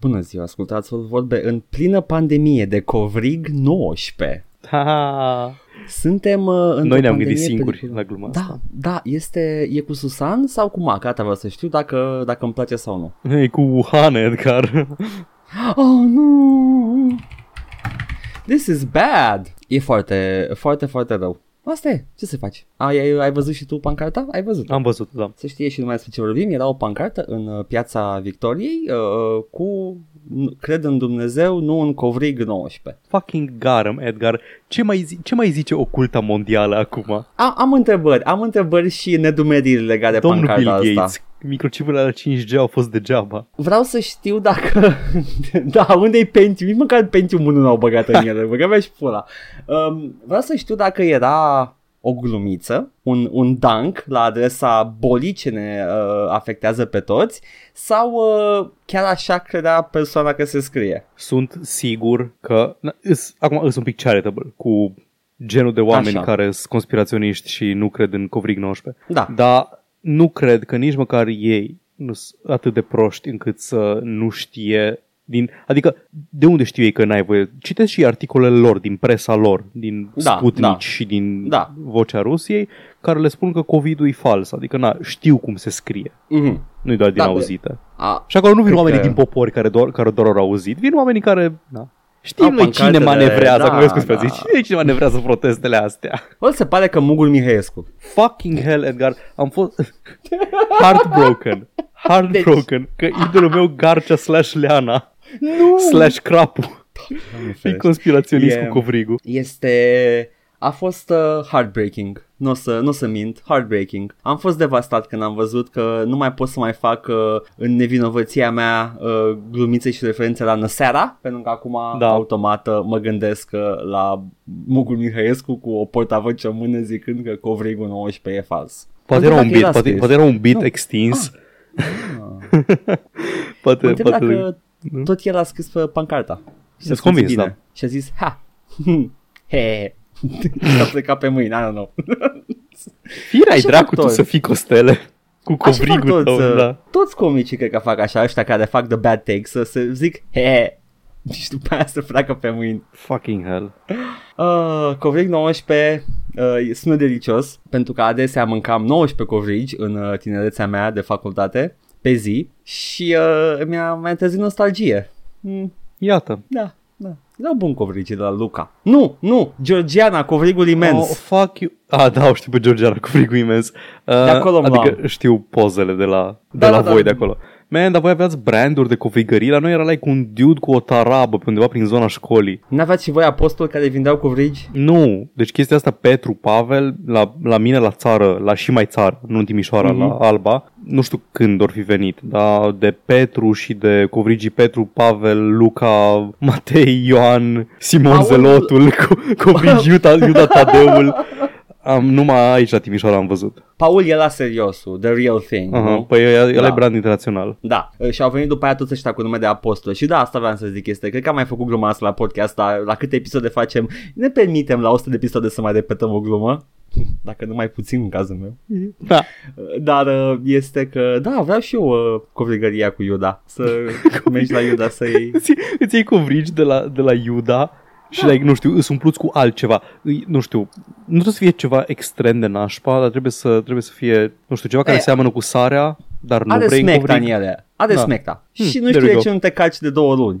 Bună ziua, ascultați-vă vorbe în plină pandemie de COVID-19. Suntem noi ne-am gândit singuri la gluma asta. Da, e cu Susan sau cu Macata, vreau să știu dacă îmi place sau nu. E cu Wuhan, Edgar. Oh, nu! This is bad! E foarte, foarte, foarte rău. Asta e, ce să faci? Ai văzut și tu pancarta? Ai văzut? Am văzut, da. Să știe și numai despre ce vorbim, era o pancartă în Piața Victoriei cu cred în Dumnezeu, nu în COVID-19. Fucking garam, Edgar. Ce mai zice oculta mondială acum? Am întrebări și nedumeriri legate de pancarta asta. Domnul Bill Gates, microchipurile la 5G au fost degeaba. Vreau să știu dacă... da, unde-i Pentium? Nici măcar Pentium 1 n-au băgat în ele. Băgăvea și pula. Vreau să știu dacă era o glumiță, un dunk la adresa bolii ce ne afectează pe toți, sau chiar așa credea persoana că se scrie. Sunt sigur că... acum îs un pic charitable cu genul de oameni așa, care sunt conspiraționiști și nu cred în COVID-19. Da. Dar... nu cred că nici măcar ei nu sunt atât de proști încât să nu știe din... Adică, de unde știu ei că n-ai voie? Citesc și articolele lor, din presa lor, din Sputnik și din Vocea Rusiei, care le spun că COVID-ul e fals. Adică, știu cum se scrie. Mm-hmm. Nu-i doar din auzită. Și acolo nu vin oamenii din popor care doar au auzit. Vin oamenii care... Da. Știm noi cine manevrează, cum vezi cum spune, știi cine manevrează protestele astea. Bă, se pare că Mugur Mihăescu. Fucking hell, Edgar, am fost heartbroken, deci... că idolul meu Garcea / Leana / Crapu e conspiraționist cu covrigul. A fost heartbreaking, n-o să mint, heartbreaking. Am fost devastat când am văzut că nu mai pot să mai fac în nevinovăția mea glumițe și referințe la Năseara, pentru că acum automat mă gândesc la Mugur Mihăescu cu o portavoce în mână zicând că covrigul 19 e fals. Poate era un beat, extins. Poate tot el a scris pe pancarta. S-a convins, da. Și a zis, a plecat pe mâini, nu, nu. Firai dracu tu să fii Costele cu covrigul tău, Toți comicii cred că fac așa, ăștia care fac the bad take, să zic și după aia să freacă pe mâini. Fucking hell. Covrig 19 sună delicios, pentru că adesea mâncam 19 covrigi în tinerețea mea de facultate pe zi și mi-a trezit nostalgie. Iată. Da. Erau bun covrigi de la Luca. Nu, Georgiana, covrigul imens. Oh, fuck you. O știu pe Georgiana, covrigul imens. De acolo știu pozele de la voi de acolo. Man, dar voi aveați branduri de covrigării. La noi era like un dude cu o tarabă pe undeva prin zona școlii. N-aveați și voi apostoli care vindeau covrigi? Nu, deci chestia asta, Petru Pavel, la mine la țară, la și mai țară, nu în Timișoara, la Alba. Nu știu când or fi venit, dar de Petru și de covrigii Petru, Pavel, Luca, Matei, Ioan, Simon Zelotul, covrigi Iuda Tadeul. Numai aici la Timișoara am văzut. Paul e la seriosul, the real thing. Păi e brand internațional. Da, și au venit după aia toți ăștia cu nume de apostol. Și asta vreau să zic, cred că am mai făcut gluma asta la podcast, dar la câte episoade facem, ne permitem la 100 de episoade să mai repetăm o glumă. Dacă nu mai puțin în cazul meu. Da. Dar este că, vreau și eu covrigăria cu Iuda. Să mergi la Iuda să-i... Îți iei covrigi de la Iuda. Și nu știu, îți umpluți cu altceva. Nu știu, nu trebuie să fie ceva extrem de nașpa, dar trebuie să fie, nu știu, ceva care seamănă cu sarea, dar nu vrei în covrig. Are smecta în ele. Are smecta. Și nu știu de ce nu te caci de 2 luni.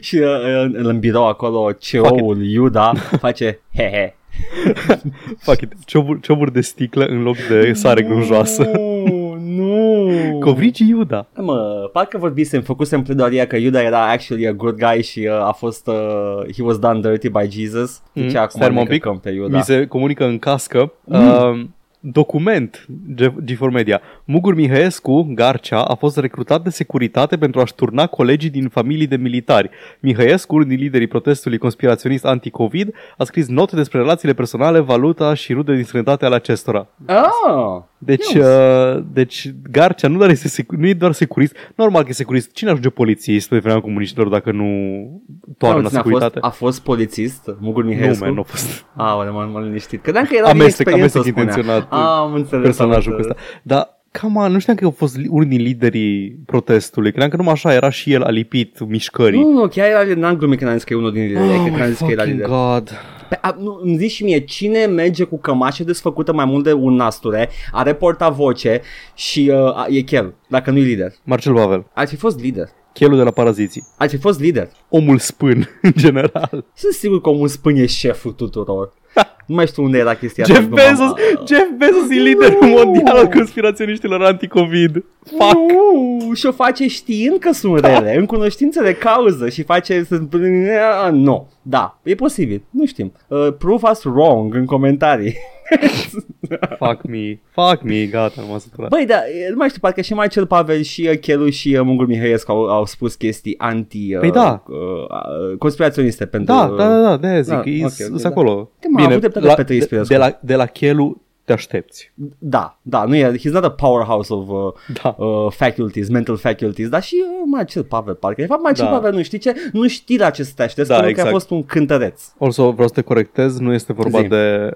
Și în birou acolo CEO-ul Iuda face he-he. Fuck it. Cioburi de sticlă în loc de sare grunjoasă. Covrigi Iuda. Parcă vorbisem, făcusem pledoaria că Iuda era actually a good guy și a fost he was done dirty by Jesus. Deci acum ne căcăm pe Iuda. Mi se comunică în cască document G4 Media. Mugur Mihăescu, Garcea, a fost recrutat de securitate pentru a-și turna colegii din familii de militari. Mihăescu, unul din liderii protestului conspiraționist anti-Covid, a scris note despre relațiile personale, valuta și rude din străinătate ale acestora. Oh! Deci Garcea nu e doar securist. Normal că e securist. Cine ajunge polițist pe vremea comuniștilor dacă nu toarnă la securitate? A fost polițist Mugur Mihăescu? Nu, a fost. M-am liniștit. Credeam că era din experiență, spunea. Am înțeles personajul ăsta. Dar cam, nu știam că au fost unii din liderii protestului. Credeam că numai așa era și el alipit mișcării. Nu, chiar era, n-am glumit când am zis că e unul din lideri. Oh, my fucking God. Îmi zici și mie, cine merge cu cămașe desfăcută mai mult de un nasture, are portavoce și e Chelu, dacă nu e lider? Marcel Pavel. Ar fi fost lider. Chelu de la Paraziții. Ar fi fost lider. Omul spân, în general. Sunt sigur că omul spân e șeful tuturor. Nu mai știu unde era chestia. Jeff Bezos e liderul mondial al conspiraționiștilor anti-Covid. Fuck. Și o face știind că sunt rele, în cunoștință de cauză, și face să... No, da, e posibil, nu știm. Prove us wrong în comentarii. Fuck me, gata, m-am săturat. Băi, da, nu mai știu, parcă și Marcel Pavel și Chelu și Mugur Mihăescu au spus chestii anti-conspiraționiste pentru... Da, de-aia zic, okay, acolo. Bine, de la Chelu te aștepți. Da, nu e, he's not a powerhouse of faculties, mental faculties, dar și Marcel Pavel, parcă. De fapt, Marcel Pavel nu știi ce, nu știi la ce să te aștepți, pentru că a fost un cântăreț. Also, vreau să te corectez, nu este vorba de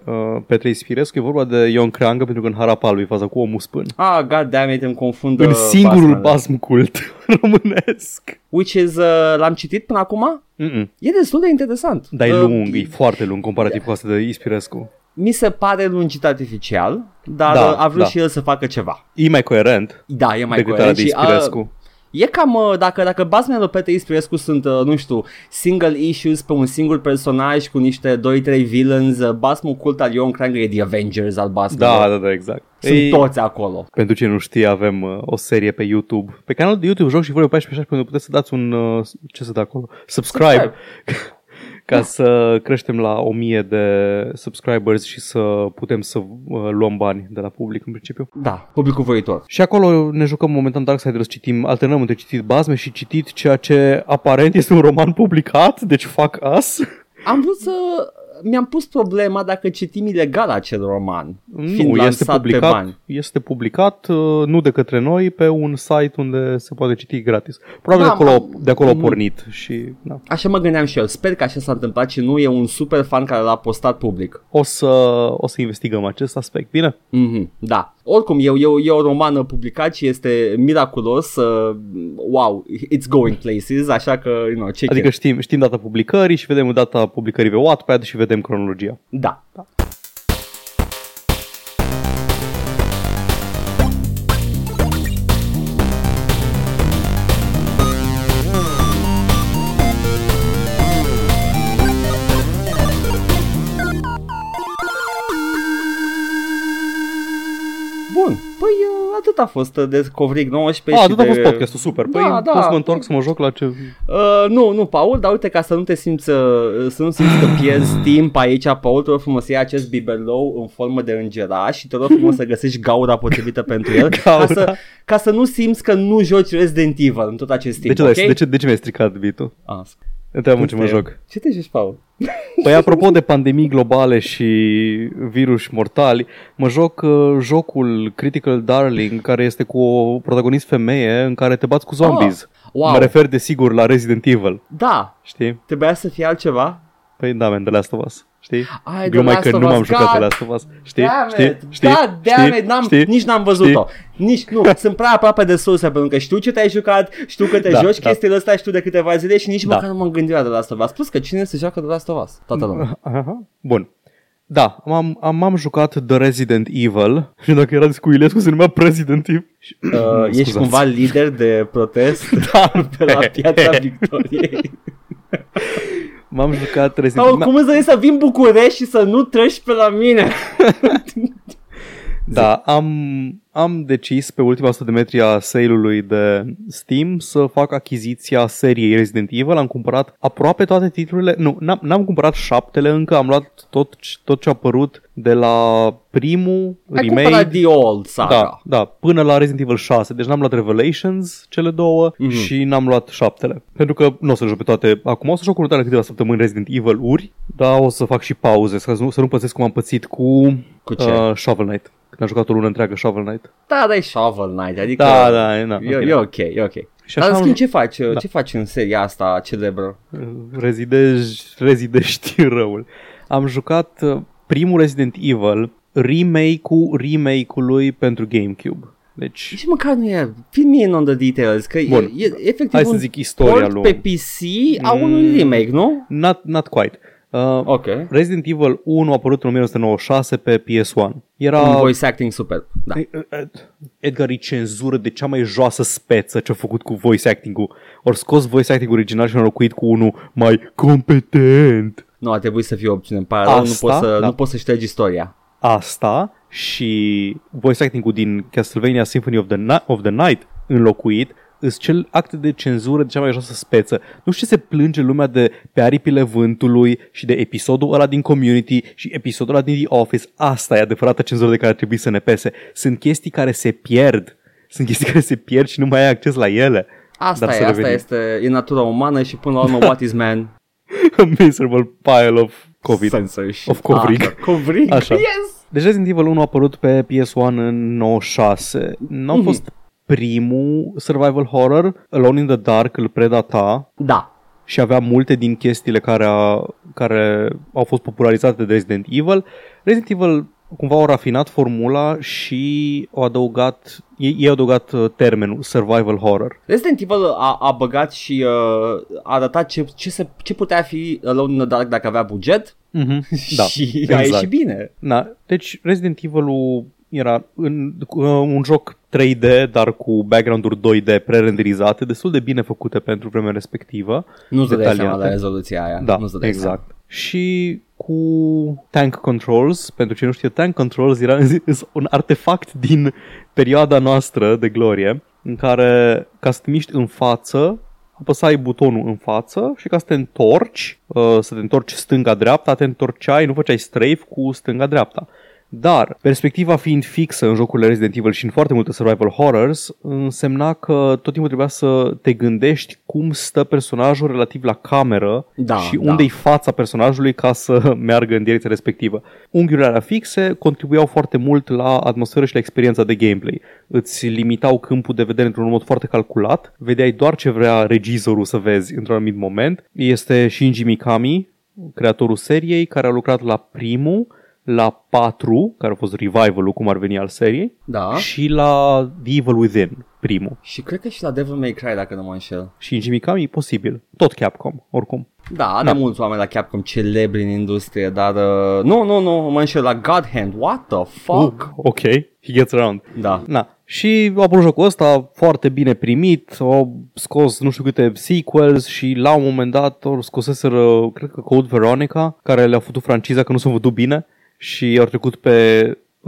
Petre Ispirescu, e vorba de Ion Creangă, pentru că în harapa lui, faza cu omul spân. Ah, goddammit, îmi confundă. În singurul basm cult românesc. Which is, l-am citit până acum? Mm-mm. E destul de interesant. Dar e lung, e foarte lung comparativ cu asta de Ispirescu. Mi se pare lungit artificial, dar a vrut și el să facă ceva. E mai coerent. Da, e mai coerent. De Ispirescu. E cam, dacă bazmele lui Petre Ispirescu sunt, nu știu, single issues pe un singur personaj cu niște 2-3 villains, basmul cult al Ion Creangă e The Avengers al basmelor. Da, exact. Sunt toți acolo. Pentru cine nu știe, avem o serie pe YouTube, pe canalul de YouTube Joc și Vorbe 1416, pentru că puteți să dați un, ce să dă acolo? Subscribe. Ca să creștem la 1000 de subscribers și să putem să luăm bani de la public în principiu. Da, publicul voitor. Și acolo ne jucăm momentan Darksiders, alternăm între citit basme și citit ceea ce aparent este un roman publicat, deci fuck us. Am vrut să... Mi-am pus problema dacă citim ilegal acel roman. Nu, este publicat nu de către noi, pe un site unde se poate citi gratis. Probabil de acolo a pornit și, da. Așa mă gândeam și eu, sper că așa s-a întâmplat și nu e un super fan care l-a postat public. O să investigăm acest aspect, bine? Mm-hmm, da. Oricum, e o romană publicat și este miraculos, wow, it's going places, așa că, you know, check. Adică știm data publicării și vedem data publicării pe Wattpad și vedem cronologia. Da. Atât a fost de Covrig 19 și de... Atât a fost podcastul, super. Păi pot să mă întorc să mă joc la ce... Nu, Paul, dar uite, ca să nu te simți, să nu simți că pierzi timp aici, Paul, te rog frumos să iei acest biberlou în formă de îngeraș și te rog frumos să găsești gaura potrivită pentru el, ca să nu simți că nu joci Resident Evil în tot acest timp. De ce mi-ai stricat bitul? Întreabă ce mă joc. Ce te joci, Paul? Păi apropo de pandemii globale și virus mortali, mă joc jocul Critical Darling, care este cu o protagonist femeie în care te bați cu zombies. Wow. Mă refer desigur la Resident Evil. Da. Știi? Trebuia să fie altceva? Păi da, man, de Last of Us. Știi? Numai că nu m-am jucat de Last of Us. Știi? Nici n-am văzut-o. Nici nu, sunt prea aproape de surse, pentru că știu ce te-ai jucat, știu că te joci chestiile astea, știu de câteva zile și nici măcar nu m-am gândit la The Last of Us. Plus că cine se joacă The Last of Us? Toată lumea. Bun. Da, m-am jucat The Resident Evil și dacă era Scuilescu se numea President Evil. Ești cumva lider de protest pe la Piața Victoriei. M-am jucat Resident Evil. Cum îți să vin București și să nu treci pe la mine? Da, am decis pe ultima 100 de metri a sale-ului de Steam să fac achiziția seriei Resident Evil. Am cumpărat aproape toate titlurile. Nu, n-am cumpărat 7-le încă. Am luat tot ce a apărut de la primul remake. Ai cumpărat The Old Saga. Da, până la Resident Evil 6. Deci n-am luat Revelations, cele două, și n-am luat 7-le. Pentru că nu o să joc pe toate. Acum o să joc următoarele câteva săptămâni Resident Evil-uri, dar o să fac și pauze, să nu pățesc cum am pățit cu Shovel Knight. Când am jucat o lună întreagă Shovel Knight. Da, dar e Shovel Knight, adică... E ok. Dar în schimb, ce faci în seria asta celebră? Rezidești răul. Am jucat primul Resident Evil, remake-ul lui pentru GameCube. Deci... nici măcar nu e fill me in on the details, că e efectiv hai să zic istoria lui pe PC a unui remake, nu? Not quite. Okay. Resident Evil 1 a apărut în 1996 pe PS1. Era un voice acting superb, da. Edgar e cenzură de cea mai joasă speță ce-a făcut cu voice acting-ul. Ori scos voice acting original și l-a înlocuit cu unul mai competent. Nu, a trebuit să fie opțiune. Nu poți să ștergi istoria. Asta și voice acting-ul din Castlevania Symphony of the Night înlocuit îs cel act de cenzură de cea mai joasă speță. Nu știu ce se plânge lumea de pe aripile vântului și de episodul ăla din Community și episodul ăla din The Office. Asta e adevărata cenzură de care trebuie să ne pese. Sunt chestii care se pierd. Sunt chestii care se pierd și nu mai ai acces la ele. Asta este în natura umană și până la urmă what is man? A miserable pile of COVID. Of covrig. Covrig, așa. Yes! Deci Resident Evil 1 a apărut pe PS1 în 96. N-a fost primul survival horror. Alone in the Dark îl predata. Da. Și avea multe din chestiile care au fost popularizate de Resident Evil. Resident Evil cumva au rafinat formula și au adăugat, ei au adăugat termenul survival horror. Resident Evil a băgat și a arătat ce putea fi Alone in the Dark dacă avea buget. Da, și exact. A ieșit bine. Da. Deci Resident Evil-ul era un joc 3D, dar cu background-uri 2D prerenderizate, destul de bine făcute pentru vremea respectivă. Nu-ți dai seama la rezoluția aia. Da, exact. Seama. Și cu tank controls, pentru cine nu știe, tank controls era un artefact din perioada noastră de glorie, în care ca să te miști în față, apăsai butonul în față și ca să te întorci, să te întorci stânga-dreapta, te întorceai, nu făceai strafe cu stânga-dreapta. Dar perspectiva fiind fixă în jocurile Resident Evil și în foarte multe survival horrors, însemna că tot timpul trebuia să te gândești cum stă personajul relativ la cameră și unde-i fața personajului ca să meargă în direcția respectivă. Unghiurile alea fixe contribuiau foarte mult la atmosferă și la experiența de gameplay. Îți limitau câmpul de vedere într-un mod foarte calculat, vedeai doar ce vrea regizorul să vezi într-un anumit moment. Este Shinji Mikami, creatorul seriei, care a lucrat la primul, la 4, care a fost revival-ul, cum ar veni, al seriei, și la The Evil Within, primul. Și cred că și la Devil May Cry, dacă nu mă înșel. Și Shinji Mikami, e posibil. Tot Capcom, oricum. Da, are mulți oameni la Capcom celebri în industrie, dar... Nu, mă înșel la God Hand. What the fuck? Ok, he gets around. Da. Na. Și a apărut jocul ăsta foarte bine primit, au scos nu știu câte sequels și la un moment dat au scoseseră, cred că Code Veronica, care le-a făcut franciza că nu s-a văzut bine. Și au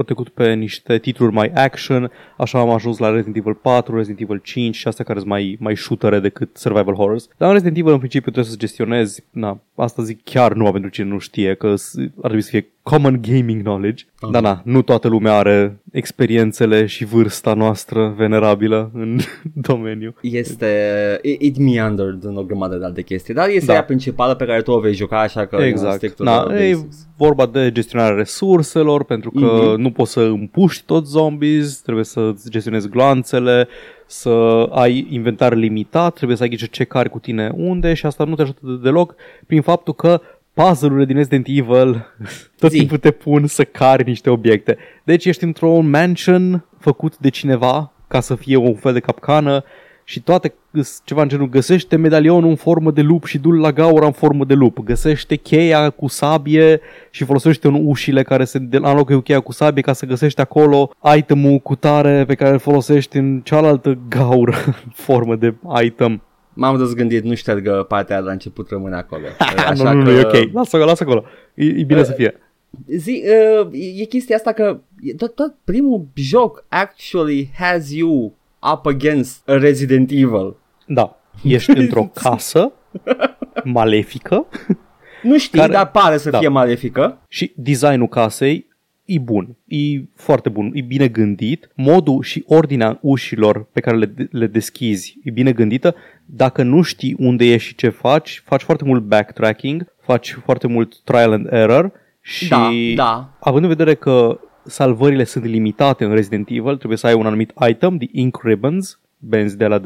trecut pe niște titluri mai action, așa am ajuns la Resident Evil 4, Resident Evil 5 și astea care sunt mai shootere decât survival horrors. Dar în Resident Evil în principiu trebuie să gestionezi, asta zic chiar numai pentru cine nu știe, că ar trebui să fie common gaming knowledge. Dar nu toată lumea are experiențele și vârsta noastră venerabilă în domeniu. It meandered în o grămadă de alte chestii, dar este aia principală pe care tu o vei juca, așa că... Exact, e vorba de gestionarea resurselor, pentru că nu poți să împuști toți zombies, trebuie să gestionezi gloanțele, să ai inventar limitat, trebuie să ai ghice ce cari cu tine unde și asta nu te ajută deloc prin faptul că puzzle-urile din Resident Evil tot timpul te pun să cari niște obiecte. Deci ești într-un mansion făcut de cineva ca să fie un fel de capcană și toate ceva în genul: găsește medalionul în formă de lup și du-l la gaura în formă de lup, găsește cheia cu sabie și folosește ușile care se înlocuie cu cheia cu sabie ca să găsești acolo itemul cu tare pe care îl folosești în cealaltă gaură în formă de item. M-am răzgândit, nu ștergă partea aia la început, rămâne acolo. Așa nu, e ok, lasă acolo, e bine să fie. E chestia asta că tot primul joc actually has you up against a Resident Evil. Da, ești într-o casă malefică. Nu știi, dar pare să fie malefică. Și designul casei e bun, e foarte bun, e bine gândit. Modul și ordinea ușilor pe care le deschizi e bine gândită. Dacă nu știi unde ești și ce faci, faci foarte mult backtracking, faci foarte mult trial and error. Și având în vedere că salvările sunt limitate în Resident Evil, trebuie să ai un anumit item, the ink ribbons, benzi de la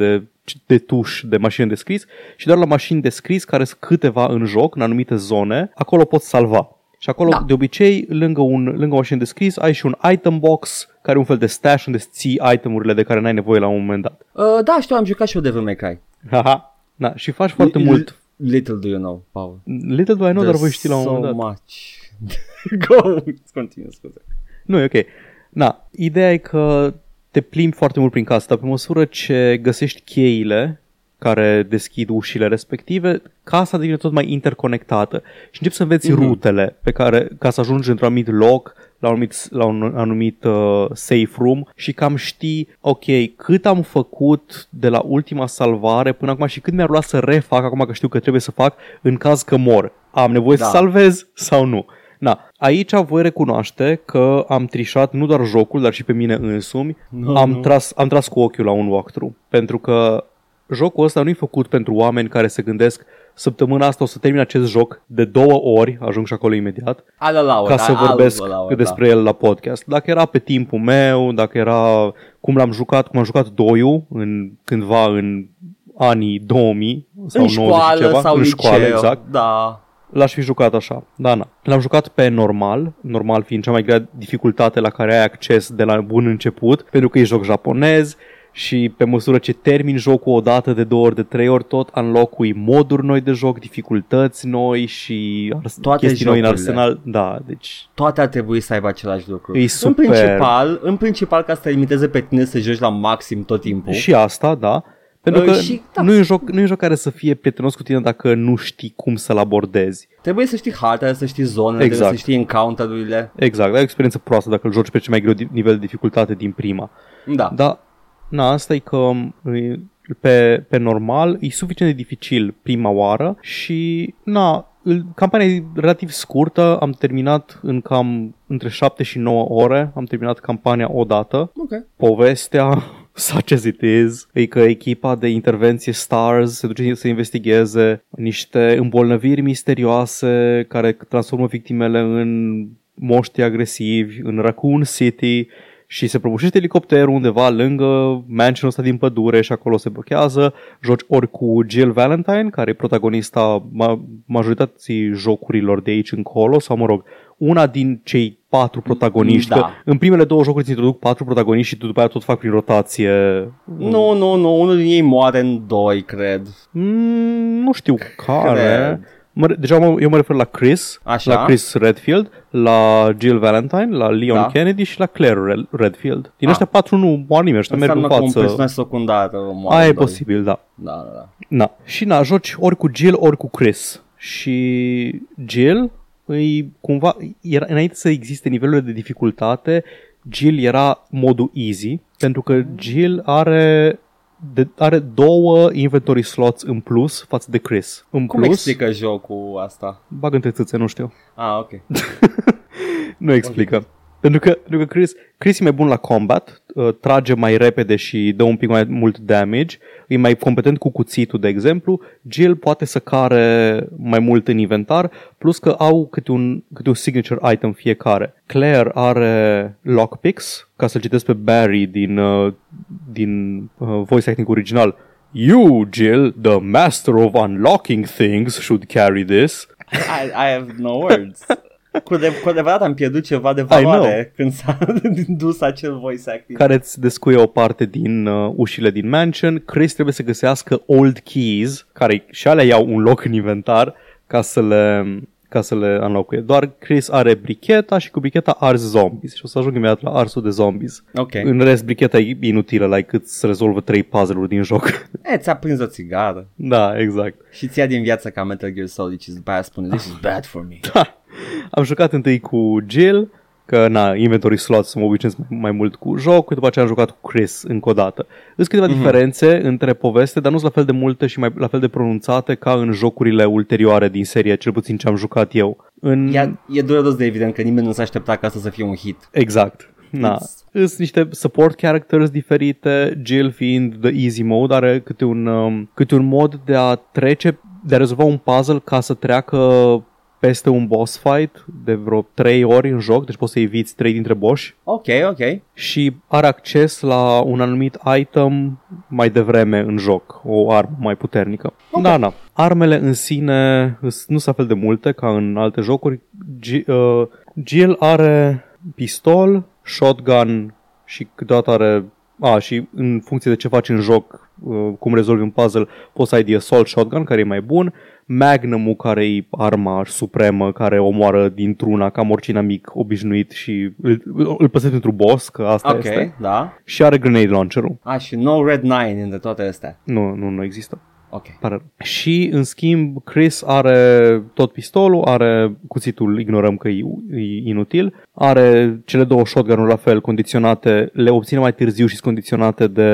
de tuș, de mașini de scris. Și doar la mașini de scris, care sunt câteva în joc, în anumite zone, acolo poți salva. Și acolo, da, de obicei, lângă o mașină de scris, ai și un item box, care e un fel de stash unde ții itemurile de care n-ai nevoie la un moment dat. Da, știu, am jucat și eu Devil May Cry. Haha, da, și faci foarte mult. Little do you know, Paul. Little do I know, dar voi ști la un moment dat. So much. Go, continue, scuze. Nu, e ok. Na, ideea e că te plimbi foarte mult prin casă, dar pe măsură ce găsești cheile care deschid ușile respective, casa devine tot mai interconectată și începi să înveți rutele pe care, ca să ajungi într-un anumit loc, la un anumit safe room, și cam știi, ok, cât am făcut de la ultima salvare până acum și cât mi-ar lua să refac acum că știu că trebuie să fac în caz că mor. Am nevoie să salvez sau nu? Na, aici voi recunoaște că am trișat nu doar jocul, dar și pe mine însumi. Am tras cu ochiul la un walkthrough, pentru că jocul ăsta nu e făcut pentru oameni care se gândesc săptămâna asta o să termin acest joc de 2 ori, ajung și acolo imediat, ca să vorbesc despre el la podcast. Dacă era pe timpul meu, dacă era cum l-am jucat, cum am jucat doiul cândva în anii 2000 sau în școală, 90 ceva, sau în liceu, școală, exact. Da. L-aș fi jucat așa, da, na. L-am jucat pe normal fiind cea mai grea dificultate la care ai acces de la bun început, pentru că e joc japonez. Și pe măsură ce termin jocul o dată, de 2 ori, de 3 ori, tot unlock-ui moduri noi de joc, dificultăți noi și toate chestii jocurile. Noi în arsenal. Da, deci toate ar trebui să aibă același lucru. E super. În principal ca să te limiteze pe tine să joci la maxim tot timpul. Și asta, da. Pentru că nu e un joc care să fie prietenos cu tine dacă nu știi cum să-l abordezi. Trebuie să știi harta, să știi zonele, exact, trebuie să știi encounter-urile. Exact, ai o experiență proastă dacă îl joci pe cel mai greu nivel de dificultate din prima. Da. Da. Na, asta e că pe normal e suficient de dificil prima oară și na, campania e relativ scurtă, am terminat în cam între 7 și 9 ore, am terminat campania odată. Okay. Povestea, such as it is, e că echipa de intervenție STARS se duce să investigheze niște îmbolnăviri misterioase care transformă victimele în moști agresivi în Raccoon City. Și se prăbușește helicopterul undeva lângă mansionul ăsta din pădure și acolo se blochează. Joci ori cu Jill Valentine, care e protagonista majorității jocurilor de aici încolo, sau mă rog, una din cei 4 protagoniști. Da. În primele 2 jocuri îți introduc 4 protagoniști și după aia tot fac prin rotație. Nu, unul din ei moare în 2, cred. Nu știu care... Cred. Deja eu mă refer la Chris, așa, la Chris Redfield, la Jill Valentine, la Leon, da, Kennedy și la Claire Redfield. Din ăștia 4 nu moare nimeni, ăștia merg în față. Înseamnă că un personaj secundar moare. Aia e posibil, da. Da. Na. Și na, joci ori cu Jill, ori cu Chris. Și Jill, cumva, era, înainte să existe nivelurile de dificultate, Jill era modul easy, pentru că Jill are 2 inventory slots în plus față de Chris. Cum explică jocul asta? Bag între țâțe, nu știu. Ah, ok. Nu explică. Okay. Pentru că Chris e mai bun la combat, trage mai repede și dă un pic mai mult damage, e mai competent cu cuțitul, de exemplu. Jill poate să care mai mult în inventar, plus că au câte un signature item fiecare. Claire are lockpicks, ca să-l citesc pe Barry din voice acting original. You, Jill, the master of unlocking things, should carry this. I have no words. Cu adevărat am pierdut ceva de valoare când s-a dus acel voice acting. Care îți descuie o parte din ușile din mansion. Chris trebuie să găsească old keys, care și alea iau un loc în inventar, ca să le înlocuie. Doar Chris are bricheta și cu bricheta arzi zombies. Și o să ajung imediat la arsul de zombies. Okay. În rest, bricheta e inutilă, la cât se rezolvă 3 puzzle-uri din joc. Ți-a prins o țigară. Da, exact. Și ți-a din viața ca Metal Gear Solid și după aia spune, this is bad for me. Da. Am jucat întâi cu Jill, că na, inventory slots mă obișnuiesc mai mult cu jocul, după aceea am jucat cu Chris încă o dată. Sunt câteva diferențe între poveste, dar nu sunt la fel de multe și mai la fel de pronunțate ca în jocurile ulterioare din serie, cel puțin ce am jucat eu. E dureros de evident că nimeni nu s-a așteptat ca asta să fie un hit. Exact. Na. Sunt niște support characters diferite, Jill fiind the easy mode, are câte un mod de a rezolva un puzzle ca să treacă peste un boss fight de vreo 3 ori în joc, deci poți să eviți 3 dintre boss. Ok, ok. Și are acces la un anumit item mai devreme în joc, o armă mai puternică. Okay. Da, da. Armele în sine nu sunt fel de multe ca în alte jocuri. Jill are pistol, shotgun și câteodată are... A, și în funcție de ce faci în joc, cum rezolvi un puzzle, poți să ai de assault shotgun, care e mai bun, magnumul, care e arma supremă, care omoară dintr-una cam oricine mic obișnuit și îl păsești într-un boss, că asta okay, este. Da. Și are grenade launcher-ul. A, și no Red 9 între toate astea. Nu există. Okay. Și, în schimb, Chris are tot pistolul, are cuțitul, ignorăm că e inutil, are cele două shotgun-uri la fel condiționate, le obține mai târziu și sunt condiționate de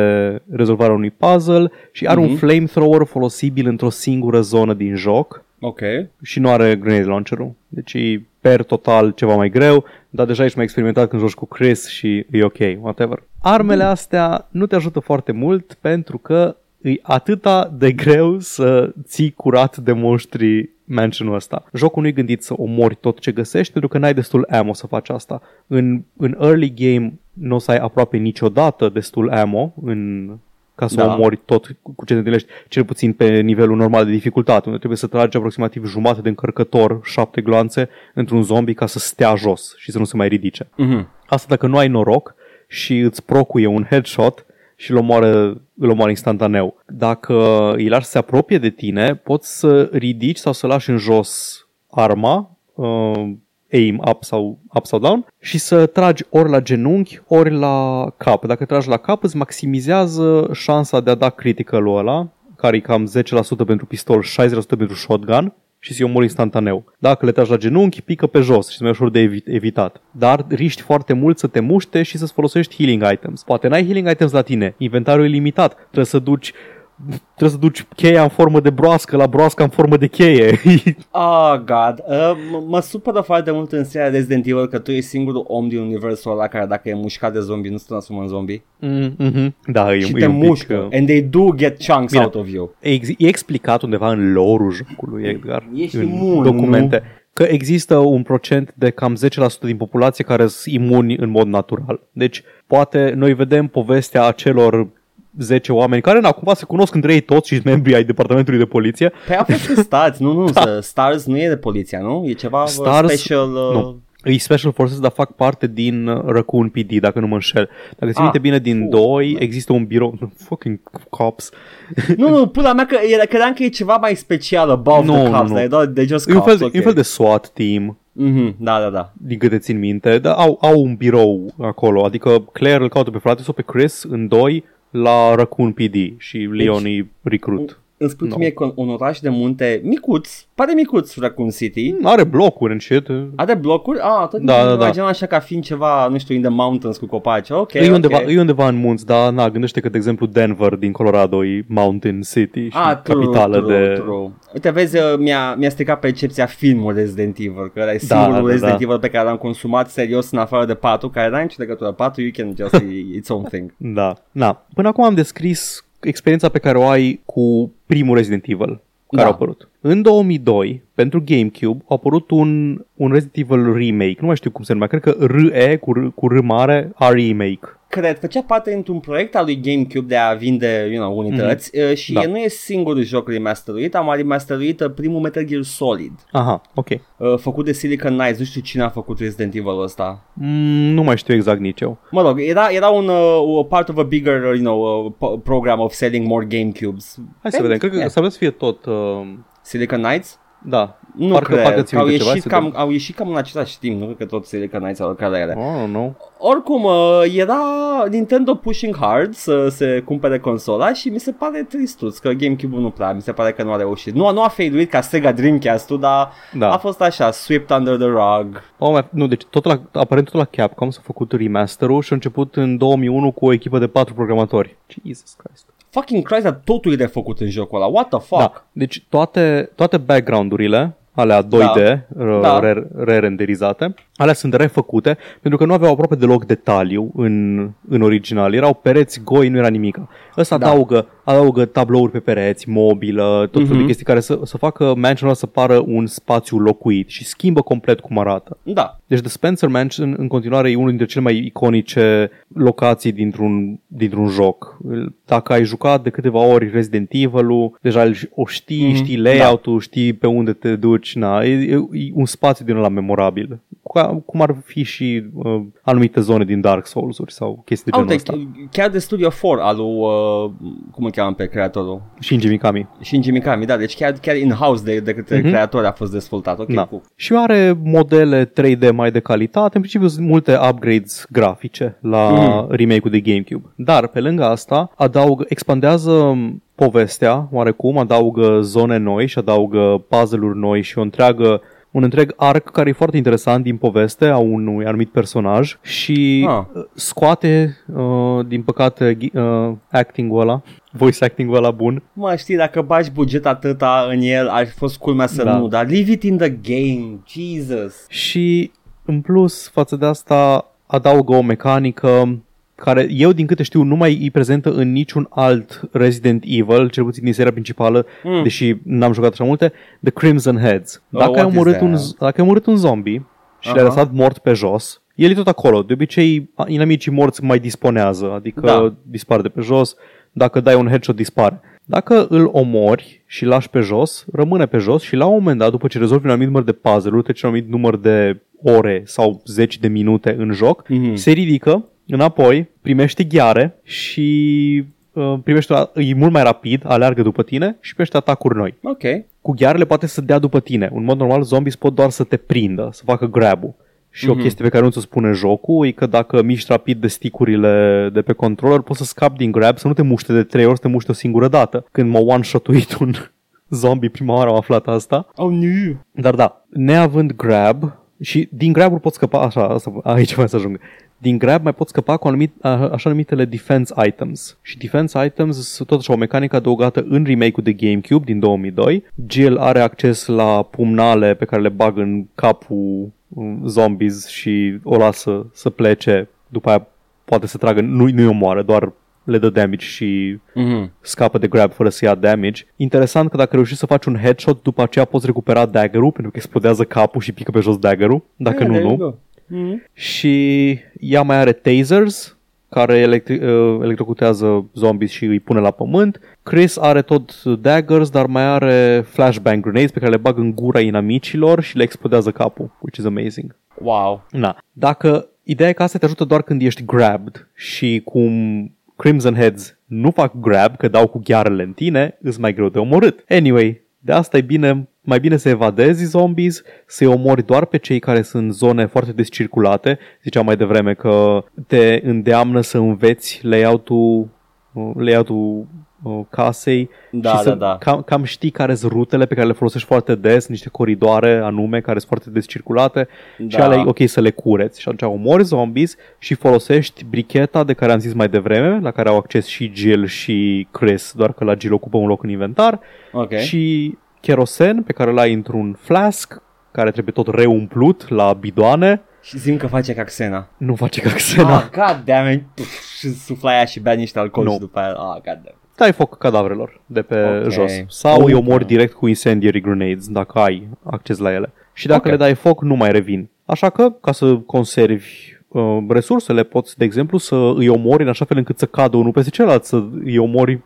rezolvarea unui puzzle și are un flamethrower folosibil într-o singură zonă din joc. Ok. Și nu are grenade launcher-ul. Deci e per total ceva mai greu, dar deja ești mai experimentat când joci cu Chris și e ok, whatever. Armele astea nu te ajută foarte mult pentru că e atâta de greu să ții curat de monștri mansion-ul ăsta. Jocul nu-i gândit să omori tot ce găsești, pentru că n-ai destul ammo să faci asta. În early game nu o să ai aproape niciodată destul ammo ca să omori tot cu ce te întâlnești, cel puțin pe nivelul normal de dificultate, unde trebuie să tragi aproximativ jumătate de încărcător, 7 gloanțe, într-un zombie ca să stea jos și să nu se mai ridice. Mm-hmm. Asta dacă nu ai noroc și îți procuie un headshot, și îl omoară instantaneu. Dacă îi lași să se apropie de tine, poți să ridici sau să lași în jos arma, aim up sau down, și să tragi ori la genunchi, ori la cap. Dacă tragi la cap, îți maximizează șansa de a da critical-ul ăla, care e cam 10% pentru pistol, 60% pentru shotgun, și să-i omori instantaneu. Dacă le tragi la genunchi, pică pe jos și e mai ușor de evitat. Dar riști foarte mult să te muște și să-ți folosești healing items. Poate n-ai healing items la tine, inventarul e limitat, trebuie să duci cheia în formă de broască la broasca în formă de cheie. Oh, God. Mă supără foarte mult în seria Resident Evil că tu ești singurul om din universul ăla care dacă e mușcat de zombie nu se transformă în zombie. Mm-hmm. Da, și te mușcă. And they do get chunks out of you. E explicat undeva în lore-ul jocului, Edgar. Ești imun, documente. Nu? Că există un procent de cam 10% din populație care sunt imuni în mod natural. Deci, poate noi vedem povestea acelor 10 oameni care cumva se cunosc între ei toți și membrii ai departamentului de poliție. Păi a fost stați, STARS nu e de poliția, nu? E ceva STARS, special... Nu. E Special Forces, dar fac parte din Raccoon PD, dacă nu mă înșel. Dacă ți minte bine din 2, există un birou... Fucking cops. Nu, pula mea, credeam că e ceva mai special above the cops, dar e doar de just cops. E un fel de SWAT team. Mm-hmm, da. Din câte țin minte, dar au un birou acolo. Adică Claire îl caută pe frate sau pe Chris în 2... la Raccoon PD și Leonii recrut. Îmi spui mie că un oraș de munte micuț, pare micuț Raccoon City. Are blocuri în shit. Are blocuri? Tot așa ca fiind ceva, nu știu, in the mountains cu copaci. Okay, e undeva în munți, dar gândește că, de exemplu, Denver din Colorado e Mountain City și capitală de... Uite, vezi, mi-a stricat percepția filmul Resident Evil, că ăla e singurul Resident Evil pe care l-am consumat serios în afară de 4, care n-are nicio legătură. 4, you can just its own thing. Da. Până acum am descris experiența pe care o ai cu primul Resident Evil care a apărut. În 2002, pentru GameCube, a apărut un Resident Evil remake. Nu mai știu cum se numea, cred că R-E cu R mare, a remake. Cred, făcea parte într-un proiect al lui GameCube de a vinde unități și nu e singurul joc remasteruit, am remasteruit primul Metal Gear Solid. Aha, ok. Făcut de Silicon Knights, nu știu cine a făcut Resident Evil ăsta. Nu mai știu exact nici eu. Mă rog, era un part of a bigger program of selling more GameCubes. Hai să vedem, cred că s-ar putea să fie tot... Silicon Knights? Da. Nu cred că au ieșit cam în același timp, nu că tot Silicon Knights au lucrat la ele. Oricum, era Nintendo pushing hard să se cumpere consola și mi se pare tristuț că GameCube-ul nu prea, mi se pare că nu a reușit. Nu a failuit ca Sega Dreamcast-ul, dar a fost așa, swept under the rug. Deci aparent tot la Capcom s-a făcut remaster-ul și a început în 2001 cu o echipă de 4 programatori. Jesus Christ. Fucking Christ, dar totul e refăcut în jocul ăla. What the fuck? Da. Deci toate background-urile alea 2D re-renderizate, alea sunt refăcute pentru că nu aveau aproape deloc detaliu în original. Erau pereți goi, nu era nimic. Ăsta adaugă adaugă tablouri pe pereți, mobilă, tot felul de chestii care să facă mansionul să pară un spațiu locuit și schimbă complet cum arată. Da. Deci The Spencer Mansion în continuare e unul dintre cele mai iconice locații dintr-un joc. Dacă ai jucat de câteva ori Resident Evil-ul, deja o știi, știi layout-ul, știi pe unde te duci, e un spațiu din ăla memorabil. Cum ar fi și anumite zone din Dark Souls-uri sau chestii de genul ăsta. Chiar de Studio 4 al lui, cum îl cheamă pe creatorul? Shinji Mikami, da, deci chiar in-house de către creator a fost dezvoltat. Okay, da. Cool. Și are modele 3D mai de calitate, în principiu sunt multe upgrades grafice la remake-ul de GameCube. Dar pe lângă asta expandează povestea oarecum, adaugă zone noi și adaugă puzzle-uri noi și un întreg arc care e foarte interesant din poveste a unui anumit personaj și scoate, din păcate, acting-ul ăla, voice acting-ul ăla bun. Mă, știi, dacă bagi buget atâta în el, ar fi fost culmea să nu, dar leave it in the game, Jesus! Și, în plus, față de asta, adaugă o mecanică care eu, din câte știu, nu mai e prezentă în niciun alt Resident Evil, cel puțin din seria principală, deși n-am jucat așa multe, The Crimson Heads. Dacă ai omorât un zombie și l-ai lăsat mort pe jos, el e tot acolo. De obicei, inamicii morți mai disponează, adică dispar de pe jos. Dacă dai un headshot, dispare. Dacă îl omori și lași pe jos, rămâne pe jos și la un moment dat, după ce rezolvi un anumit număr de puzzle-uri, treci un anumit număr de ore sau 10 de minute în joc, se ridică înapoi, primește ghiare și e mult mai rapid, aleargă după tine și primește atacuri noi. Ok. Cu ghiarele poate să dea după tine. În mod normal, zombies pot doar să te prindă, să facă grab-ul. Și o chestie pe care nu ți-o spune jocul e că dacă miști rapid de stick-urile de pe controller, poți să scapi din grab, să nu te muște de 3 ori, să te muște o singură dată. Când m-a one-shot-uit un zombie, prima oară am aflat asta. Oh, nu! Dar da, neavând grab și din grab-uri poți scăpa, așa, aici mai să ajung. Din grab mai poți scăpa cu așa numitele defense items. Și defense items sunt tot așa o mecanică adăugată în remake-ul de GameCube din 2002. Jill are acces la pumnale pe care le bag în capul zombies și o lasă să plece. După aia poate să tragă, nu-i omoară, doar le dă damage și scapă de grab fără să ia damage. Interesant că dacă reușești să faci un headshot, după aceea poți recupera dagger-ul, pentru că explodează capul și pică pe jos dagger-ul. Dacă nu. Și ea mai are tasers care electrocutează zombies și îi pune la pământ. Chris are tot daggers, dar mai are flashbang grenades pe care le bag în gura inamicilor și le explodează capul, which is amazing. Wow. Dacă ideea e că asta te ajută doar când ești grabbed și cum Crimson Heads nu fac grab, că dau cu ghearele în tine, îți mai greu de omorât. Anyway, de asta e bine. Mai bine să evadezi zombies, să-i omori doar pe cei care sunt în zone foarte descirculate. Ziceam mai devreme că te îndeamnă să înveți layout-ul casei și să cam știi care sunt rutele pe care le folosești foarte des, niște coridoare anume care sunt foarte descirculate și alea e ok să le cureți. Și atunci omori zombies și folosești bricheta de care am zis mai devreme, la care au acces și Jill și Chris, doar că la Jill ocupă un loc în inventar și cherosen pe care l-ai într-un flask care trebuie tot reumplut la bidoane. Și zic că face caxena. Nu face caxena. Ah, god damn it. Și sufla aia și bea niște alcool și după aia. Ah, god damn. Dai foc cadavrelor de pe jos. Sau îi omori direct cu incendiary grenades dacă ai acces la ele. Și dacă le dai foc nu mai revin. Așa că, ca să conservi resursele, poți, de exemplu, să îi omori în așa fel încât să cadă unul peste celălalt. Să îi omori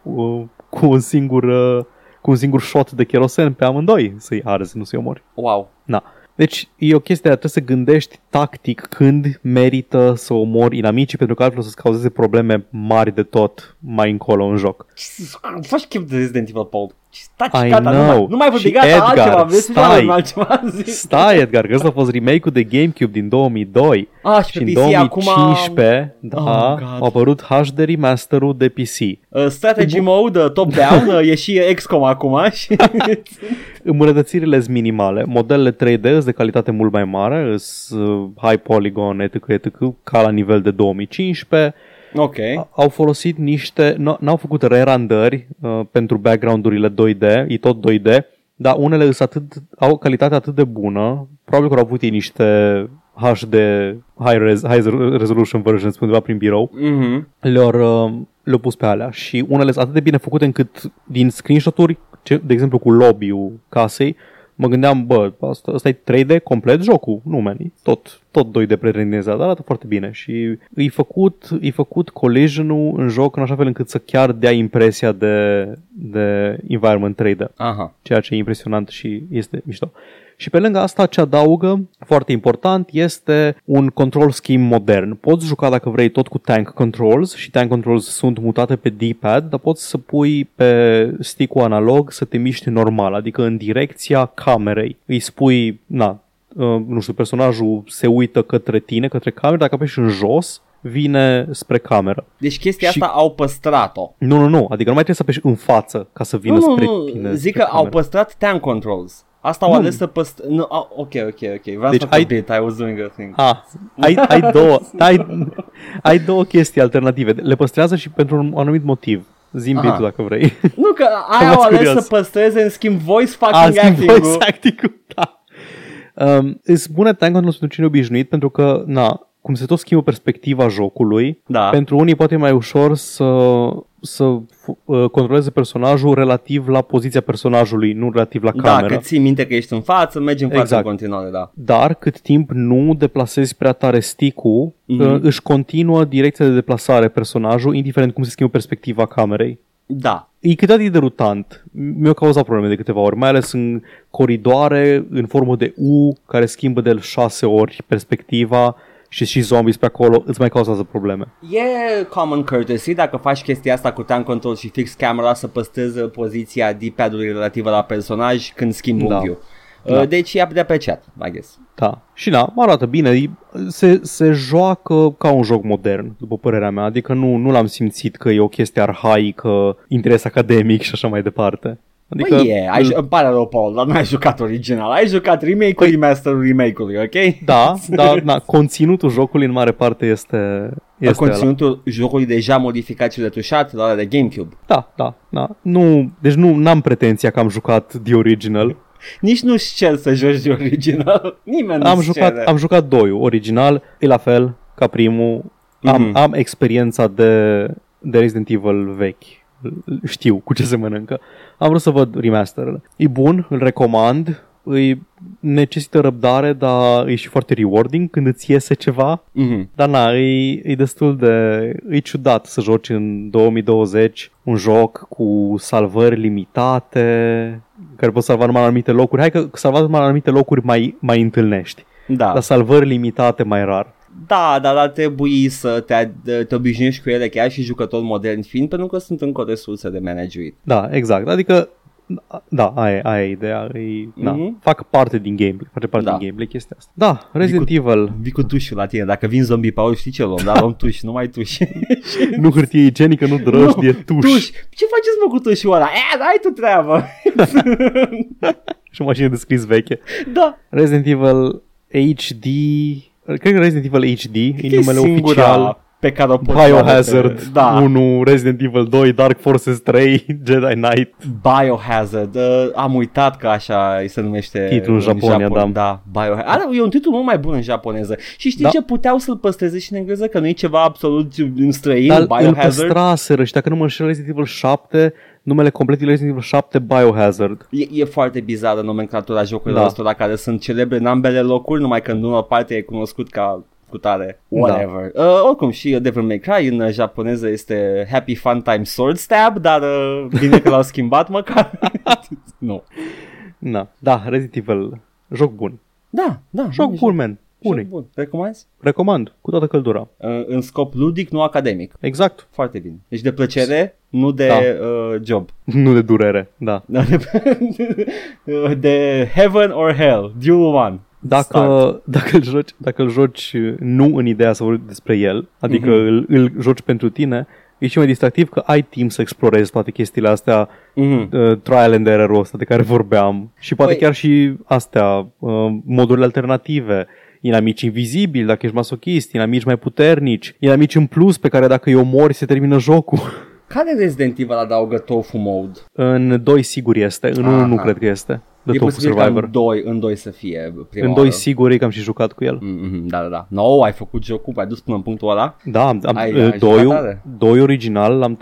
cu un singur shot de kerosen pe amândoi, să-i arzi, nu să-i omori. Wow. Deci e o chestie, trebuie să gândești tactic când merită să omori inamicii, pentru că altfel o să-ți cauzeze probleme mari de tot mai încolo în joc. Faci chef de Resident Evil, Paul. Staci, gata, nu mai văd de gata, altceva. Stai, Edgar, că ăsta a fost remake-ul de GameCube din 2002. Ah, și pe PC, în 2015 a apărut HD remaster-ul de PC. Strategy mode, top-down, e și XCOM acum. Îmbunătățirile sunt minimale. Modelele 3D sunt de calitate mult mai mare, sunt high polygon, etc., ca la nivel de 2015. Okay. Au folosit niște, n-au făcut rerandări pentru background-urile 2D, e tot 2D, dar unele au calitate atât de bună, probabil că au avut ei niște HD high resolution versions undeva prin birou, le-au pus pe alea și unele sunt atât de bine făcute încât din screenshot-uri, de exemplu cu lobby-ul casei, mă gândeam, bă, ăsta e 3D complet jocul, nu meni, tot 2D pretendinezat, arată foarte bine și e făcut collision-ul în joc în așa fel încât să chiar dea impresia de environment 3D. Aha. Ceea ce e impresionant și este mișto. Și pe lângă asta ce adaugă, foarte important, este un control scheme modern. Poți juca dacă vrei tot cu tank controls și tank controls sunt mutate pe D-pad, dar poți să pui pe stick-ul analog să te miști normal, adică în direcția camerei. Îi spui, personajul se uită către tine, către cameră, dacă apeși în jos, vine spre cameră. Deci chestia și... asta au păstrat-o. Nu, adică nu mai trebuie să apeși în față ca să vină spre tine. Zic că au păstrat tank controls. Asta au ales să Ok. Vreau să bit, I was doing a thing. Ai două chestii alternative. Le păstrează și pentru un anumit motiv. Zi-mi bitul dacă vrei. Nu, că aia au ales să păstreze, în schimb, voice fucking acting-ul. Voice acting-ul, da. Îți bune tank controls pentru cine obișnuit, pentru că, cum se tot schimbă perspectiva jocului, da. Pentru unii poate e mai ușor să controleze personajul relativ la poziția personajului, nu relativ la cameră. Da, că ții minte că ești în față, mergi în față exact. În continuare, da. Dar cât timp nu deplasezi prea tare stick-ul, își continuă direcția de deplasare personajul, indiferent cum se schimbă perspectiva camerei. Da. E cât de derutant. Mi-a cauzat probleme de câteva ori, mai ales în coridoare, în formă de U, care schimbă de 6 ori perspectiva, și zombies pe acolo, îți mai cauzează probleme. E common courtesy dacă faci chestia asta cu tank control și fix camera să păstreze poziția D-pad-ului relativă la personaj când schimbi unghiul. Da. Deci e de apreciat, I guess. Da. Și arată bine, se joacă ca un joc modern, după părerea mea, adică nu l-am simțit că e o chestie arhaică, interes academic și așa mai departe. Adică, îmi pare rău, Paul, dar n-ai jucat original, ai jucat remake-ul, remaster-ul remake-ului, ok? Da, dar conținutul jocului în mare parte este conținutul jocului deja modificat și retușat la ăla de GameCube. Da. Nu, deci n-am pretenția că am jucat The Original. Nici nu-și cer să joci The Original, nimeni nu-și cere. Am jucat doiul original, e la fel ca primul, am experiența de Resident Evil vechi. Știu cu ce se mănâncă. Am vrut să văd remasterele. E bun, îl recomand. Îi necesită răbdare, dar e și foarte rewarding când îți iese ceva. Dar e destul de... E ciudat să joci în 2020 un joc cu salvări limitate, care poți salva numai în anumite locuri. Hai că salvat numai în anumite locuri mai întâlnești. Da. Dar salvări limitate mai rar. Da, dar ar trebui să te obișnuiești cu ele, chiar și jucători moderni fiind, pentru că sunt încă resurse de managerit. Da, exact. Adică, da, aia e ideea. Fac parte din gameplay, din gameplay chestia asta. Da, Resident Evil. Vii cu tușul la tine. Dacă vin zombie pe aur, știi ce luăm? Dar luăm tuși, numai tuși. Nu hârtie igienică, nu drojdie, tuși. Ce faceți, mă, cu tușul ăla? Ai tu treabă. Și o mașină de scris veche. Da. Resident Evil HD... Cred că Resident Evil HD e numele oficial pe care o pot Biohazard 1, Resident Evil 2, Dark Forces 3, Jedi Knight. Biohazard, am uitat că așa se numește titlul în Japonia, e un titlu mult mai bun în japoneză. Și știi ce, puteau să-l păstreze și în engleză, că nu e ceva absolut străin, dar Biohazard. Dar îl păstraseră și dacă nu mă înșel, Resident Evil 7... Numele complet e Resident Evil 7 Biohazard. E foarte bizară nomenclatura jocurilor ăstora care sunt celebre în ambele locuri, numai că în una parte e cunoscut ca cutare. Whatever. Oricum și Devil May Cry în japoneză este Happy Fun Time Sword Stab, dar bine că l-au schimbat măcar. Nu. No. Da, Resident Evil. Joc bun. Da. Joc bun, man. Bun. Recomanzi? Recomand, cu toată căldura. În scop ludic, nu academic. Exact. Foarte bine. Deci de plăcere, nu de job. Nu de durere, de heaven or hell, dual one. Dacă îl joci nu în ideea să vorbi despre el, adică îl joci pentru tine, e și mai distractiv că ai timp să explorezi toate chestiile astea, trial and error-ul ăsta de care vorbeam. Și poate chiar și astea, modurile alternative, inamici invizibili, dacă ești masochist, inamici mai puternici, inamici în plus pe care dacă îi omori se termină jocul. Care Resident Evil adaugă tofu mode? În 2 sigur este, în 1 nu cred că este. E posibil ca în 2 să fie prima oară. În 2 sigur e că am și jucat cu el. Mm-hmm, da, da, da. No, ai făcut jocul, ai dus până în punctul ăla? Da, doi original l-am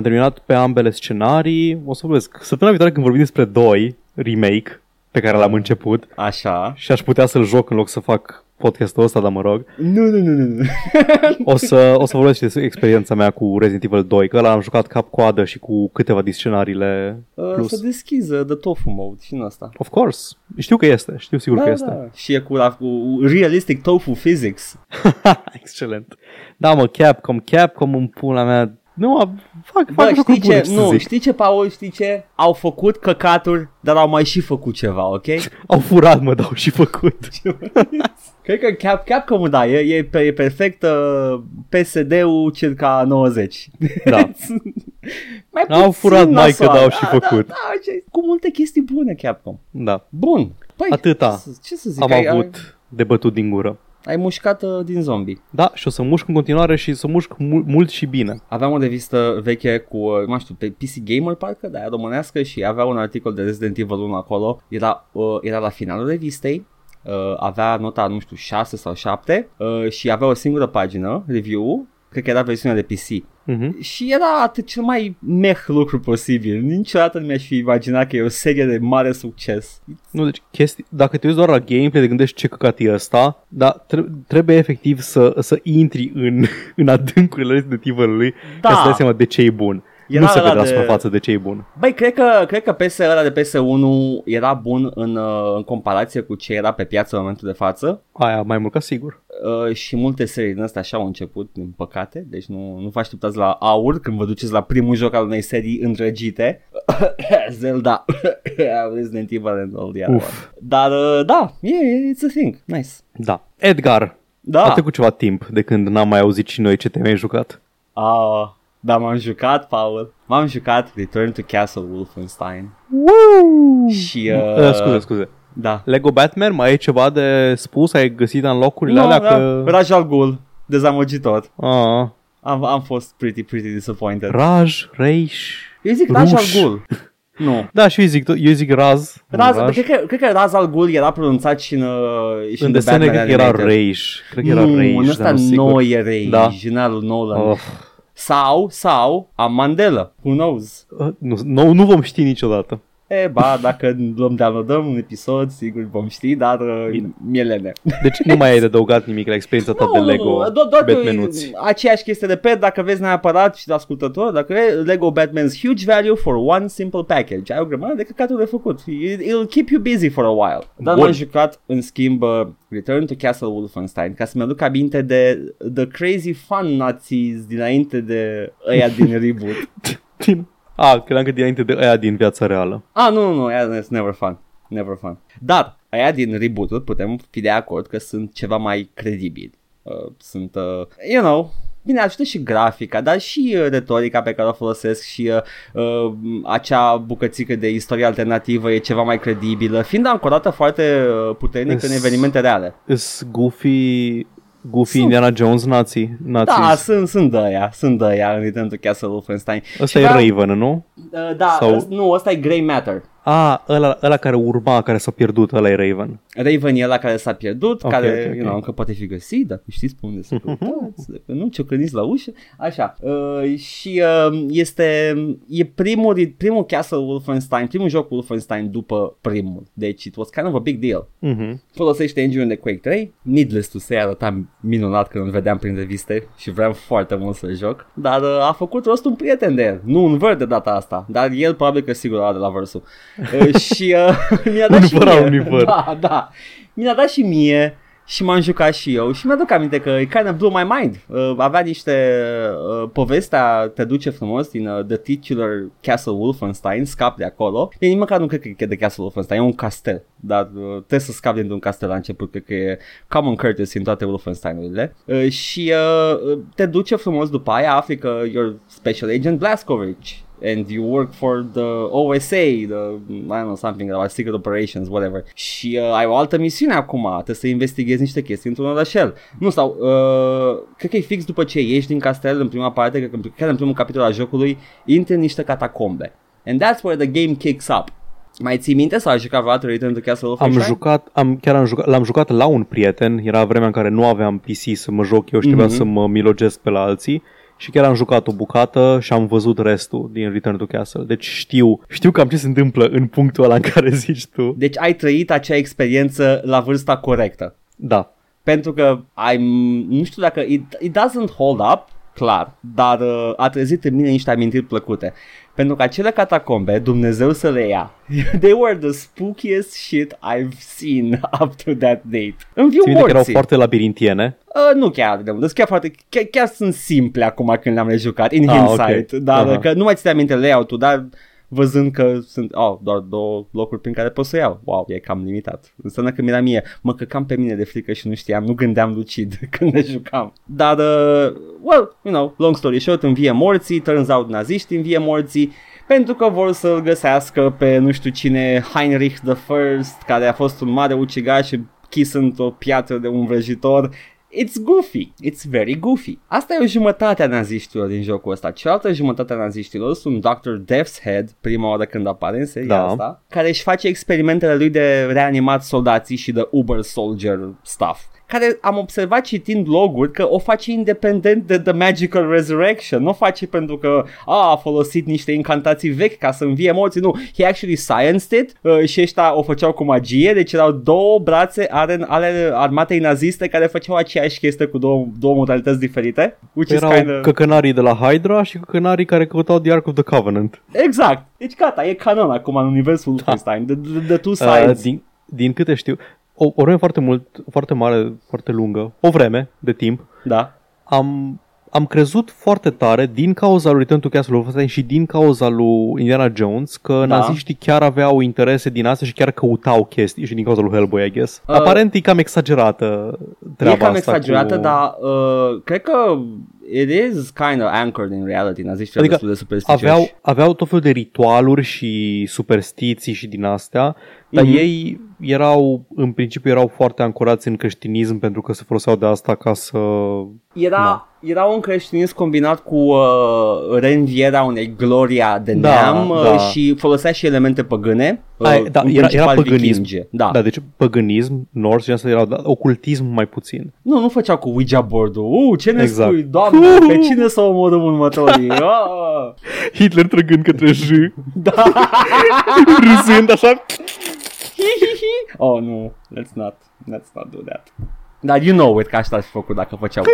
terminat pe ambele scenarii. O să vă zic, săptămâna viitoare când vorbim despre 2 remake pe care l-am început. Așa. Și aș putea să-l joc în loc să fac podcastul ăsta, dar mă rog. Nu. O să vorbesc despre experiența mea cu Resident Evil 2, că ăla am jucat cap-coadă și cu câteva din scenariile plus. Să deschiză de tofu mode și în asta. Of course. Știu că este, că este. Da. Și e cu realistic tofu physics. Excelent. Da, mă, Capcom în pula mea. Nu, fac jocuri bune, ce zic. Știi ce, Paul, Au făcut căcaturi, dar au mai și făcut ceva, ok? Au furat, mă, dar au și făcut. Cred că Capcom, da, e perfect PSD-ul circa 90. Da. Mai au furat, mai că dar au și făcut. Da, cu multe chestii bune, Capcom. Da. Bun. Păi, atâta ce să zic, am avut de bătut din gură. Ai mușcat din zombie. Da, și o să mușc în continuare și să mușc mult și bine. Aveam o revistă veche cu, nu știu, pe PC Gamer parcă, de aia românească, și avea un articol de Resident Evil 1 acolo. Era la finalul revistei, avea nota, nu știu, 6 sau 7 și avea o singură pagină, review-ul, cred că era versiunea de PC. Uh-huh. Și era atât cel mai meh lucru posibil. Niciodată nu mi-aș fi imaginat că e o serie de mare succes. Nu, deci dacă te uiți doar la gameplay, te gândești ce căcat e ăsta. Dar trebuie efectiv să intri în adâncurile Resident Evil-ului, da, ca să dai seama de ce e bun. Era, nu se vede la suprafață de ce e bun. Băi, cred că PS-ăla de PS1 era bun în comparație cu ce era pe piață în momentul de față. Aia mai mult ca sigur. Și multe serii din astea așa au început, din păcate. Deci nu vă așteptați la aur când vă duceți la primul joc al unei serii întregite. Zelda, Resident Evil and all the other. Dar da, it's a thing. Nice. Da. Edgar, da. A trecut ceva timp de când n-am mai auzit și noi ce te mai jucat. Dar m-am jucat, Paul. M-am jucat Return to Castle Wolfenstein. Woo! Și scuze. Da. Lego Batman, mai e ceva de spus? Ai găsit în locurile alea că Raj al Ghul, dezamăgitor. Am fost pretty disappointed. Eu zic Raj al Ghul. Nu. Da, și eu zic Raz. Cred că Raz al Ghul era pronunțat și în desene, cred că era Raj. Nu, ăsta nu e Raj, originalul Nolan. Sau Amandela, who knows? Nu vom ști niciodată. Ba, dacă luăm downloadăm un episod, sigur vom ști, dar mielene. Deci nu mai ai adăugat nimic la experiența ta de Lego Batman-uți. Aceeași chestie, repet, dacă vezi neapărat și de ascultător, dacă Lego Batman's huge value for one simple package. Ai o grămadă de căcatul de făcut. It'll keep you busy for a while. Dar am jucat, în schimb, Return to Castle Wolfenstein, ca să mi-aduc aminte de the crazy fun Nazis dinainte de ăia din reboot. Credeam că dinainte de aia din viața reală. Nu, it's never fun. Dar aia din reboot-ul putem fi de acord că sunt ceva mai credibili. Sunt, you know, bine, ajută și grafica, dar și retorica pe care o folosesc și acea bucățică de istorie alternativă e ceva mai credibilă, fiind ancorată foarte puternic în evenimente reale. Is Goofy sunt. Indiana Jones, nazi. Da, sunt de aia în Return to Castle Wolfenstein. Ăsta e Raven, nu? Da, sau... nu, ăsta e Grey Matter. Ăla care urma, care s-a pierdut, ăla e Raven. Raven e ăla care s-a pierdut, okay, care, okay, you know, încă poate fi găsit, dacă știți pe unde să căutați, dacă nu, ciocăniți la ușă, așa. Și e primul Castle Wolfenstein, primul joc Wolfenstein după primul, deci it was kind of a big deal. Uh-huh. Folosește engine de Quake 3, needless to say, arăta minunat când îl vedeam prin reviste și vreau foarte mult să joc, dar a făcut rost un prieten de el, nu un văr de data asta, dar el probabil că sigur are de la versul. Și mi-a dat și mie. Da. Mi-a dat și mie și m-am jucat și eu și mi-aduc aminte că it kind of blew my mind. Avea niște povestea, te duce frumos din The Titular Castle Wolfenstein, scap de acolo. Nici măcar nu cred că e de Castle Wolfenstein, e un castel, dar trebuie să scapi dintr-un castel la început, cred că e common courtesy în toate Wolfenstein-urile. Și te duce frumos, după aia afli că you're Special Agent Blazkowicz. And you work for the OSA, secret operations, whatever. Și ai o altă misiune acum, trebuie să investighezi niște chestii într-un orășel. Nu, sau, cred că e fix după ce ieși din castel în prima parte, cred că în primul capitol al jocului, intri în niște catacombe. And that's where the game kicks up. Mai ții minte sau ai jucat vreodată Return to Castle Wolfenstein? L-am jucat la un prieten, era vremea în care nu aveam PC să mă joc eu și trebuia să mă milogesc pe la alții. Și chiar am jucat o bucată și am văzut restul din Return to Castle. Deci știu cam ce se întâmplă în punctul ăla în care zici tu. Deci ai trăit acea experiență la vârsta corectă. Da. Pentru că nu știu dacă it doesn't hold up, clar, dar a trezit în mine niște amintiri plăcute. Pentru că acele catacombe, Dumnezeu să le ia, they were the spookiest shit I've seen up to that date. Îmi viu morții. Erau foarte labirintiene? Nu chiar de mult, chiar sunt simple acum când le-am rejucat, in hindsight. Okay. Dar că nu mai ține aminte layout-ul, dar văzând că sunt doar două locuri prin care pot să iau. Wow, e cam limitat. Înseamnă că mi-era mie. Mă căcam pe mine de frică și nu știam, nu gândeam lucid când ne jucam. Dar, well, you know, long story short, învie morții, turns out naziști învie morții, pentru că vor să-l găsească pe nu știu cine, Heinrich I, care a fost un mare ucigaș și chisând o piatră de un vrăjitor. It's goofy. It's very goofy. Asta e o jumătate a naziștilor din jocul ăsta. Cealaltă jumătate a naziștilor sunt Dr. Death's Head, prima oară când apare în seria asta, care își face experimentele lui de reanimat soldații și de Uber Soldier stuff, care am observat citind loguri că o face independent de The Magical Resurrection. Nu o face pentru că a folosit niște incantații vechi ca să învie morții. Nu, he actually scienced it și ăștia o făceau cu magie. Deci erau două brațe ale armatei naziste care făceau aceeași chestie cu două modalități diferite. Erau căcănarii de la Hydra și căcănarii care căutau The Ark of the Covenant. Exact. Deci gata, e canon acum în universul Wolfenstein. The two sides. Din câte știu... O vreme foarte mare, foarte lungă, o vreme de timp, am crezut foarte tare, din cauza lui Return to Castle Wolfenstein și din cauza lui Indiana Jones, că naziștii chiar aveau interese din astea și chiar căutau chestii, și din cauza lui Hellboy, I guess. Aparent e cam exagerată treaba asta. E cam exagerată, dar cred că it is kind of anchored in reality. Naziștii adică destul de superstițioși. Aveau tot felul de ritualuri și superstiții și din astea, dar ei în principiu erau foarte ancorați în creștinism, pentru că se foloseau de asta ca să... Era un creștinism combinat cu reînvierea unei gloria de neam și folosea și elemente păgâne. Era păgânism. Da, deci păgânism, nord și asta era ocultism mai puțin. Nu făceau cu Ouija board-ul. Ce ne spui, Doamne, pe cine să omorâm următorii? Hitler trăgând către J. Râzând așa. Oh, nu, let's not do that. Dar you know it, ca așa aș fi făcut dacă făceau cu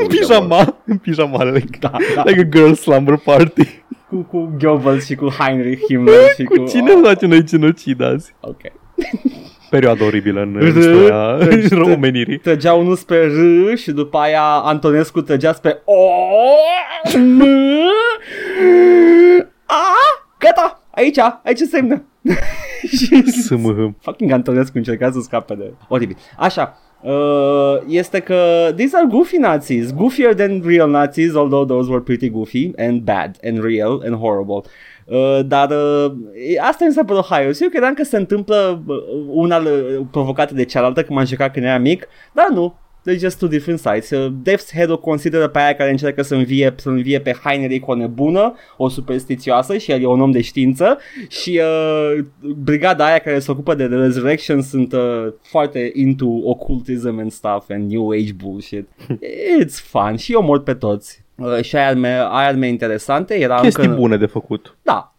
în pijama, like a girl slumber party. Cu Goebbels și cu Heinrich Himmler și cu cine face noi genocid azi? Ok. Perioada oribilă în istoria românirii. Trăgeau unul spre R și după aia Antonescu trăgea spre O, M, A, gata, aici semnă. Fucking Antonescu încerca să scape de oribil. Așa. Este că these are goofy Nazis, goofier than real Nazis, although those were pretty goofy and bad and real and horrible. Dar asta mi s-a părut haios. Eu credeam că se întâmplă una provocată de cealaltă când m-am jucat când eram mic, dar nu. They're just two different sides. Death's Head o consideră pe aia care încearcă să învie pe Heinrich o nebună, o superstițioasă, și el e un om de știință, și brigada aia care se ocupă de The Resurrection sunt foarte into occultism and stuff and new age bullshit. It's fun și eu mor pe toți. Și aia arme interesante. Chestii bune de făcut. Da.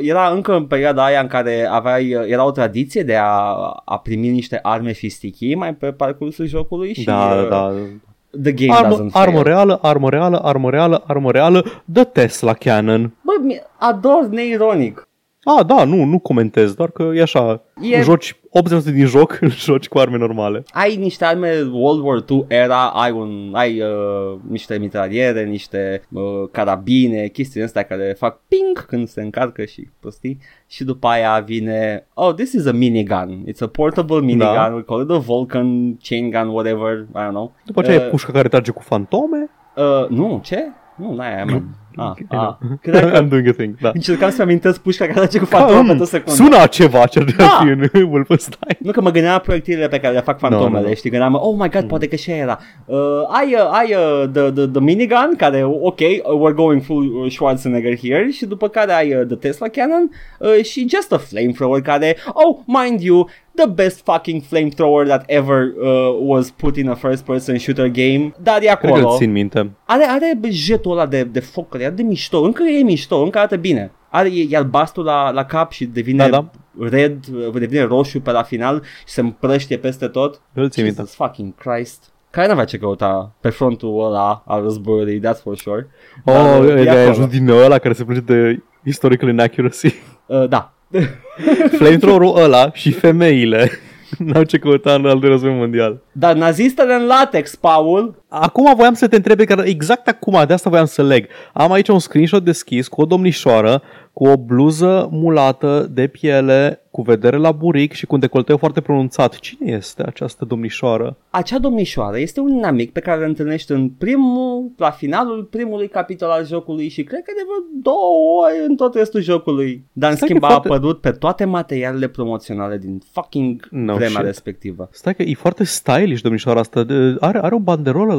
Era încă în perioada aia în care era o tradiție de a primi niște arme fistichii mai pe parcursul jocului și the game armă reală, the Tesla Cannon. Bă, ador neironic. Nu comentez, doar că e așa, joci 80% din joc, îl joci cu arme normale. Ai niște arme World War II era, ai niște mitraliere, niște carabine, chestii astea care fac ping când se încarcă și prostii. Și după aia vine, this is a minigun, it's a portable minigun, we call it a Vulcan, chain gun, whatever, I don't know. După aceea e pușca care trage cu fantome. Nu, ce? Nu, n-aia mă. I'm doing a thing, da. Încercam să-mi amintesc pușca care face cu fantome tot secundă. Sună ceva ce ar fi în Wolfenstein. Nu, că mă gândeam la proiectilele pe care le fac fantomele, știi, gândeam, oh my god, poate că și aia era. Ai the minigun, care, ok, we're going full Schwarzenegger here, și după care ai the Tesla Cannon și just a flamethrower care, oh, mind you, the best fucking flamethrower that ever was put in a first-person shooter game. Dar e acolo. Cred că îl țin minte. Are jetul ăla de foc, care de mișto. Încă e mișto, încă arată bine. E albastru la cap și devine red, devine roșu pe la final și se împrăștie peste tot. Îl țin minte. Jesus fucking Christ. Care n-avea ce căuta pe frontul ăla al războiului, that's for sure. E ajuns din ăla care se plânge de historical inaccuracy. Da. Flamethrowerul ăla și femeile n-au ce căuta în al doilea război mondial. Dar nazistele în latex, Paul. Acum voiam să te întrebe, că exact acum, de asta voiam să leg. Am aici un screenshot deschis cu o domnișoară cu o bluză mulată de piele, cu vedere la buric și cu un decolteu foarte pronunțat. Cine este această domnișoară? Acea domnișoară este un inamic pe care îl întâlnești la finalul primului capitol al jocului și cred că de vreo 2 ori în tot restul jocului. Dar în schimb a apărut pe toate materialele promoționale din fucking vremea respectivă. Stai că e foarte stylish domnișoara asta. Are o banderolă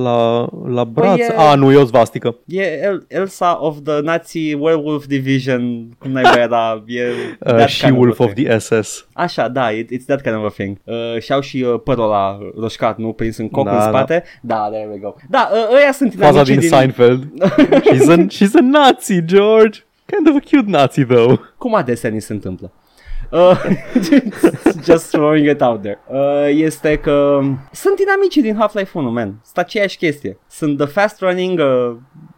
la braț. Nu, e o svastică. E Elsa of the Nazi Werewolf Division. Cum n-ai voia, dar e... She-Wolf of the SS. Așa, da, it's that kind of a thing. Și au și părul ăla roșcat, nu? Prins în coc, în spate. Da, there we go. Da, ăia sunt inamicii din... Seinfeld. She's a Nazi, George. Kind of a cute Nazi, though. Cum adesea ni se întâmplă. Just throwing it out there. Este că sunt inamicii din Half-Life 1, man. Sunt aceeași chestie. Sunt the fast running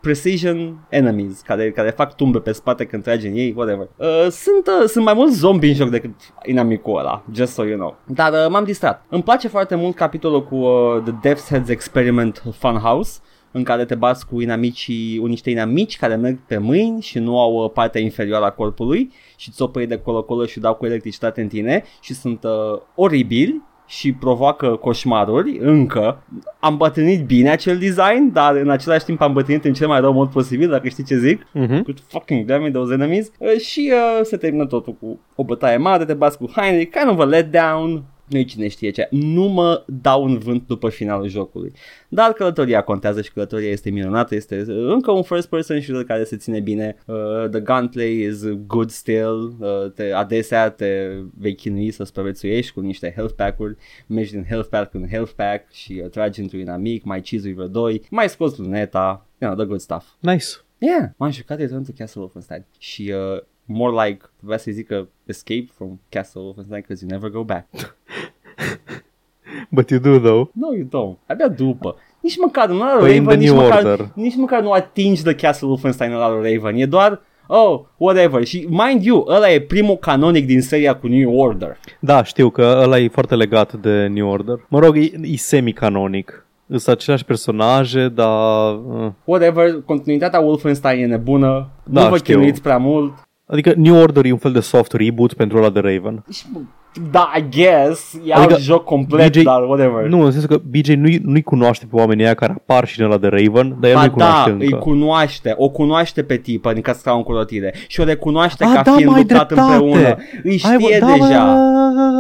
precision enemies care fac tumbe pe spate când tragi în ei, whatever. Sunt mai mulți zombie în joc decât inamicul ăla, just so you know. Dar m-am distrat. Îmi place foarte mult capitolul cu The Death's Heads Experiment Funhouse, în care te bați cu niște inamici care merg pe mâini și nu au partea inferioară a corpului și țopăie de colo-colo și dau cu electricitate în tine și sunt oribili și provoacă coșmaruri încă. Am bătrânit bine acel design, dar în același timp am bătrânit în cel mai rău mod posibil, dacă știi ce zic. Good fucking damn it, those enemies. Și se termină totul cu o bătaie mare, te bați cu Heinrich, kind of a letdown. Nu-i cine știe ce. Nu mă dau în vânt după finalul jocului. Dar călătoria contează și călătoria este minunată. Este încă un first person shooter care se ține bine. The gunplay is good still. Adesea te vei chinui să supraviețuiești cu niște health pack-uri. Mergi din health pack în health pack și tragi într-un inamic, mai cizui vreo 2, mai scoți luneta. You know, the good stuff. Nice. Yeah. M-am jucat Return to Castle Wolfenstein și... more like, vreau să zic că escape from Castle Wolfenstein because you never go back. But you do though. No, you don't. Abia după. Nici măcar nu la Raven, nici măcar nu atingi de Castle Wolfenstein la Raven. E doar, oh, whatever. Și mind you, ăla e primul canonic din seria cu New Order. Da, știu că ăla e foarte legat de New Order. Mă rog, e semi-canonic. Sunt aceleași personaje, dar... Whatever, continuitatea Wolfenstein e nebună. Da, nu vă chinuiți prea mult. Adică New Order e un fel de soft reboot pentru ăla de Raven. Da, I guess. E adică alt joc complet, BJ, dar whatever. Nu, în sensul că BJ nu-i cunoaște pe oamenii aia care apar și în ăla de Raven, dar el nu-i cunoaște încă. Îi cunoaște. O cunoaște pe tipă din Cascaun cu rotile și o recunoaște ca fiind luptat împreună. Îi știe deja.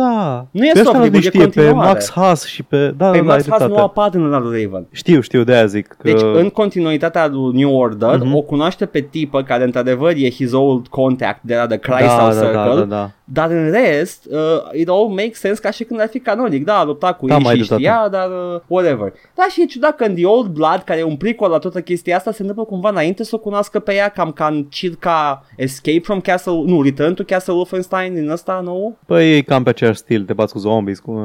Da. Nu e soft reboot, e continuare. Pe Max Haas și pe... Pe Max Haas nu apar în ăla de Raven. Știu, de aia zic. Deci în continuitatea lui New Order o cunoaște pe tipă care într-adevăr e his old contact de la The Crystal Circle, dar în rest... it all makes sense ca și când ar fi canonic. Da, a luptat cu ei și știa, dar whatever. Da, și e ciudat că în The Old Blood, care e un prequel la toată chestia asta, se întâmplă cumva înainte să o cunoască pe ea, cam ca în circa Escape from Castle, nu, Return to Castle Wolfenstein din ăsta nou. Păi e cam pe același stil, te bați cu zombies, cu...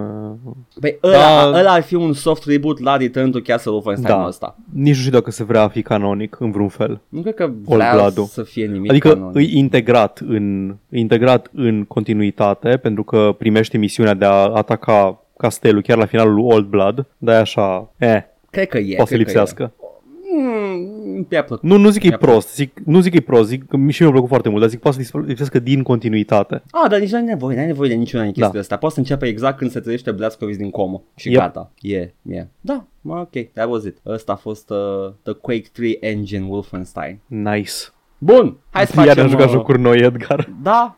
Păi ăla ar fi un soft reboot la Return to Castle Wolfenstein ăsta. Nici nu știu dacă se vrea a fi canonic în vreun fel. Nu cred că vrea să fie nimic canonic. Adică e integrat în continuitate, pentru că primește misiunea de a ataca castelul chiar la finalul Old Blood, dar e așa, cred că poate să lipsească. mi-a plăcut. Nu zic că e prost, zic că și mi-a plăcut foarte mult, dar zic poate să lipsească din continuitate. Ah, dar nici n-ai nevoie de niciuna din chestia asta. Poate să începe exact când se trezește Blazkowicz din comă și gata. Da. Ok, that was it. Ăsta a fost The Quake 3 Engine Wolfenstein. Nice. Bun, hai să facem... Iar am jucat jocuri noi, Edgar. Da.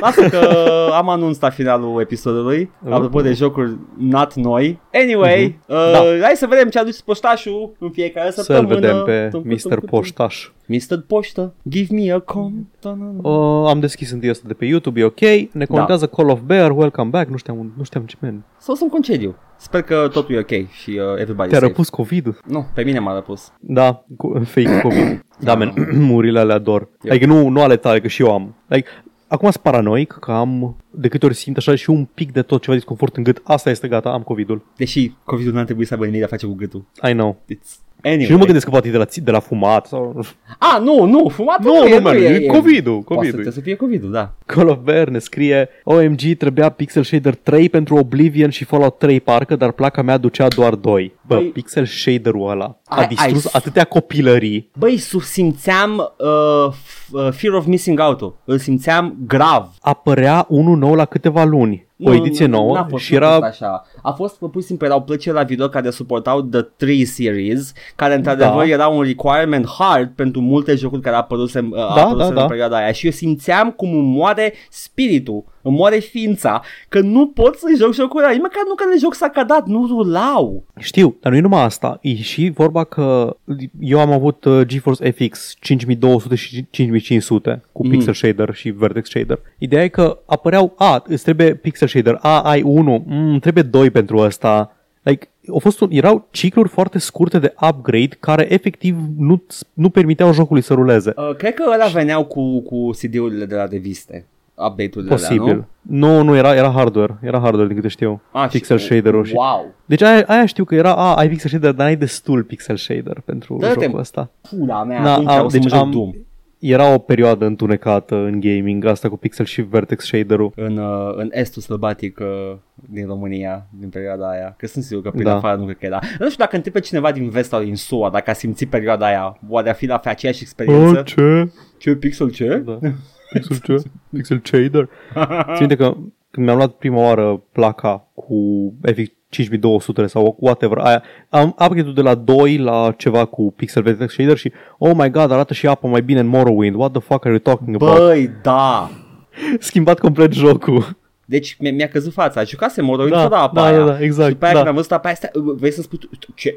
Lasă că am anunțat finalul episodului, apropo de jocuri not noi. Anyway, hai să vedem ce a dus poștașul în fiecare săptămână. Să-l vedem pe Mr. Poștaș. Mr. Poștă, give me a comment. Am deschis întâi asta de pe YouTube, e ok. Ne comentează Call of Bear, welcome back, nu știam ce men. Sau sunt concediu. Sper că totul e ok și everybody te-a răpus COVID-ul? Nu, pe mine m-a răpus. Da, fake COVID. Da, men, murile alea ador. Adică nu ale tale, că și eu am. Like, acum sunt paranoic că am, de câte ori simt așa și un pic de tot ceva disconfort în gât. Asta este, gata, am COVID-ul. Deși COVID-ul n-ar trebui să aibă nimic de a face cu gâtul. I know. Anyway. Și nu mă gândesc că poate de la fumat sau... Ah, nu, fumatul nu e COVID-ul. Poate să fie COVID-ul, da. Call of Bear ne scrie: OMG, trebuia Pixel Shader 3 pentru Oblivion și Fallout 3 parcă, dar placa mea ducea doar 2. Băi, Pixel Shader-ul ăla a distrus atâtea copilării. Băi, simțeam Fear of Missing Out-ul. Îl simțeam grav. Apărea unul nou la câteva luni. O ediție nouă și era... A fost, pur și simplu, erau plăceri la video care suportau The 3 Series, care într-adevăr era un requirement hard pentru multe jocuri care apărusem în perioada aia. Și eu simțeam cum îmi moare spiritul, îmi moare ființa, că nu pot să joc jocuri ăla. E măcar nu că de joc s-a cadat, nu rulau. Știu, dar nu e numai asta. E și vorba că eu am avut GeForce FX 5200 și 5500 cu Pixel Shader și Vertex Shader. Ideea e că apăreau, îți trebuie Pixel Shader, ai 1, trebuie 2 pentru ăsta. Like, erau cicluri foarte scurte de upgrade care efectiv nu permiteau jocului să ruleze. Cred că ăla veneau cu CD-urile de la reviste. Update-urile posibil. Alea, nu? Nu, era hardware. Era hardware, din câte știu. Pixel shader-ul. Wow. Deci aia știu că era, ai pixel shader, dar n-ai destul pixel shader pentru jocul ăsta. Pula mea, atunci Doom. Era o perioadă întunecată în gaming, asta cu pixel și vertex shader-ul. În estul sălbatic din România, din perioada aia. Că sunt sigur că prin afară nu cred că era. Nu știu dacă întrebi pe cineva din vest sau din SUA, dacă a simțit perioada aia, oare a fi la aceeași experiență? Ce? Pixel ce? Da. Pixel ce? Pixel shader? Țin minte că când mi-am luat prima oară placa cu FX 5200 sau whatever aia, am upgrade-ul de la 2 la ceva cu Pixel Vertex Shader și oh my god, arată și apa mai bine în Morrowind. What the fuck are you talking about? Băi, da! Schimbat complet jocul. Deci mi-a căzut fața, jucase Morrowind fără apa aia. Da, exact. Și după aia când am văzut apa aia, vrei să-mi spui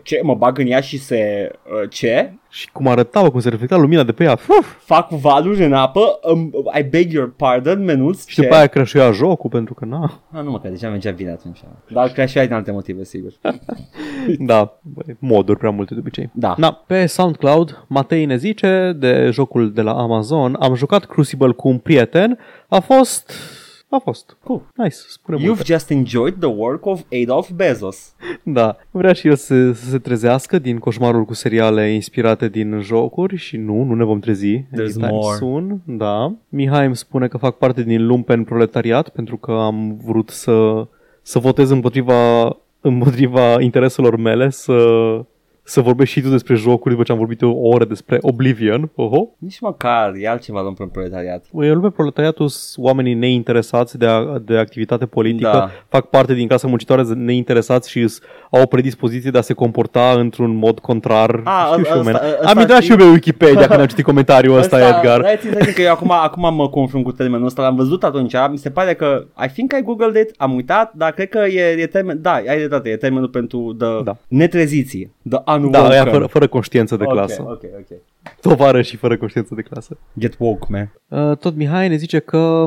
ce? Mă bag în ea și se... ce? Și cum arătau, cum se reflecta lumina de pe ea. Fac valuri în apă, I beg your pardon, menuț. Și după aia crashuia jocul, pentru că na. Nu mă, că deja mergea bine atunci. Dar crashuia din alte motive, sigur. Da, moduri prea multe de obicei. Da. Pe SoundCloud, Matei ne zice de jocul de la Amazon: am jucat Crucible cu un prieten, a fost. Cool. Nice. Spune multe. You've just enjoyed the work of Adolf Bezos. Da. Vrea și el să se trezească din coșmarul cu seriale inspirate din jocuri și nu ne vom trezi. There's more. Soon. Da. Mihai îmi spune că fac parte din lumpen proletariat pentru că am vrut să votez împotriva intereselor mele, să vorbești și tu despre jocuri după ce am vorbit o oră despre Oblivion. Nici măcar e altceva lumea proletariat. E lumea proletariatul, oamenii neinteresați de activitate politică, fac parte din clasa muncitoare neinteresați și au o predispoziție de a se comporta într-un mod contrar. Am intrat și eu pe Wikipedia când am citit comentariul ăsta, Edgar. Că eu acum mă confrunt cu termenul ăsta, l-am văzut atunci, mi se pare că I think I googled it, am uitat, dar cred că e termen, da, ai dreptate, e termenul pentru netreziții. Da, aia fără conștiință de clasă. Ok. Tovară și fără conștiință de clasă. Get woke, man. Tot Mihai ne zice că...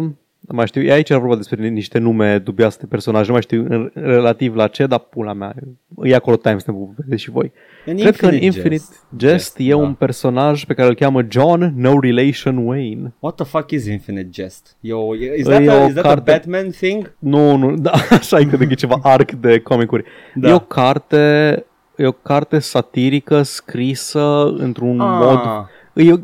Mai știu, aici era vorba despre niște nume dubioase de personaje, nu mai știu relativ la ce, dar pula mea, e acolo timestamp-ul, vedeți și voi. Cred că în Infinite Jest e un personaj pe care îl cheamă John No Relation Wayne. What the fuck is Infinite Jest? Is that a Batman thing? Nu, da, așa e că e ceva arc de comicuri. Da. E o carte satirică scrisă într-un mod...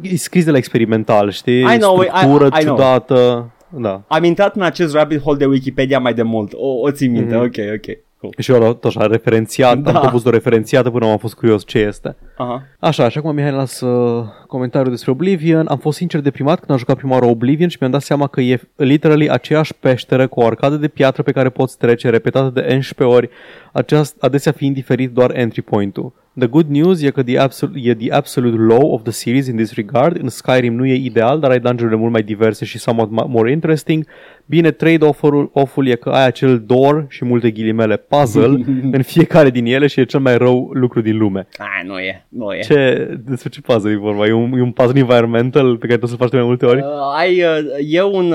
E scris de la experimental, știi? Structură ciudată. Da. Am intrat în acest rabbit hole de Wikipedia mai de mult. O țin minte, ok. Cool. Și eu l-am așa referențiat, da. Am compus o referențiată până am fost curios ce este. Aha. Așa, și acum Mihai lasă comentariul despre Oblivion. Am fost sincer deprimat când am jucat prima oară Oblivion și mi-am dat seama că e literally aceeași peșteră cu o arcadă de piatră pe care poți trece, repetată de 11 ori, adesea fiind diferit doar entry point-ul. The good news e că e the absolute low of the series in this regard. În Skyrim nu e ideal, dar ai dungeon-urile mult mai diverse și somewhat more interesting. Bine, trade-off-ul e că ai acel door și multe ghilimele puzzle în fiecare din ele și e cel mai rău lucru din lume. Ah, nu e. Despre ce puzzle e vorba? E un puzzle environmental pe care tu să-l faci mai multe ori? E un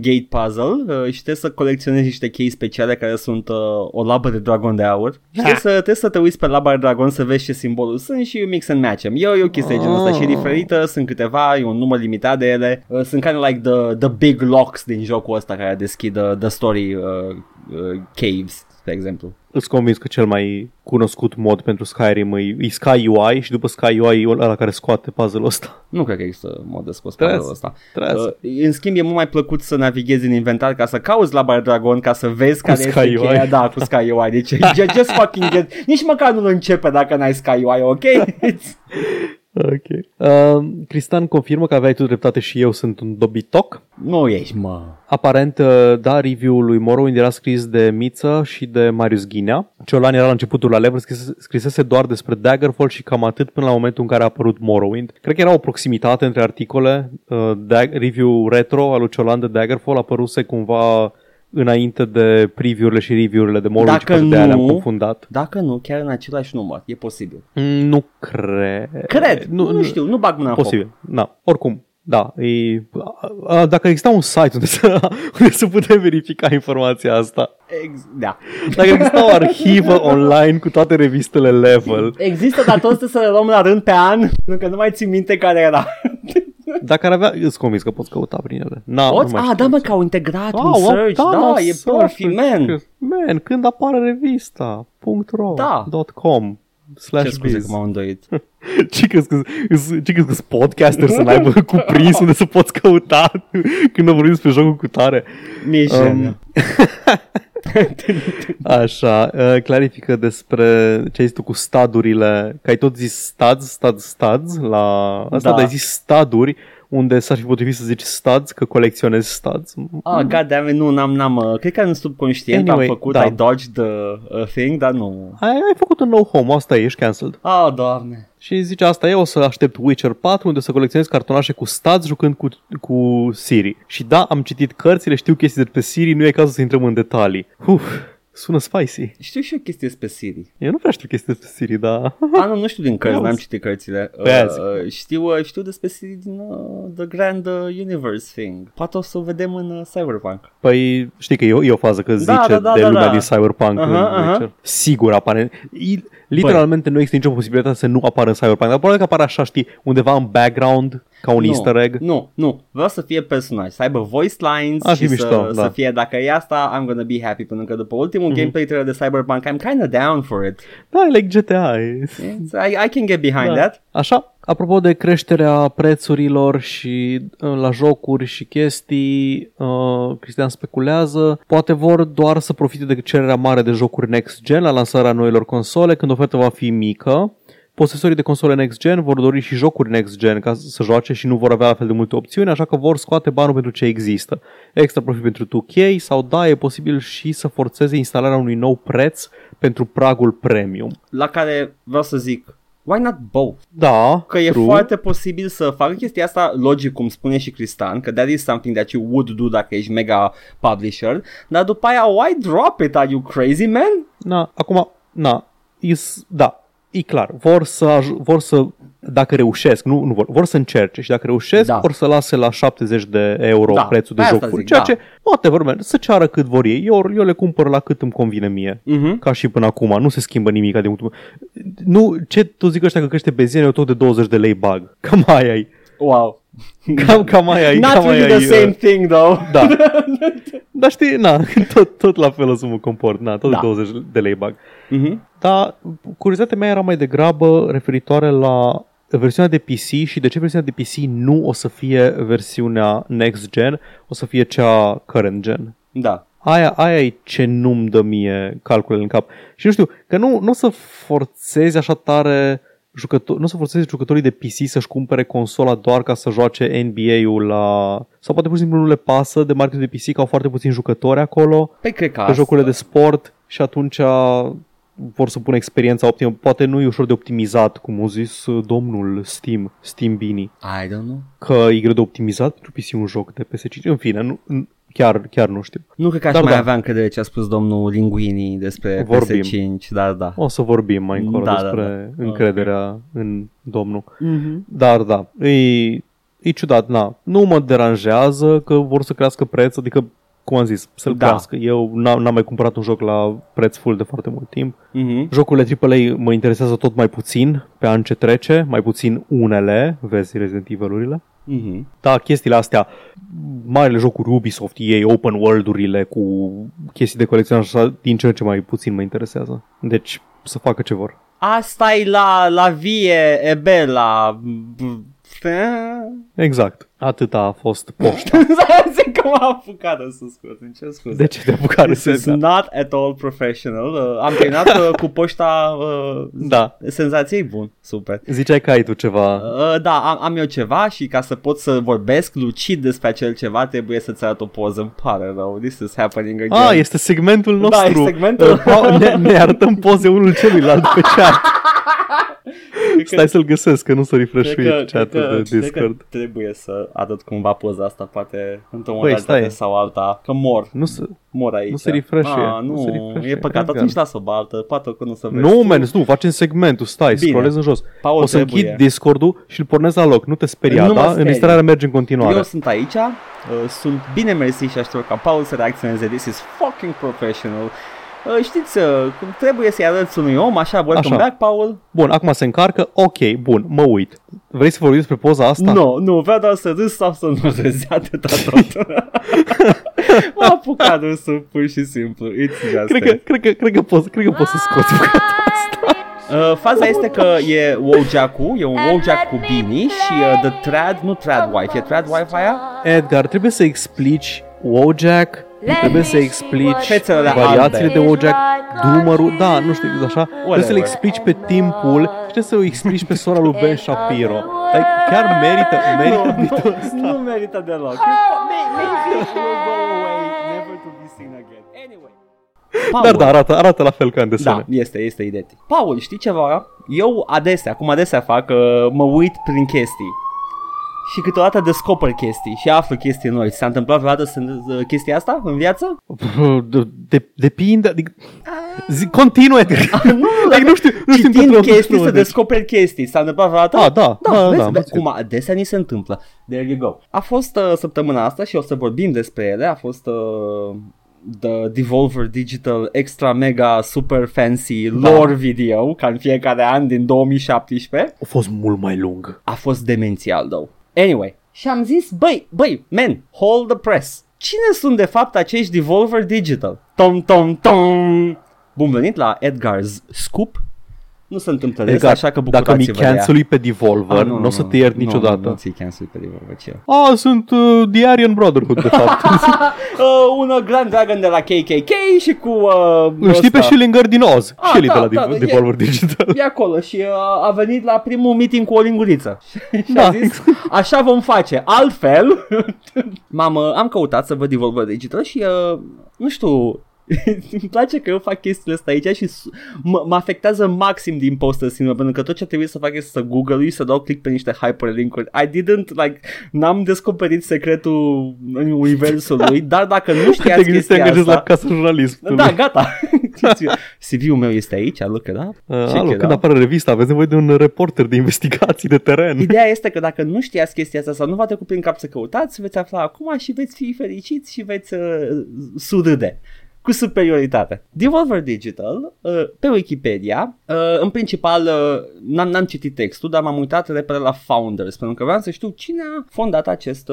gate puzzle și trebuie să colecționezi niște chei speciale care sunt o labă de dragon de aur. Și trebuie să te uiți pe laba de dragon să vezi ce simbolul sunt și mix and match-em. E o chestie genul ăsta și diferită, sunt câteva, e un număr limitat de ele. Sunt kind of like the big locks din jocul ăsta care deschid the story caves, de exemplu. Îți convins că cel mai cunoscut mod pentru Skyrim e SkyUI și după SkyUI e ăla care scoate puzzle-ul ăsta. Nu cred că există mod de scos puzzle-ul ăsta. În schimb e mult mai plăcut să navighezi în inventar ca să cauți la Bar Dragon, ca să vezi care este cheia. Da, cu SkyUI. Deci just fucking get. Nici măcar nu începe dacă n-ai SkyUI, ok? Okay. Cristian confirmă că aveai tu dreptate și eu sunt un dobitoc. Nu ești, mă. Aparent, da, review-ul lui Morrowind era scris de Miță și de Marius Ghinea. Ciolan era la începutul la Lever, scrisese doar despre Daggerfall și cam atât până la momentul în care a apărut Morrowind. Cred că era o proximitate între articole. Review retro al lui Ciolan de Daggerfall apăruse cumva înainte de preview-urile și review-urile de Morrowind, și de alea am confundat. Dacă nu, chiar în același număr, e posibil. Nu cred. Cred, nu știu, nu bag mâna în foc. Posibil, da, oricum. Da, dacă exista un site unde să putem verifica informația asta. Da. Dacă exista o arhivă online cu toate revistele Level. Există, dar toți trebuie să le luăm la rând pe an, pentru că nu mai țin minte care era. Dacă ar avea, îți convins că poți căuta prin ele. Poți? Da, mă, că au integrat un search. Da, e profi, man. Man, când apare revista? .ro.com/biz. Ce m-am îndoit. Ce crezi că sunt podcaster să n-aibă cuprins unde să poți căuta când am vorbit despre jocul cu tare? Așa, clarifică despre ce ai zis tu cu stadurile, că ai tot zis stads la asta, dar ai zis staduri unde s-ar fi potrivit să zici studs, că colecționezi studs. Ah, goddammit, nu, n-am, cred că în subconștient anyway, am făcut, da. I dodged the thing, dar nu. Ai făcut un no home, asta e, ești cancelled. Ah, doamne. Și zice, asta e, o să aștept Witcher 4, unde o să colecționez cartonașe cu studs jucând cu Siri. Și da, am citit cărțile, știu chestii despre Siri, nu e cazul să intrăm în detalii. Sună spicy. Știu și o chestie despre Siri. Eu nu prea știu chestii despre Siri, dar... nu știu din cărți, n-am citit cărțile. Știu despre Siri din The Grand Universe thing. Poate o să o vedem în Cyberpunk. Păi știi că e o fază că zice lumea din Cyberpunk. Sigur apare... Literalmente nu există nicio posibilitate să nu apară în Cyberpunk, dar probabil că apare așa, știi, undeva în background, ca un easter egg. Nu, vreau să fie personaj, să aibă voice lines și să fie, dacă e asta, I'm gonna be happy, pentru că după ultimul gameplay trailer de Cyberpunk, I'm kinda down for it. Da, like GTA. I can get behind that. Așa. Apropo de creșterea prețurilor și la jocuri și chestii, Cristian speculează, poate vor doar să profite de cererea mare de jocuri next gen la lansarea noilor console, când oferta va fi mică. Posesorii de console next gen vor dori și jocuri next gen ca să joace și nu vor avea la fel de multe opțiuni, așa că vor scoate banul pentru ce există. Extra profit pentru 2K sau da, e posibil și să forțeze instalarea unui nou preț pentru pragul premium. La care vreau să zic... Why not both? Da, că e foarte posibil să facă chestia asta, logic, cum spune și Cristian, că that is something that you would do dacă ești mega publisher, dar după aia, why drop it? Are you crazy, man? E clar, vor să dacă reușesc, vor să încerce și dacă reușesc, vor să lase la 70 de euro prețul de jocuri, ceea ce poate vor merge, să ceară cât vor ei, eu le cumpăr la cât îmi convine mie, ca și până acum, nu se schimbă nimic din punctul meu. Nu, ce tu zic ăștia că crește benzina, eu tot de 20 de lei bag, cam aia ai. Wow. Cam aia ai. Not really the same thing, though. Da. Dar știi, tot la fel o să mă comport, tot de 20 de lei bag. Dar curiozitatea mea era mai degrabă referitoare la versiunea de PC și de ce versiunea de PC nu o să fie versiunea next gen, o să fie cea current gen. Da. Aia e ce nu-mi dă mie calculele în cap. Și nu știu, că nu o să forțezi așa tare nu o să forțezi jucătorii de PC să-și cumpere consola doar ca să joace NBA-ul la... Sau poate pur și simplu nu le pasă de marketul de PC, că au foarte puțini jucători acolo. Păi cred că asta. Jocurile de sport și atunci vor să pună experiența optimă. Poate nu e ușor de optimizat, cum a zis domnul Steam Bini. I don't know. Că e greu de optimizat pentru PC un joc de PS5. În fine, chiar nu știu. Nu cred că aș avea încredere ce a spus domnul Linguini despre PS5, da. O să vorbim mai încolo despre încrederea în domnul. Mm-hmm. Dar da, e ciudat, na. Nu mă deranjează că vor să crească prețul, adică, cum am zis, să-l crească. Eu n-am mai cumpărat un joc la preț full de foarte mult timp. Mm-hmm. Jocurile AAA mă interesează tot mai puțin pe an ce trece, mai puțin unele, vezi Resident Evil-urile. Mm-hmm. Da, chestiile astea, marile jocuri Ubisoft, EA, open world-urile cu chestii de colecționare așa, din ce mai puțin mă interesează. Deci să facă ce vor. Asta e la vie, e bela. Exact, atâta a fost poșta. Zic că m-a apucat să scot, încerc scuze. De ce te-a apucat? This is not at all professional. Am terminat cu poșta. Senzație bun, super. Ziceai că ai tu ceva. Da, am eu ceva și ca să pot să vorbesc lucid despre acel ceva trebuie să-ți arăt o poză, îmi pare rău. This is happening again. Este segmentul nostru. Da, e segmentul. Ne arătăm poze unul celuilalt pe chat. Stai să-l găsesc, că nu s-o refresh-uit chat-ul de Discord. Trebuie să arăt cumva poza asta, poate într-o modalitate sau alta, că mor. Mor aici. Nu se refresh-e. E păcat, atunci lasă-o pe altă, poate că nu se vezi. Nu, facem segmentul, stai, scrollez în jos. Paul, o să închid Discord-ul și îl pornesc la loc, nu te speria, da? Înregistrarea merge în continuare. Eu sunt aici, sunt bine mersi și aștept ca Paul să reacționeze. This is fucking professional. Știți, trebuie să-i arăți unui om, așa, welcome back, Paul. Bun, acum se încarcă, ok, bun, mă uit. Vrei să vorbim despre poza asta? Nu, vreau doar să râs sau să nu râzi, atâta tot. M-a apucat râsul, pur și simplu, it's just cred că poți să scoți bucata asta. Faza este că e Wojak-ul, e un Wojak cu Bini și the trad, nu trad wife, e trad wife aia? Edgar, trebuie să explici Wojak. Trebuie să explici variațiile de Wojak, Dumărul, da, nu știu, așa. Trebuie să le explici pe timpul și trebuie să o explici pe sora lui Ben Shapiro. Dar chiar merită bitul ăsta. Nu merită deloc. Paul. Dar arată la fel ca în desene. Da, este identic. Paul, știi ceva? Eu adesea fac, mă uit prin chestii. Și câteodată descoper chestii și află chestii noi. S-a întâmplat vreodată chestia asta în viață? Depinde. Continuă. Nu știu. Citind chestii să descoperi chestii. S-a întâmplat vreodată? Da. Cum adesea ni se întâmplă. There you go. A fost săptămâna asta și o să vorbim despre ele. A fost... The Devolver Digital Extra Mega Super Fancy Lore Video, ca în fiecare an din 2017. A fost mult mai lung. A fost demențial, though. Anyway, și am zis, băi, man, hold the press. Cine sunt de fapt acești Devolver Digital? Tom. Bun venit la Edgar's Scoop. Nu se întâmplă des, așa că bucurați-vă de ea. Dacă mi-i cancel-ui pe Devolver, nu o să te iert niciodată. Nu ți-i cancel-ui pe Devolver, ce? Sunt The Aryan Brotherhood, de fapt. Un Grand Dragon de la KKK și cu... Îl știi pe Schillinger din Oz. Schillinger de la Devolver Digital. E acolo și a venit la primul meeting cu o linguriță. Și a zis, așa vom face. Altfel, am căutat să văd Devolver Digital și, nu știu... Îmi place că eu fac chestiile astea aici și mă afectează maxim din postul singur, pentru că tot ce trebuie să fac este să Google-ui, să dau click pe niște hyperlink-uri. N-am descoperit secretul universului, dar dacă nu știați chestia asta... la casă jurnalist. Da, gata. CV-ul meu este aici, când apare revista, aveți nevoie de un reporter de investigații de teren. Ideea este că dacă nu știați chestia asta sau nu v-a trecut prin cap să căutați, veți afla acum și veți fi fericiți și veți surâde. Cu superioritate. Devolver Digital, pe Wikipedia, în principal, n-am citit textul, dar m-am uitat repede la Founders, pentru că vreau să știu cine a fondat acest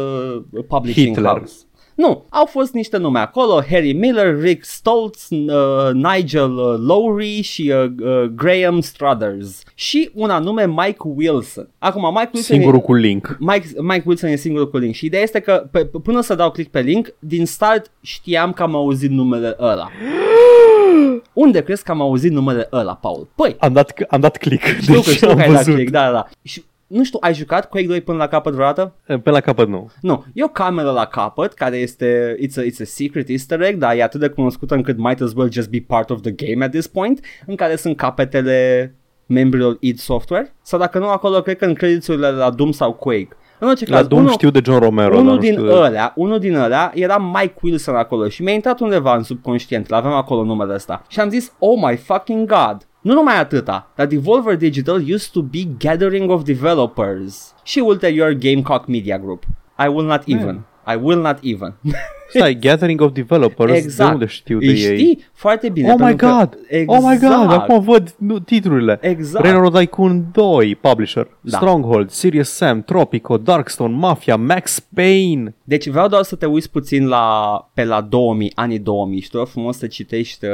publishing house. Nu, au fost niște nume acolo, Harry Miller, Rick Stoltz, Nigel Lowry și Graham Struthers și un anume Mike Wilson. Acum Mike Wilson singurul cu link. Mike Wilson e singurul cu link și ideea este că până să dau click pe link, din start știam că am auzit numele ăla. Unde crezi că am auzit numele ăla, Paul? Păi, am dat click. Știu că ai dat click, da. Și nu știu, ai jucat Quake 2 până la capăt vreodată? Până la capăt nu. Nu, e o cameră la capăt care este, it's a secret easter egg, dar e atât de cunoscută încât might as well just be part of the game at this point, în care sunt capetele membrilor id Software, sau dacă nu acolo, cred că în crediturile la Doom sau Quake. În orice caz, la Doom știu de John Romero. Unul din ăla era Mike Wilson acolo și mi-a intrat undeva în subconștient, l-aveam acolo numele ăsta. Și am zis, oh my fucking god. Nu numai atâta, dar Devolver Digital used to be Gathering of Developers și ulterior Gamecock Media Group. I will not even. Stai, Gathering of Developers, exact. De unde știu de ei? Știi foarte bine. Oh my god, exact. Oh my god, acum văd titlurile. Exact. Railroad Tycoon 2, Publisher, da. Stronghold, Serious Sam, Tropico, Darkstone, Mafia, Max Payne. Deci vreau doar să te uiți puțin pe la 2000, anii 2000, știi, frumos să citești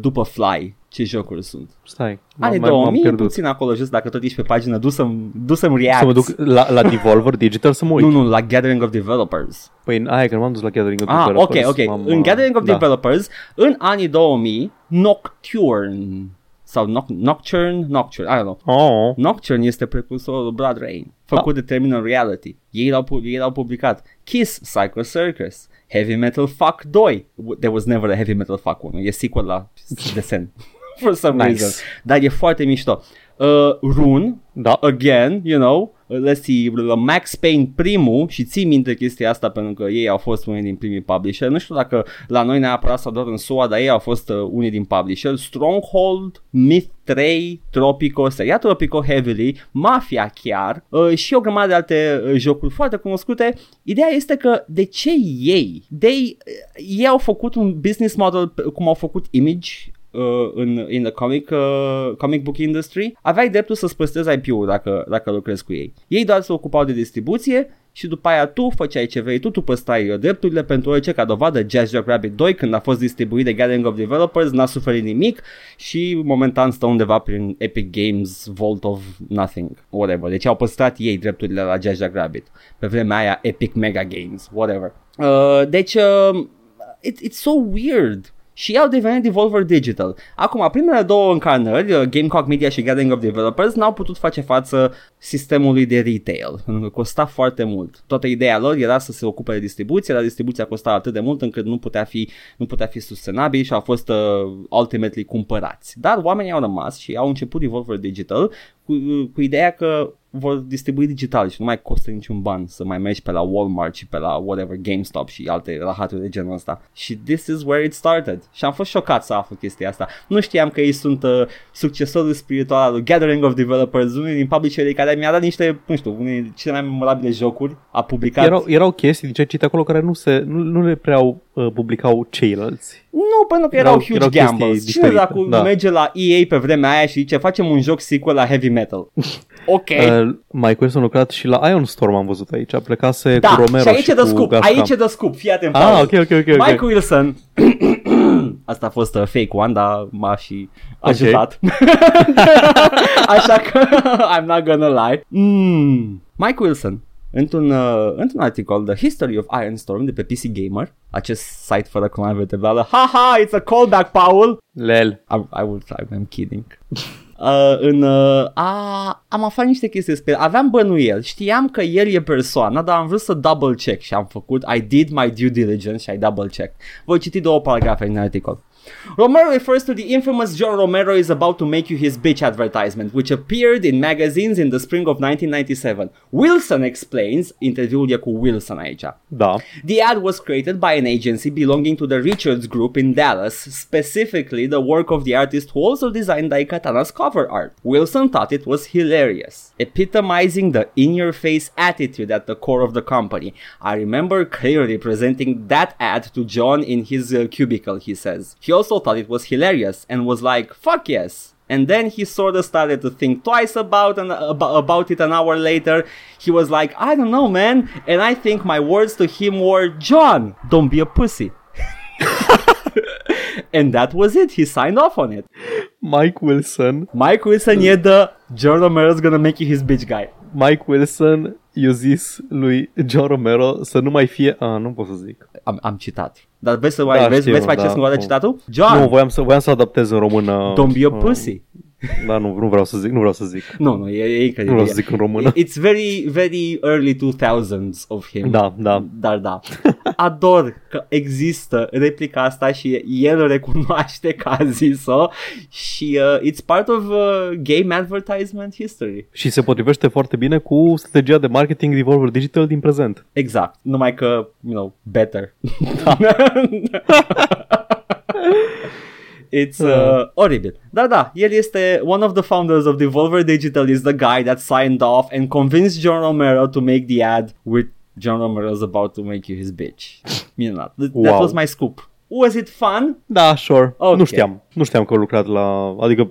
după Fly. Ce jocuri sunt? Stai, anii 2000, puțin acolo jos, dacă tot ești pe pagină, du să-mi reacts. Să mă duc la Devolver Digital să mă uit. Nu, la Gathering of Developers. Păi, aia că nu m-am dus la Gathering of Developers. Ok. În Gathering of Developers, în anii 2000, Nocturne, I don't know. Oh. Nocturne este precursorul Blood Rain, făcut de Terminal Reality. Ei l-au publicat. Kiss, Psycho Circus, Heavy Metal Fuck 2. There was never a Heavy Metal Fuck 1. E sequel la desen. For some reason. Dar e foarte mișto. Rune, again, you know, let's see, Max Payne primul, și ții minte chestia asta pentru că ei au fost unii din primii publisher. Nu știu dacă la noi neapărat sau doar în SUA, dar ei au fost unii din publisher. Stronghold, Myth 3, Tropico, seria Tropico Heavily, Mafia chiar și o grămadă de alte jocuri foarte cunoscute. Ideea este că de ce ei au făcut un business model cum au făcut Image in the comic book industry, aveai dreptul să-ți păstrezi IP-ul dacă lucrezi cu ei. Ei doar se ocupau de distribuție și după aia tu făceai ce vrei, tu păstrai drepturile pentru orice, ca dovadă Jazz Rabbit 2, când a fost distribuit de Gathering of Developers, n-a suferit nimic și momentan stă undeva prin Epic Games Vault of Nothing, whatever. Deci au păstrat ei drepturile la Jazz Rabbit. Pe vremea aia Epic Mega Games, whatever. It's so weird. Și ei au devenit Devolver Digital. Acum, primele două încarnări, Gamecock Media și Gathering of Developers, n-au putut face față sistemului de retail, pentru că costa foarte mult. Toată ideea lor era să se ocupe de distribuție, dar distribuția costa atât de mult încât nu putea fi sustenabil și au fost ultimately cumpărați. Dar oamenii au rămas și au început Devolver Digital cu ideea că vor distribui digital și nu mai costă niciun ban să mai mergi pe la Walmart și pe la whatever, GameStop și alte rahaturi de genul ăsta. Și this is where it started. Și am fost șocat să aflu chestia asta. Nu știam că ei sunt succesorul spiritual al lui Gathering of Developers, unii din publisherii care mi-a dat niște, nu știu, unii din cele mai memorabile jocuri, a publicat. Erau chestii din ce citi acolo care nu le prea publicau ceilalți. Nu, pentru că erau huge gambles. Cine dacă merge la EA pe vremea aia și zice facem un joc sequel la Heavy Metal? Ok. Mike Wilson a lucrat și la Ion Storm, am văzut aici, a plecase cu Romero și aici dă scoop, fii atent. Okay. Mike Wilson, asta a fost fake one, dar m-a și ajutat. Așa că, I'm not gonna lie. Mike Wilson, într-un articol, The History of Iron Storm, de pe PC Gamer, acest site fără coloană vertebrală, haha, it's a callback, Paul! Lel. I will try, I'm kidding. Am aflat niște chestii despre, aveam bănuiel, știam că el e persoana, dar am vrut să double check și am făcut, I did my due diligence și I double check. Voi citi două paragrafe din articol. Romero refers to the infamous John Romero is about to make you his bitch advertisement, which appeared in magazines in the spring of 1997. Wilson explains, interviul e cu Wilson aici. Da. The ad was created by an agency belonging to the Richards Group in Dallas, specifically the work of the artist who also designed Daikatana's cover art. Wilson thought it was hilarious, epitomizing the in-your-face attitude at the core of the company. I remember clearly presenting that ad to John in his cubicle, he says. He also thought it was hilarious and was like, fuck yes. And then he sort of started to think twice about it. An hour later, he was like, I don't know, man. And I think my words to him were, John, don't be a pussy. And that was it. He signed off on it. Mike Wilson e the John Romero's gonna make you his bitch guy. Mike Wilson i-a zis lui John Romero să nu mai fie... nu pot să zic. Am citat. Dar vrei să mai ce sunt citatul? John! Nu, voiam să adaptez în română. Don't be a pussy. Da, nu vreau să zic, Nu, e incredibil. Nu vreau să zic în română. It's very, very early 2000s of him. Da. Dar. Ador că există replica asta și el recunoaște că a zis-o și it's part of game advertisement history. Și se potrivește foarte bine cu strategia de marketing Devolver Digital din prezent. Exact, numai că, better. Da. It's horrible. Da, el este one of the founders of Devolver Digital, is the guy that signed off and convinced John Romero to make the ad with John Romero's about to make you his bitch. Minunat. That was my scoop. Was it fun? Da, sure. Okay. Nu știam că a lucrat la... Adică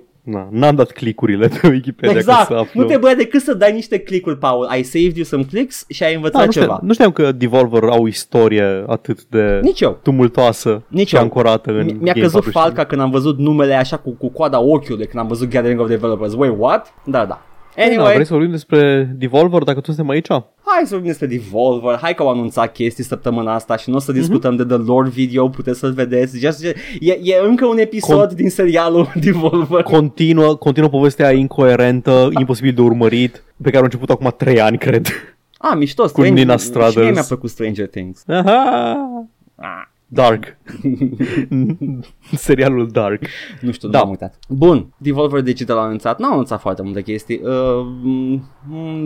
n-am dat click-urile pe Wikipedia. Exact. Că nu trebuia decât să dai niște click-uri, Paul. I saved you some clicks și ai învățat ceva. Nu știam că Devolver au istorie atât de tumultoasă și ancorată în game. Mi-a căzut falca când am văzut numele așa cu coada ochiului, când am văzut Gathering of Developers. Wait, what? Da. Anyway, vrei să vorbim despre Devolver dacă tu suntem aici? Hai să vorbim despre Devolver. Hai că au anunțat chestii săptămâna asta și nu o să discutăm de The Lore video. Puteți să-l vedeți. E încă un episod din serialul Devolver. Continuă povestea incoerentă, imposibil de urmărit, pe care au început acum 3 ani, cred. Mișto. Cu Nina Straders. Și mie mi-a plăcut Stranger Things. Dark. Serialul Dark. Nu știu, nu am uitat. Bun, Devolver Digital a anunțat. N-a anunțat foarte multe chestii.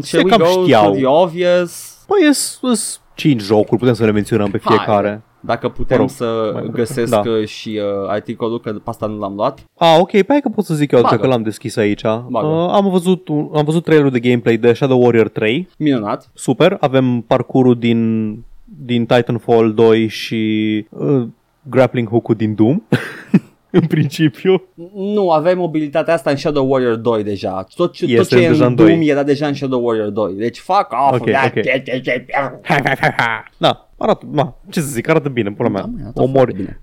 Shall we go to the obvious? Păi, sunt 5 jocuri, putem să le menționăm pe fiecare. Dacă putem să găsesc și articolul, că pe asta nu l-am luat. Ok, pe aia că pot să zic eu, că l-am deschis aici. Am văzut trailerul de gameplay de Shadow Warrior 3. Minunat. Super, avem parcurul din Titanfall 2 și grappling hook-ul din Doom. În principiu nu, aveai mobilitatea asta în Shadow Warrior 2 deja. Tot ce e în Doom era deja în Shadow Warrior 2. Deci fuck off. Da, arată, ce să zic, arată bine, pula mea. Omori.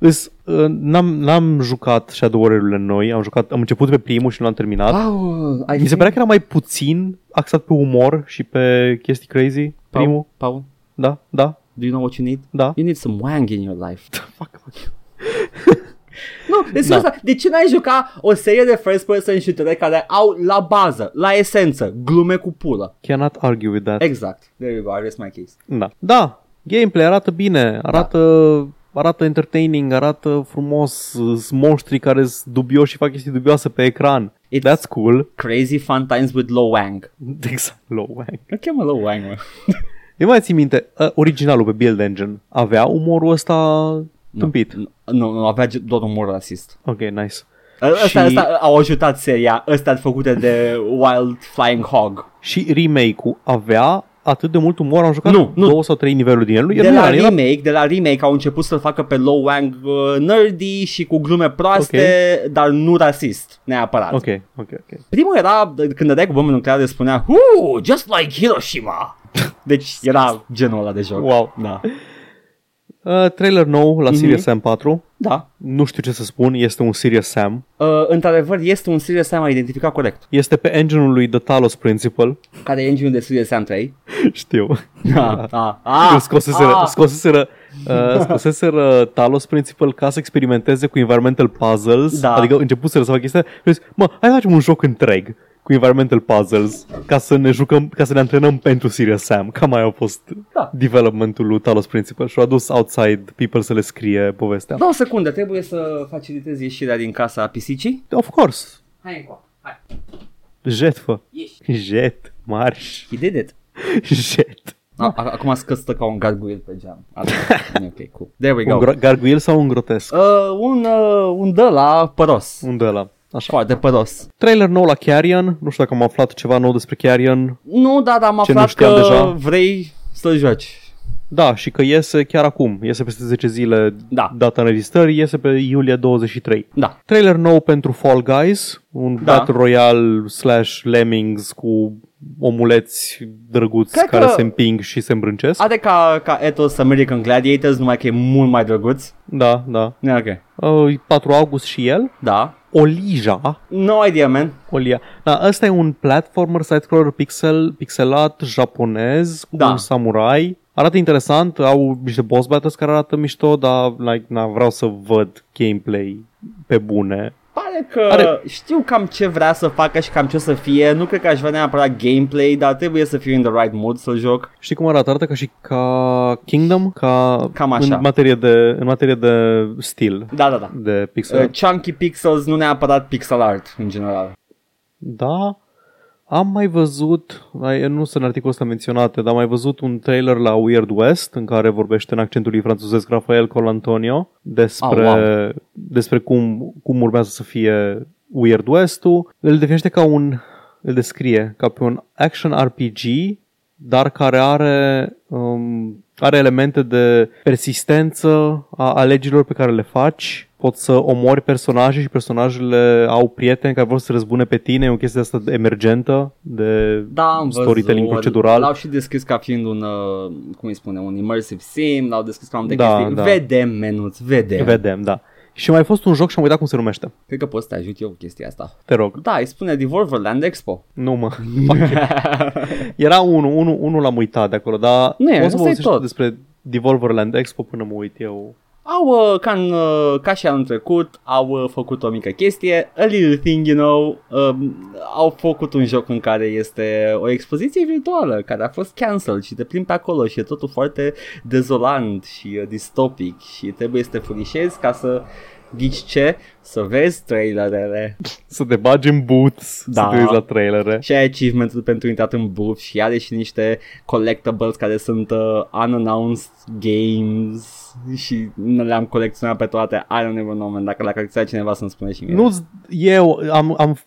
N-am jucat Shadow Warrior-urile noi, am început pe primul și nu l-am terminat. Mi se părea că era mai puțin axat pe umor și pe chestii crazy primul. Paul? Da. Do you know what you need? Da. You need some wang in your life. Fuck you. De ce n-ai juca o serie de first person shooter care au la bază, la esență, glume cu pulă? Cannot argue with that. Exact. There you go, I rest my case. Da. Gameplay arată bine, arată entertaining, arată frumos, monștri care sunt dubioși și fac chestii dubioase pe ecran. That's cool. Crazy fun times with low wang. Exact, low wang. Nu cheamă low wang, mă. Eu mai țin minte, originalul pe Build Engine avea umorul ăsta tâmpit. Nu, avea doar umor rasist. Ok, nice. Asta au ajutat seria, ăsta făcute de Wild Flying Hog. Și remake-ul avea atât de mult umor, am jucat 2 sau 3 niveluri din el. De la remake au început să-l facă pe low wang nerdy și cu glume proaste, dar nu rasist, neapărat. Ok. Primul era, când dădeai cu bombă nucleară, spunea, just like Hiroshima. Deci era genul ăla de joc. Wow. Da. Trailer nou la Serious Sam 4. Da. Nu știu ce să spun, este un Serious Sam. Într-adevăr, este un Serious Sam, a identificat corect. Este pe engine-ul lui The Talos Principle. Care e engine-ul de Serious Sam 3? Știu. Scoseseră Talos Principle ca să experimenteze cu environmental puzzles. Da. Adică începuseră să fac chestia. Hai facem un joc întreg cu environmental puzzles, ca să ne antrenăm pentru Serious Sam. Cam mai a fost developmentul lui Talos Principle și a dus outside people să le scrie povestea. 2 secunde, trebuie să facilitezi ieșirea din casa a pisicii? Of course. Hai încă, hai. Jetfă. Jet, marș. He did it. Jet. Acum scăstă ca un garguil pe geam. Ok, cool. There we go. Un garguil sau un grotesc? Un dăla păros. Un dăla. Așa. Foarte păros. Trailer nou la Carrion. Nu știu dacă am aflat ceva nou despre Carrion. Nu, dar am aflat că deja vrei să-l joci. Da, și că iese chiar acum, iese peste 10 zile data înregistrării, iese pe iulie 23. Da. Trailer nou pentru Fall Guys, un Battle Royale / Lemmings cu omuleți drăguți care se împing și se îmbrâncesc. Are ca ethos American Gladiators, numai că e mult mai drăguț. Da, da. Yeah, okay. 4 august și el. Da. Olija. No idea, man. Olia. Da, ăsta e un platformer side-scroller pixelat japonez cu un samurai. Arată interesant, au niște boss battles care arată mișto, dar vreau să văd gameplay pe bune. Pare că știu cam ce vrea să facă și cam ce o să fie. Nu cred că aș vrea neapărat gameplay, dar trebuie să fiu in the right mood să-l joc. Știi cum arată? Arată ca și ca Kingdom? Cam așa. În materie de stil. Da. De pixel art. Chunky pixels, nu neapărat pixel art în general. Da. Am mai văzut, nu sunt în articolul ăsta menționate, dar am mai văzut un trailer la Weird West în care vorbește în accentul lui francezesc Rafael Colantonio despre cum urmează să fie Weird West-ul. Îl descrie ca pe un action RPG, dar care are elemente de persistență a alegerilor pe care le faci. Poți să omori personaje și personajele au prieteni care vor să răzbune pe tine. E o chestie asta emergentă de storytelling procedural. L-au și descris ca fiind un, un immersive sim, l-au descris ca un chestii. Vedem. Și mai fost un joc și am uitat cum se numește. Cred că poți să te ajut eu cu chestia asta. Te rog. Da, îi spune Devolver Land Expo. Nu mă. Era unul l-am uitat de acolo, dar nu o să vorbim despre Devolver Land Expo până mă uit eu. Au, ca și anul trecut, au făcut o mică chestie, a little thing, you know, au făcut un joc în care este o expoziție virtuală care a fost cancelled și te plimbi pe acolo și e totul foarte dezolant și distopic și trebuie să te furișezi ca să ghici ce, să vezi trailerele. Să te bagi în booths, să te uiți la trailere. Și ai achievement-ul pentru intrat în booth și are și niște collectibles care sunt unannounced games și le-am colecționat pe toate. I don't even know, man. Dacă l-a colecționat cineva să-mi spune și mie. Eu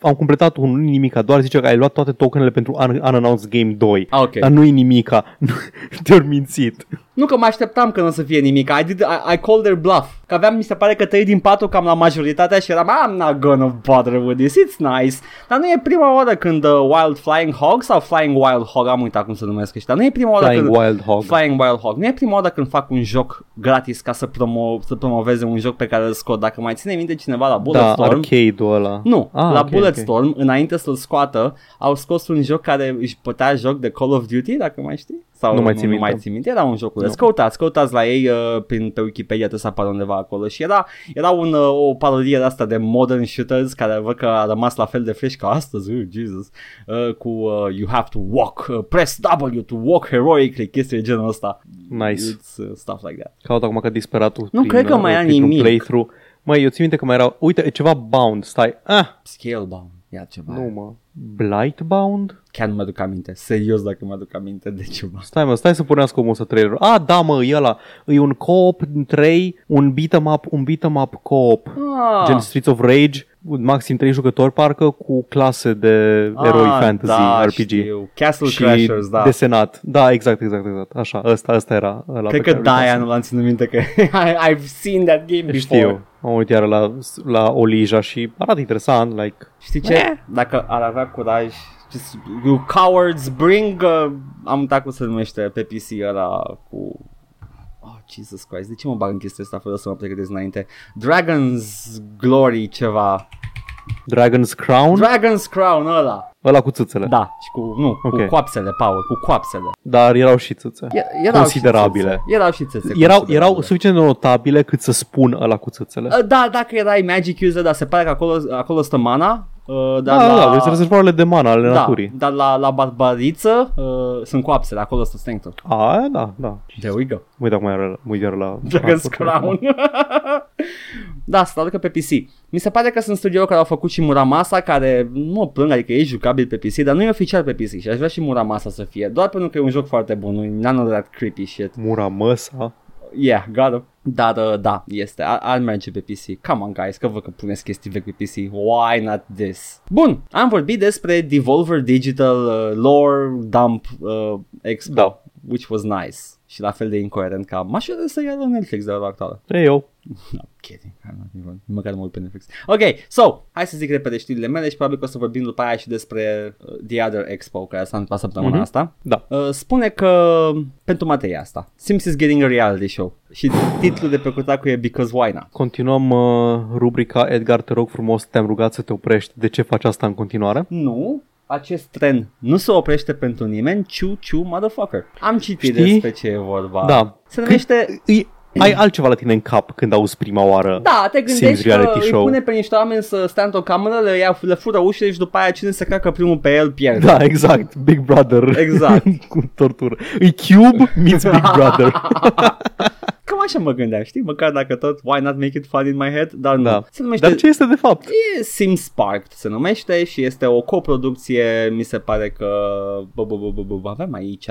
am completat un nimica, doar zice că ai luat toate tokenele pentru unannounced game 2. Okay. Dar nu-i nimica. Te-or mințit. Nu că mă așteptam că nu o să fie nimica. I called their bluff. Că mi se pare că 3 din 4 cam la majoritatea și eram I'm not gonna bother with this, it's nice. Dar nu e prima oară când Wild Flying Hog sau Flying Wild Hog, am uitat cum se numesc ăștia. Nu e prima oară când fac un joc gratis ca să promoveze un joc pe care îl scot. Dacă mai ține minte cineva la Bulletstorm, arcade-ul ăla. Nu, la Bulletstorm, înainte să-l scoată, au scos un joc care își putea joc de Call of Duty, dacă mai știi. Sau nu mai țin minte, era un joculeț. Căutați la ei pe Wikipedia, trebuie să apară undeva acolo. Și era o parodie de asta de modern shooters care văd că a rămas la fel de fresh ca astăzi, Jesus, cu you have to walk, press W to walk heroically, chestii de genul ăsta. Nice. Stuff like that. Caut acum că disperatul. Nu cred că mai era nimic. Playthrough. Măi, eu țin minte că mai era, uite, e ceva Bound, stai. Scalebound. Ia ceva. Nu, mă. Blightbound? Chiar nu mă duc aminte. Serios, dacă mă duc aminte de ceva. Stai să pornească omul ăsta trailerul. Da, mă, e ăla. E un co-op 3, un beat-em-up co-op. Gen Streets of Rage, maxim 3 jucători parcă, cu clase de eroi fantasy RPG. Știu. Castle și Crashers, desenat. Da, exact. Așa, ăsta era. Cred că de-aia nu l-am ținut minte că I've seen that game before. Știu. Am uitat iară la Olija și arată interesant, Știi ce? Dacă ar avea curaj, you cowards, bring am uitat cum se numește pe PC ăla cu Jesus Christ, de ce mă bag în chestia asta fără să mă pregătesc înainte? Dragon's Glory ceva. Dragon's Crown? Dragon's Crown ăla. Ăla cu țâțele. Da, și cu coapsele, Paul, cu coapsele. Dar erau și țâțe. Considerabile. Erau suficient de notabile cât să spun ăla cu țâțele. Da, dacă erai magic user, dar se pare că acolo stă mana. Este rezervoarele de mana ale naturii. Dar la barbariță sunt coapsele, acolo stă Stanton. Da. There we go. Uite acum iar la Dragon's Crown. Da, se traducă pe PC. Mi se pare că sunt studioul care au făcut și Muramasa, care nu o plâng, adică e jucabil pe PC, dar nu e oficial pe PC și aș vrea și Muramasa să fie, doar pentru că e un joc foarte bun, none of that creepy shit. Muramasa? Yeah, got it. Dar da, este, ar merge pe PC. Come on guys, că văd că puneți chestii vechi pe PC. Why not this? Bun, am vorbit despre Devolver Digital lore dump expo. which was nice. Și la fel de incoerent ca m-aș să iau Netflix de la actuală. Hey, eu. No, kidding. Măcar mă uit pe Netflix. Ok, so, hai să zic repede știrile mele și probabil că o să vorbim după aia și despre The Other Expo, care s-a întâmplat săptămâna asta. Da. Spune că pentru Mateia asta, Sims is getting a reality show. Și titlul de pe cutacul e Because Why Not? Continuăm rubrica Edgar, te rog frumos, te-am rugat să te oprești. De ce faci asta în continuare? Nu. Acest tren nu se oprește pentru nimeni. Ciu, motherfucker. Am citit despre ce e vorba. Da. Se numește... Ai altceva la tine în cap când auzi prima oară. Da, te gândești că îi pune pe niște oameni să stea într-o cameră, le fură ușile și după aia cine se cacă primul pe el pierde. Da, exact. Big Brother. Exact. Cu tortură. E Cube meets Big Brother. Cam așa mă gândeam, știi? Măcar dacă tot, why not make it fun in my head? Dar nu. Da. Se numește... Dar ce este de fapt? E Sims Park se numește și este o coproducție, mi se pare că... Aveam aici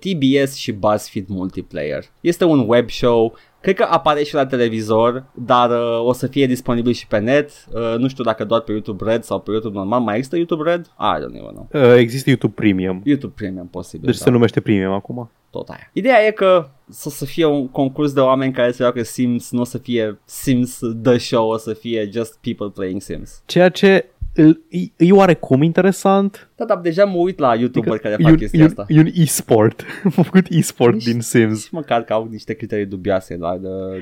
TBS și BuzzFeed Multiplayer. Este un web show... Cred că apare și la televizor, dar o să fie disponibil și pe net. Nu știu dacă doar pe YouTube Red sau pe YouTube normal. Mai există YouTube Red? I don't even know. Există YouTube Premium. YouTube Premium, posibil. Deci da. Se numește Premium acum. Tot aia. Ideea e că să fie un concurs de oameni care se joacă Sims, nu o să fie Sims The Show, o să fie just people playing Sims. Ceea ce... E oarecum interesant. Da, dar deja mă uit la YouTuber care fac chestia asta. E un e-sport. Am făcut e-sport din Sims. Și măcar că au niște criterii dubioase.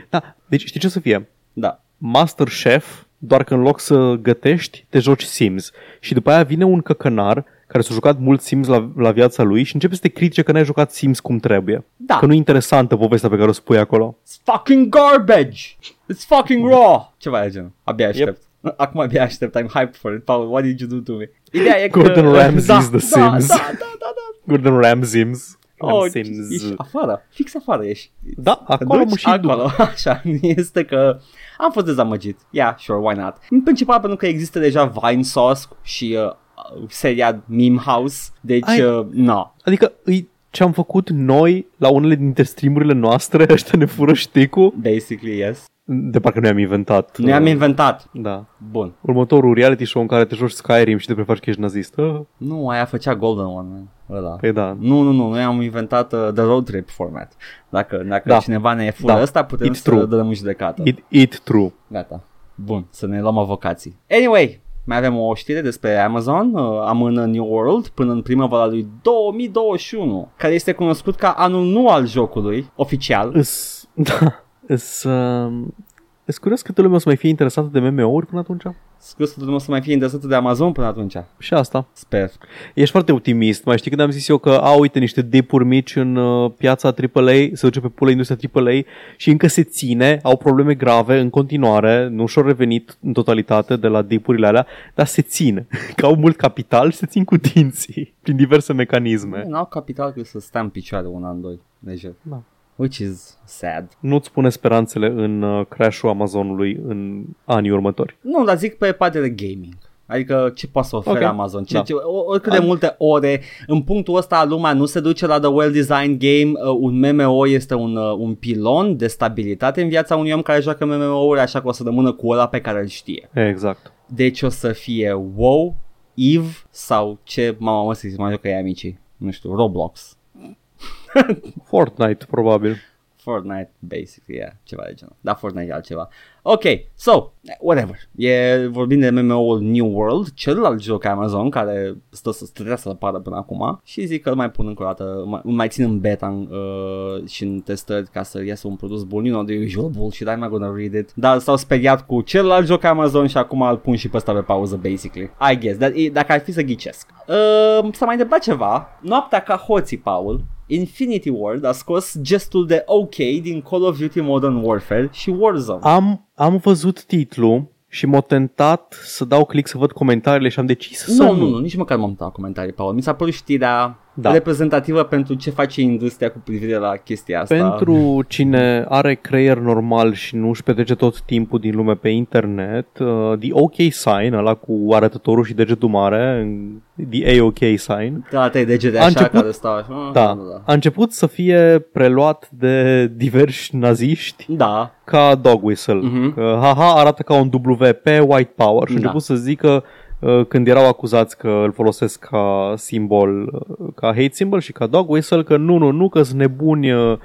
Da, deci știi ce să fie? Da. Master Chef, doar că în loc să gătești, te joci Sims. Și după aia vine un căcănar care s-a jucat mult Sims la viața lui și începe să te critice că n-ai jucat Sims cum trebuie. Da. Că nu e interesantă povestea pe care o spui acolo. It's fucking garbage! It's fucking raw! Ceva de genul. Abia aștept. Acum abia aștept, I'm hyped for it. Paul, what did you do to me? Ideea e că... Gordon Ramsay's The Sims. Da. Gordon Ramsay's Sims. Ești afară, fix afară ești. Da, acolo mă și acolo. Așa, este că am fost dezamăgit. Yeah, sure, why not? În principal pentru că există deja Vine Sauce și seria Meme House. Deci, no. Adică, ce-am făcut noi la unele dintre streamurile noastre, ăștia ne fură șticul. Basically, yes. De parcă noi am inventat. Da. Bun. Următorul reality show în care te joci Skyrim și te prefaci că ești nazist. Nu, aia făcea Golden One, man. Ăla. Păi da. Nu, noi am inventat The Road Trip format. Dacă da. Cineva ne fură ăsta, putem să dăm judecată. It's true. Gata. Bun, să ne luăm avocații. Anyway, mai avem o știre despre Amazon, amână New World până în primăvara lui 2021, care este cunoscut ca anul nu al jocului, oficial. Da. Îs curios câtă lume o să mai fie interesată de MMO-uri până atunci? Îs curios câtă lume o să mai fie interesată de Amazon până atunci. Și asta. Sper. Ești foarte optimist. Mai știi când am zis eu că, uite, niște depuri mici în piața AAA, se duce pe pula industria AAA și încă se ține, au probleme grave în continuare, nu și-au revenit în totalitate de la depurile alea, dar se țin. Că au mult capital, se țin cu dinții, prin diverse mecanisme. Nu au capital că să stea în picioare un an, doi, deja. Da. Which is sad. Nu-ți pune speranțele în crash-ul Amazonului în anii următori? Nu, dar zic pe partea de gaming. Adică ce poate să ofere Amazon? Oricât de multe ore, în punctul ăsta lumea nu se duce la the well-designed game. Un MMO este un pilon de stabilitate în viața unui om care joacă MMO-uri, așa că o să rămână cu ăla pe care îl știe. Exact. Deci o să fie WoW, EVE sau ce mă să zic, mai joc că e amicii. Nu știu, Roblox. Fortnite, probabil. Fortnite, basically, yeah, ceva de genul. Da, Fortnite e altceva. Ok, so, whatever. Vorbim de MMO-ul New World, celălalt joc Amazon, care trebuia să apară până acum. Și zic că îl mai pun încă o dată, mai țin în beta și în testări ca să iasă un produs bun. You know, the usual bullshit, I'm not gonna read it. Dar s-au speriat cu celălalt joc Amazon și acum îl pun și pe ăsta pe pauză, basically. I guess, dacă ar fi să ghicesc. S-a mai întâmplat ceva. Noaptea ca hoții, Paul. Infinity Ward a scos gestul de OK din Call of Duty Modern Warfare și Warzone. Am văzut titlul și m-a tentat să dau click să văd comentariile și am decis să nu, nici măcar m-am dat comentarii, Paul. Mi s-a părut știrea reprezentativă pentru ce face industria cu privire la chestia asta. Pentru cine are creier normal și nu își petrece tot timpul din lume pe internet, the OK sign, ăla cu arătătorul și degetul mare, the A-OK sign. Da, te-ai degete așa care stau așa. Da. A început să fie preluat de diversi naziști ca dog whistle. Că, haha, arată ca un WP, white power. Și a început să zică când erau acuzați că îl folosesc ca simbol, ca hate symbol și ca dog whistle, că nu, că sunt nebuni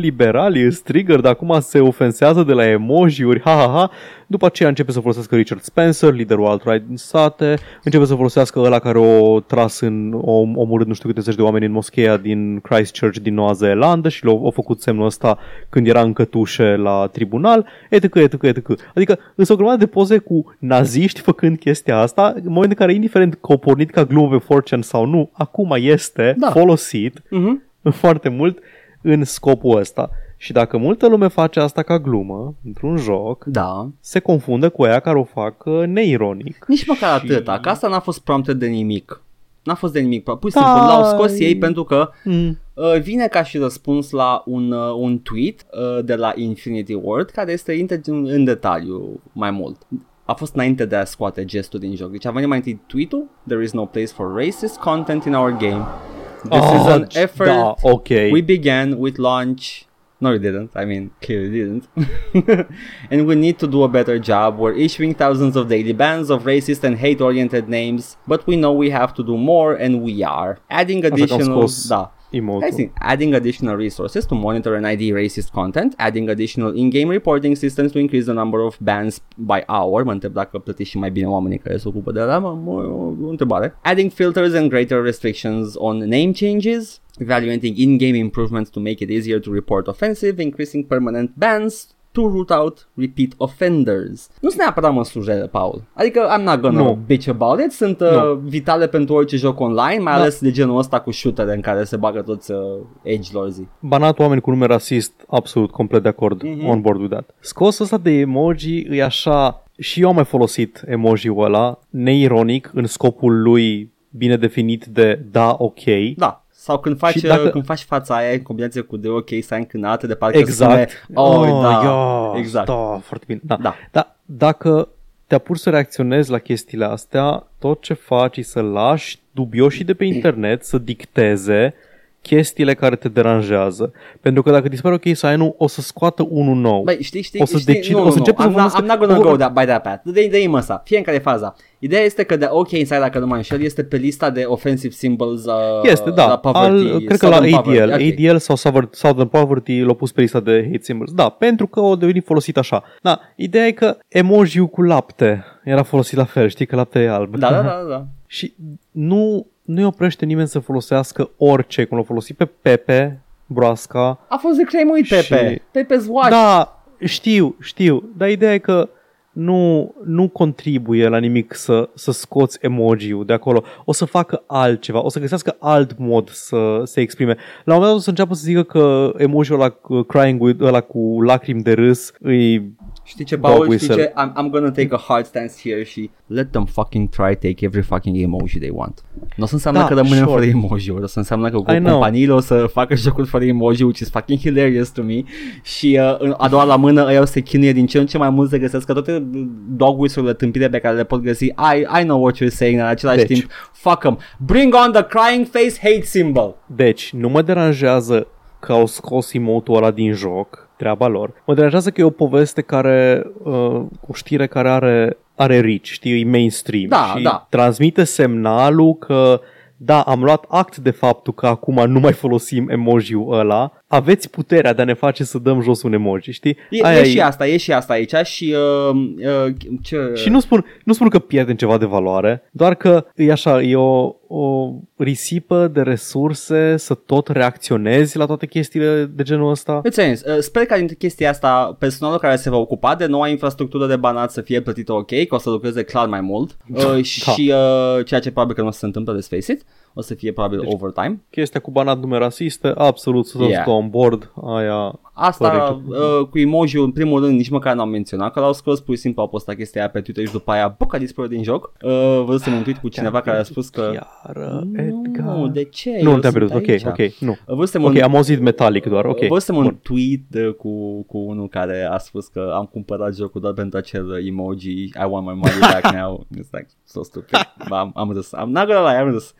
liberali, sunt trigger, dar acum se ofensează de la emoji-uri, ha. După aceea începe să folosească Richard Spencer, liderul alt-right din sate, începe să folosească ăla care o tras în, omorât nu știu câte zeci de oameni în moscheea din Christchurch din Noua Zeelandă și l-a făcut semnul ăsta când era în cătușe la tribunal, etc. Adică sunt o grămadă de poze cu naziști făcând chestia asta, în momentul în care, indiferent că o pornit ca glumă pe 4chan sau nu, acum este folosit foarte mult în scopul ăsta. Și dacă multă lume face asta ca glumă într-un joc, se confundă cu aia care o fac neironic. Nici măcar atâta, că asta n-a fost prompted de nimic. N-a fost de nimic. Pur și simplu l-au scos ei pentru că vine ca și răspuns la un tweet de la Infinity Ward, care este în detaliu mai mult. A fost înainte de a scoate gestul din joc. Deci a venit mai întâi tweet-ul: "There is no place for racist content in our game. This is an effort we began with launch. No, we didn't. I mean, clearly didn't. And we need to do a better job. We're issuing thousands of daily bans of racist and hate-oriented names, but we know we have to do more, and we are. Adding additional resources to monitor and ID racist content, adding additional in-game reporting systems to increase the number of bans by hour." Mă întreb dacă plătești și mai bine oamenii care se ocupă de asta, o întrebare. "Adding filters and greater restrictions on name changes, evaluating in-game improvements to make it easier to report offensive, increasing permanent bans to root out repeat offenders." Nu sunt neapărat măsurele, Paul. Adică I'm not gonna bitch about it. Sunt vitale pentru orice joc online, mai ales de genul ăsta cu shootere în care se bagă toți edgelords-ii. Banat oameni cu nume rasist, absolut, complet de acord, on board with that. Scos ăsta de emoji e așa, și eu am mai folosit emoji-ul ăla, neironic, în scopul lui bine definit de sau când faci fața aia în combinație cu de ok, s-a încânat de parcă foarte bine. Da. Dacă te apuci să reacționezi la chestiile astea, tot ce faci e să lași dubioșii de pe internet să dicteze chestiile care te deranjează. Pentru că dacă dispare ok sign-ul, o să scoată unul nou. Băi, I'm not gonna go by that path. Dă-i-mă asta, fie în care e faza. Ideea este că de OK Inside, dacă nu mă înșel, este pe lista de offensive symbols la poverty. Cred că la ADL. Okay. ADL sau Southern Poverty l-au pus pe lista de hate symbols. Da, pentru că o deveni folosit așa. Da, ideea e că emoji-ul cu lapte era folosit la fel, știi că lapte e alb. Da. Și nu-i oprește nimeni să folosească orice, cum l-a folosit pe Pepe, broasca. A fost de cremui Pepe, Pepe's Watch. Da, știu, dar ideea e că nu contribuie la nimic să scoți emoji-ul de acolo. O să facă altceva, o să găsească alt mod să se exprime. La un moment dat o să înceapă să zică că emoji-ul ăla ăla cu lacrimi de râs îi... Știi ce, Paul? Știi ce? I'm gonna take a hard stance here și let them fucking try take every fucking emoji they want. Nu o să înseamnă că rămânem fără emoji-uri, o să înseamnă că companiile o să facă jocuri fără emoji, which is fucking hilarious to me. Și a doua la mână ei o să chinuie din ce în ce mai mult să găsească toate dog whistle-urile tâmpite pe care le pot găsi. I know what you're saying, în același timp, fuck em. Bring on the crying face hate symbol. Deci, nu mă deranjează că au scos emote-ul ăla din joc, treaba lor. Mă deranjează că e o poveste care, o știre care are reach, știi, e mainstream și transmite semnalul că am luat act de faptul că acum nu mai folosim emoji-ul ăla, aveți puterea de a ne face să dăm jos un emoji, știi? E și asta aici și... Și nu spun că pierdem ceva de valoare, doar că e așa, e o risipă de resurse să tot reacționezi la toate chestiile de genul ăsta. Sper că dintre chestia asta, personalul care se va ocupa de noua infrastructură de banat să fie plătită ok, că o să lucreze clar mai mult și ceea ce probabil că nu se întâmplă, let's face it. O să fie probabil overtime. Chestia cu banat nume rasiste, absolut, stau on board. Aia asta cu emoji-ul, în primul rând, nici măcar n-am menționat, că l-au scos, pur și simplu au postat chestia aia pe Twitter și după aia, bă, că a dispărut din joc. Văzusem un tweet cu cineva care a spus că... Iară, nu, de ce? Nu, te-am pierdut, ok, nu. Ok, am auzit metalic doar, ok. Văzusem un tweet cu unul care a spus că am cumpărat jocul doar pentru acel emoji, I want my money back now. It's like, so stupid. Am râs, not gonna lie, am râs.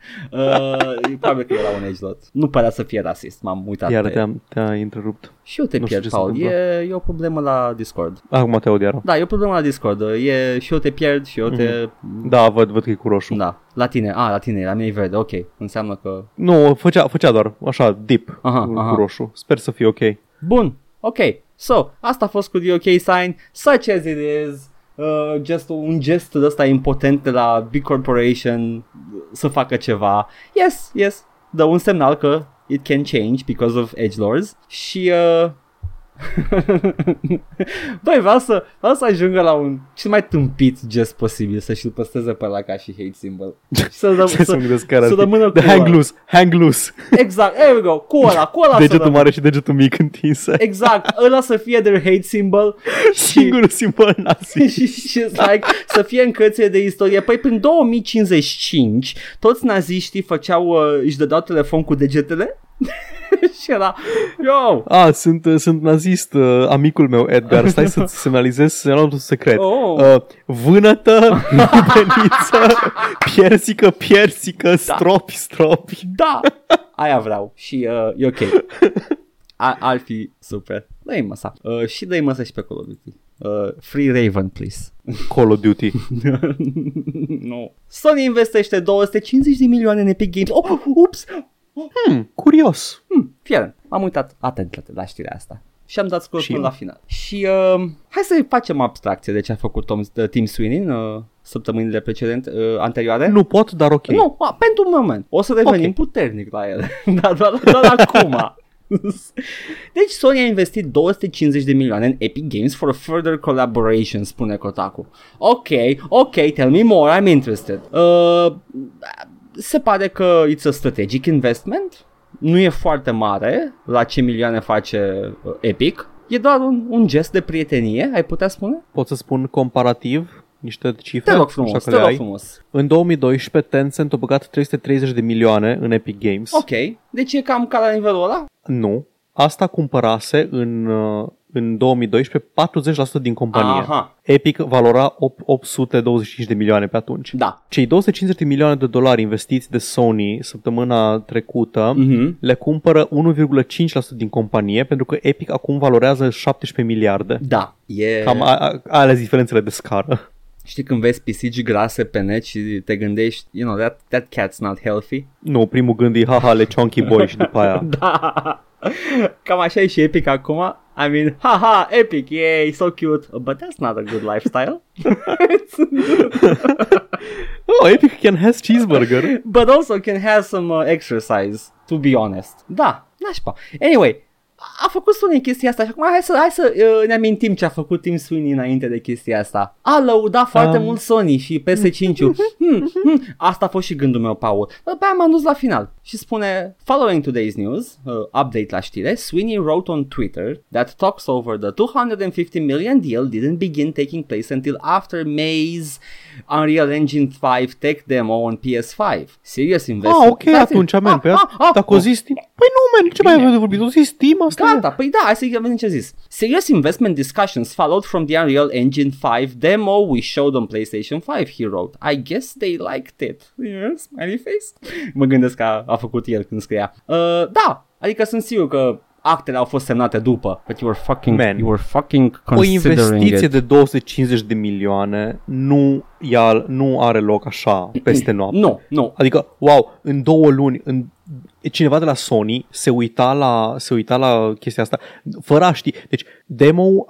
Probabil că era un edgelord. Nu părea să fie rasist, m-am uitat. Iar te-a întrerupt. Și eu te pierd, Paul, e o problemă la Discord. Acum te aud iară. Da, e o problemă la Discord, și eu te pierd și eu te... Da, văd că e cu roșu. Da. La tine, la mine e verde, ok, înseamnă că... Nu, făcea doar, așa, deep, cu roșu, sper să fie ok. Bun, ok, so, asta a fost cu the OK sign, such as it is, just un gest ăsta impotent de la big corporation să facă ceva. Yes, dă un semnal că it can change because of edgelords și... Băi, vreau să ajungă la un cel mai tâmpit gest posibil, să-și-l păsteze pe ăla ca și hate symbol și să rămână cu ăla. Hang loose. Exact, there we go, cu ăla degetul mare și degetul mic întinsă. Exact, ăla să fie their hate symbol și, singurul simbol nazi. Și like, să fie în cărțile de istorie. Păi prin 2055 toți naziștii își dădeau telefon cu degetele. Și era, yo! Sunt nazist, amicul meu Edgar, stai să-ți semnalizez semnalul un secret. Vânătă, niveliță, piersică, da. stropi. Da, aia vreau și e ok. Ar fi super. Dă-i măsa și dă-i măsa și pe Call of Duty. Free Raven, please. Call of Duty. No. Sony investește 250 de milioane în Epic Games. Oh, ups! Curios. Fier, am uitat atent la știrea asta și am dat scurs până la final. Și hai să facem abstracție de ce a făcut Tim Sweeney în săptămânile precedente, anterioare. Nu pot, dar ok. Nu, pentru un moment. O să revenim puternic la el. Dar doar acum. Deci Sony a investit 250 de milioane în Epic Games for further collaboration, spune Kotaku. Ok, tell me more, I'm interested. Se pare că it's a strategic investment, nu e foarte mare la ce milioane face Epic, e doar un gest de prietenie, ai putea spune? Pot să spun comparativ niște cifre? Te rog frumos. În 2012 Tencent a băgat 330 de milioane în Epic Games. Ok, deci e cam ca la nivelul ăla? Nu, asta cumpărase în 2012 40% din companie. Aha. Epic valora 825 de milioane pe atunci. Da. Cei 250 de milioane de dolari investiți de Sony săptămâna trecută le cumpără 1,5% din companie, pentru că Epic acum valorează 17 miliarde. Da. Cam alea diferențele de scară. Știi când vezi pisici grase pe net și te gândești, you know, that cat's not healthy? Nu, primul gând e, haha, le chunky boy și după aia. Da. Cam așa e și Epic acum. I mean, haha, Epic, yay, so cute. But that's not a good lifestyle. Oh, Epic can have cheeseburger. But also can have some exercise, to be honest. Da, nașpa. Anyway, a făcut Sony chestia asta și acum hai să ne amintim ce a făcut Tim Sweeney înainte de chestia asta. A lăudat foarte mult Sony și PS5-ul. Asta a fost și gândul meu, Paul. Pe aia m-am dus la final și spune, following today's news, update la știre, Sweeney wrote on Twitter that talks over the $250 million deal didn't begin taking place until after May's Unreal Engine 5 tech demo on PS5. Serious investment. Ok, atunci am dacă o zis Steam. Păi nu, man, ce mai avem de vorbit? O zis Steam asta? Gata, păi da, hai să vedem ce zis. Serious investment discussions followed from the Unreal Engine 5 demo we showed on PlayStation 5, he wrote. I guess they liked it. Yes, smiley face. Mă gândesc că a făcut el când scria. Da, adică sunt sigur că actele au fost semnate după. But you were fucking considering it. O investiție de 250 de milioane nu are loc așa peste noapte. Nu. Adică, wow, în 2 luni, cineva de la Sony se uita la chestia asta fără a ști. Deci demo-ul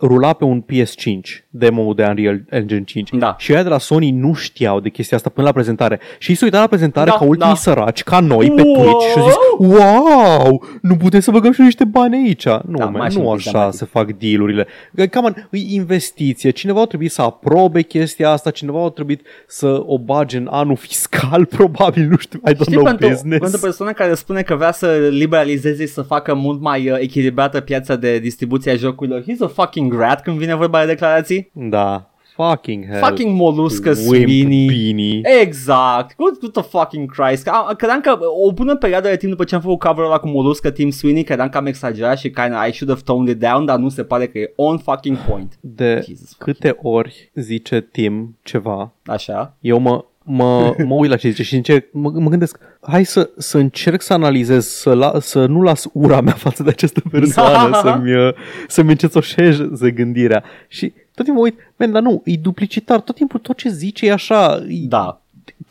rula pe un PS5, demo-ul de Unreal Engine 5. Da. Și ăia de la Sony nu știau de chestia asta până la prezentare. Și se uita la prezentare ca ultimii săraci, ca noi pe Twitch și au zis: "Wow, nu putem să băgăm și niște bani aici." Nu așa se fac deal-urile. Cam e investiție. Cineva a trebuit să aprobe chestia asta, cineva a trebuit să o bage în anul fiscal, probabil, nu știu, I don't know business. Pentru persoana care spune că vrea să liberalizeze, să facă mult mai echilibrată piața de distribuție a jocurilor, he's a fucking rat când vine vorba de declarații. Da. fucking hell. Fucking moluscă, swinii. Exact. Good the fucking Christ. Credeam că o bună perioadă de timp după ce am făcut cover-ul ăla cu moluscă Tim Sweeney, credeam că am exagerat și kind of I should have toned it down, dar nu se pare că e on fucking point. De Jesus, câte ori zice Tim ceva, așa, eu mă uit la ce zice și zice, mă gândesc, hai să încerc să analizez, să nu las ura mea față de această persoană, să-mi încețoșeze gândirea. Și tot timpul mă uit, man, dar nu, e duplicitar, tot timpul tot ce zice e așa, da.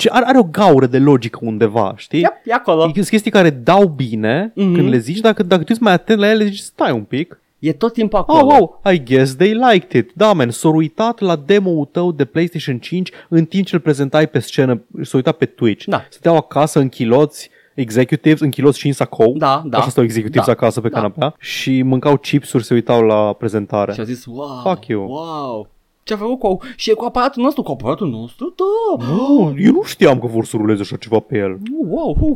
Are o gaură de logică undeva, știi? Yep, e acolo. E chestii care dau bine când le zici, dacă tu ești mai atent la ele, le zici, stai un pic. E tot timpul acolo. Oh, wow, I guess they liked it. Da, man, s-au uitat la demo-ul tău de PlayStation 5 în timp ce îl prezentai pe scenă, s-au uitat pe Twitch. Da. Stăteau acasă în chiloți, executives, în chiloți și în sacou. Da, da. Așa stau executives acasă pe canapea și mâncau chipsuri, se uitau la prezentare. Și au zis, wow, fuck you. Wow. Ce a făcut cu... Și e cu aparatul nostru, da. No, eu nu știam că vor să ruleze așa ceva pe el. Wow,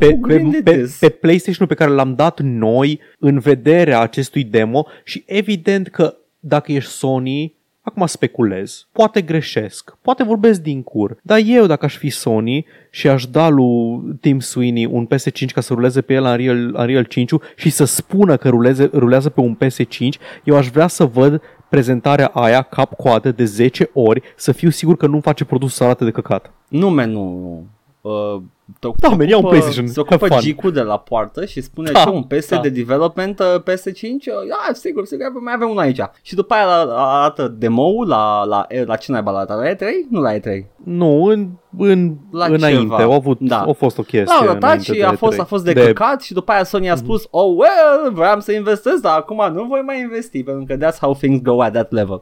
pe PlayStation-ul pe care l-am dat noi în vederea acestui demo și evident că dacă ești Sony, acum speculez, poate greșesc, poate vorbesc din cur, dar eu dacă aș fi Sony și aș da lui Tim Sweeney un PS5 ca să ruleze pe el Unreal 5-ul și să spună că rulează pe un PS5, eu aș vrea să văd prezentarea aia cap-coadă de 10 ori să fiu sigur că nu-mi face produsul să arate de căcat. Nu. Ia un PlayStation. Se ocupă Gicu de la poartă și spune ce un PS de development PS5. Sigur, mai avem una aici. Și după aia arată demo-ul la ce naiba la E3? Nu la E3. Nu, înainte au fost o chestie. L-au arătat și a fost de căcat și după aia Sony a spus vreau să investez, dar acum nu voi mai investi pentru că that's how things go at that level.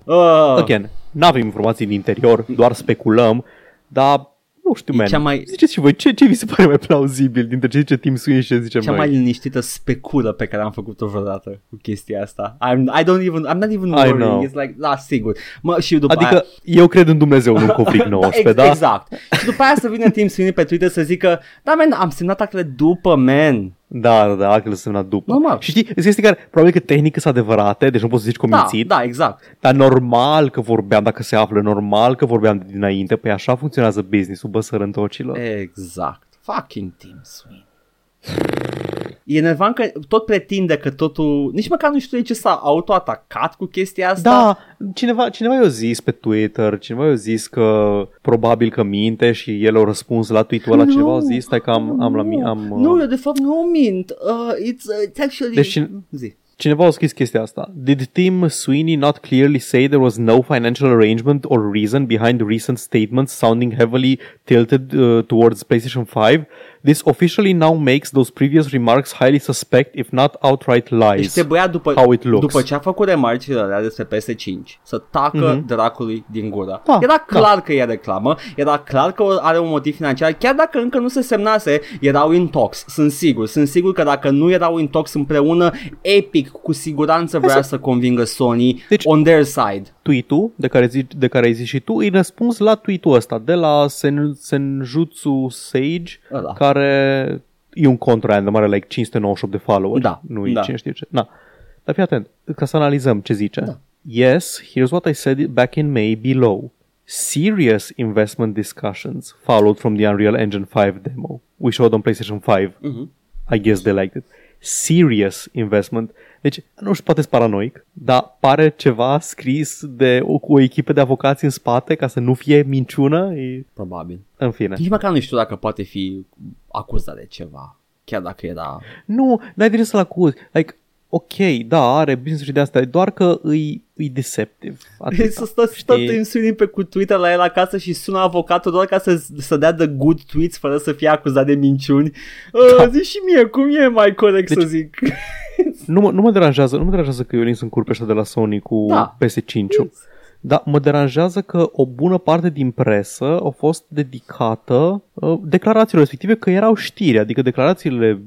Again, n-avem informații din interior, doar speculăm, dar nu știu, man. Ziceți și voi, ce vi se pare mai plauzibil dintre ce zice Tim Sweeney și ce zicem noi? Cea mai liniștită speculă pe care am făcut-o vreodată cu chestia asta. I'm not even worrying. It's like, sigur. Și după aia... eu cred în Dumnezeu, nu COVID-19, da? Exact. Și după aia să vină Tim Sweeney pe Twitter să zică, da, man, am semnat actele după, man. Da, actele sunt semnat după. Normal. Și știi, este care, probabil că tehnică sunt adevărate, deci nu poți să zici convințit. Da, exact. Dar normal că vorbeam, dacă se află, normal că vorbeam de dinainte, păi așa funcționează business-ul, bă, sărântocilor. Exact. Fucking Tim Sweeney. E enervant că tot pretinde că totul... Nici măcar nu știu de ce s-a autoatacat cu chestia asta. Da, cineva i-a zis pe Twitter, cineva i-a zis că probabil că minte și el a răspuns la tweet-ul ăla, cineva a zis, stai că am la mine... Nu, eu de fapt nu mint. It's actually... Deci, cineva a scris chestia asta. Did Tim Sweeney not clearly say there was no financial arrangement or reason behind recent statements sounding heavily tilted towards PlayStation 5? This officially now makes those previous remarks highly suspect, if not outright lies. Deci trebuia după ce a făcut remarcile alea despre PS5 să tacă dracului din gură. Era clar că e reclamă, era clar că are un motiv financiar, chiar dacă încă nu se semnase, erau in talks, sunt sigur că dacă nu erau in talks împreună, Epic cu siguranță vrea să convingă Sony, deci, on their side. Tweet-ul de care ai zis și tu, îi răspuns la tweet-ul ăsta de la Senjutsu Sage, care e un cont random, are like 598 de followers. Nu e cine știe ce. Dar fii atent, ca să analizăm ce zice. Yes, here's what I said back in May below. Serious investment discussions followed from the Unreal Engine 5 demo. We showed on PlayStation 5. I guess they liked it. Serious investment. Deci, nu știu, poate-s paranoic, dar pare ceva scris cu o echipă de avocați în spate ca să nu fie minciună. Probabil. În fine. Nici măcar nu știu dacă poate fi acuzat de ceva, chiar dacă era... Nu, n-ai dreptul să-l acuzi. Like, ok, da, are business-uri de astea, doar că îi deceptive. Să stă Tim Sweeney cu Twitter la el acasă și sună avocatul doar ca să dea the good tweets fără să fie acuzat de minciuni. Zici și mie, cum e mai corect să zic... Nu mă deranjează că eu lins în curpește de la Sony cu PS5-ul, dar mă deranjează că o bună parte din presă a fost dedicată declarațiilor respective, că erau știri, adică declarațiile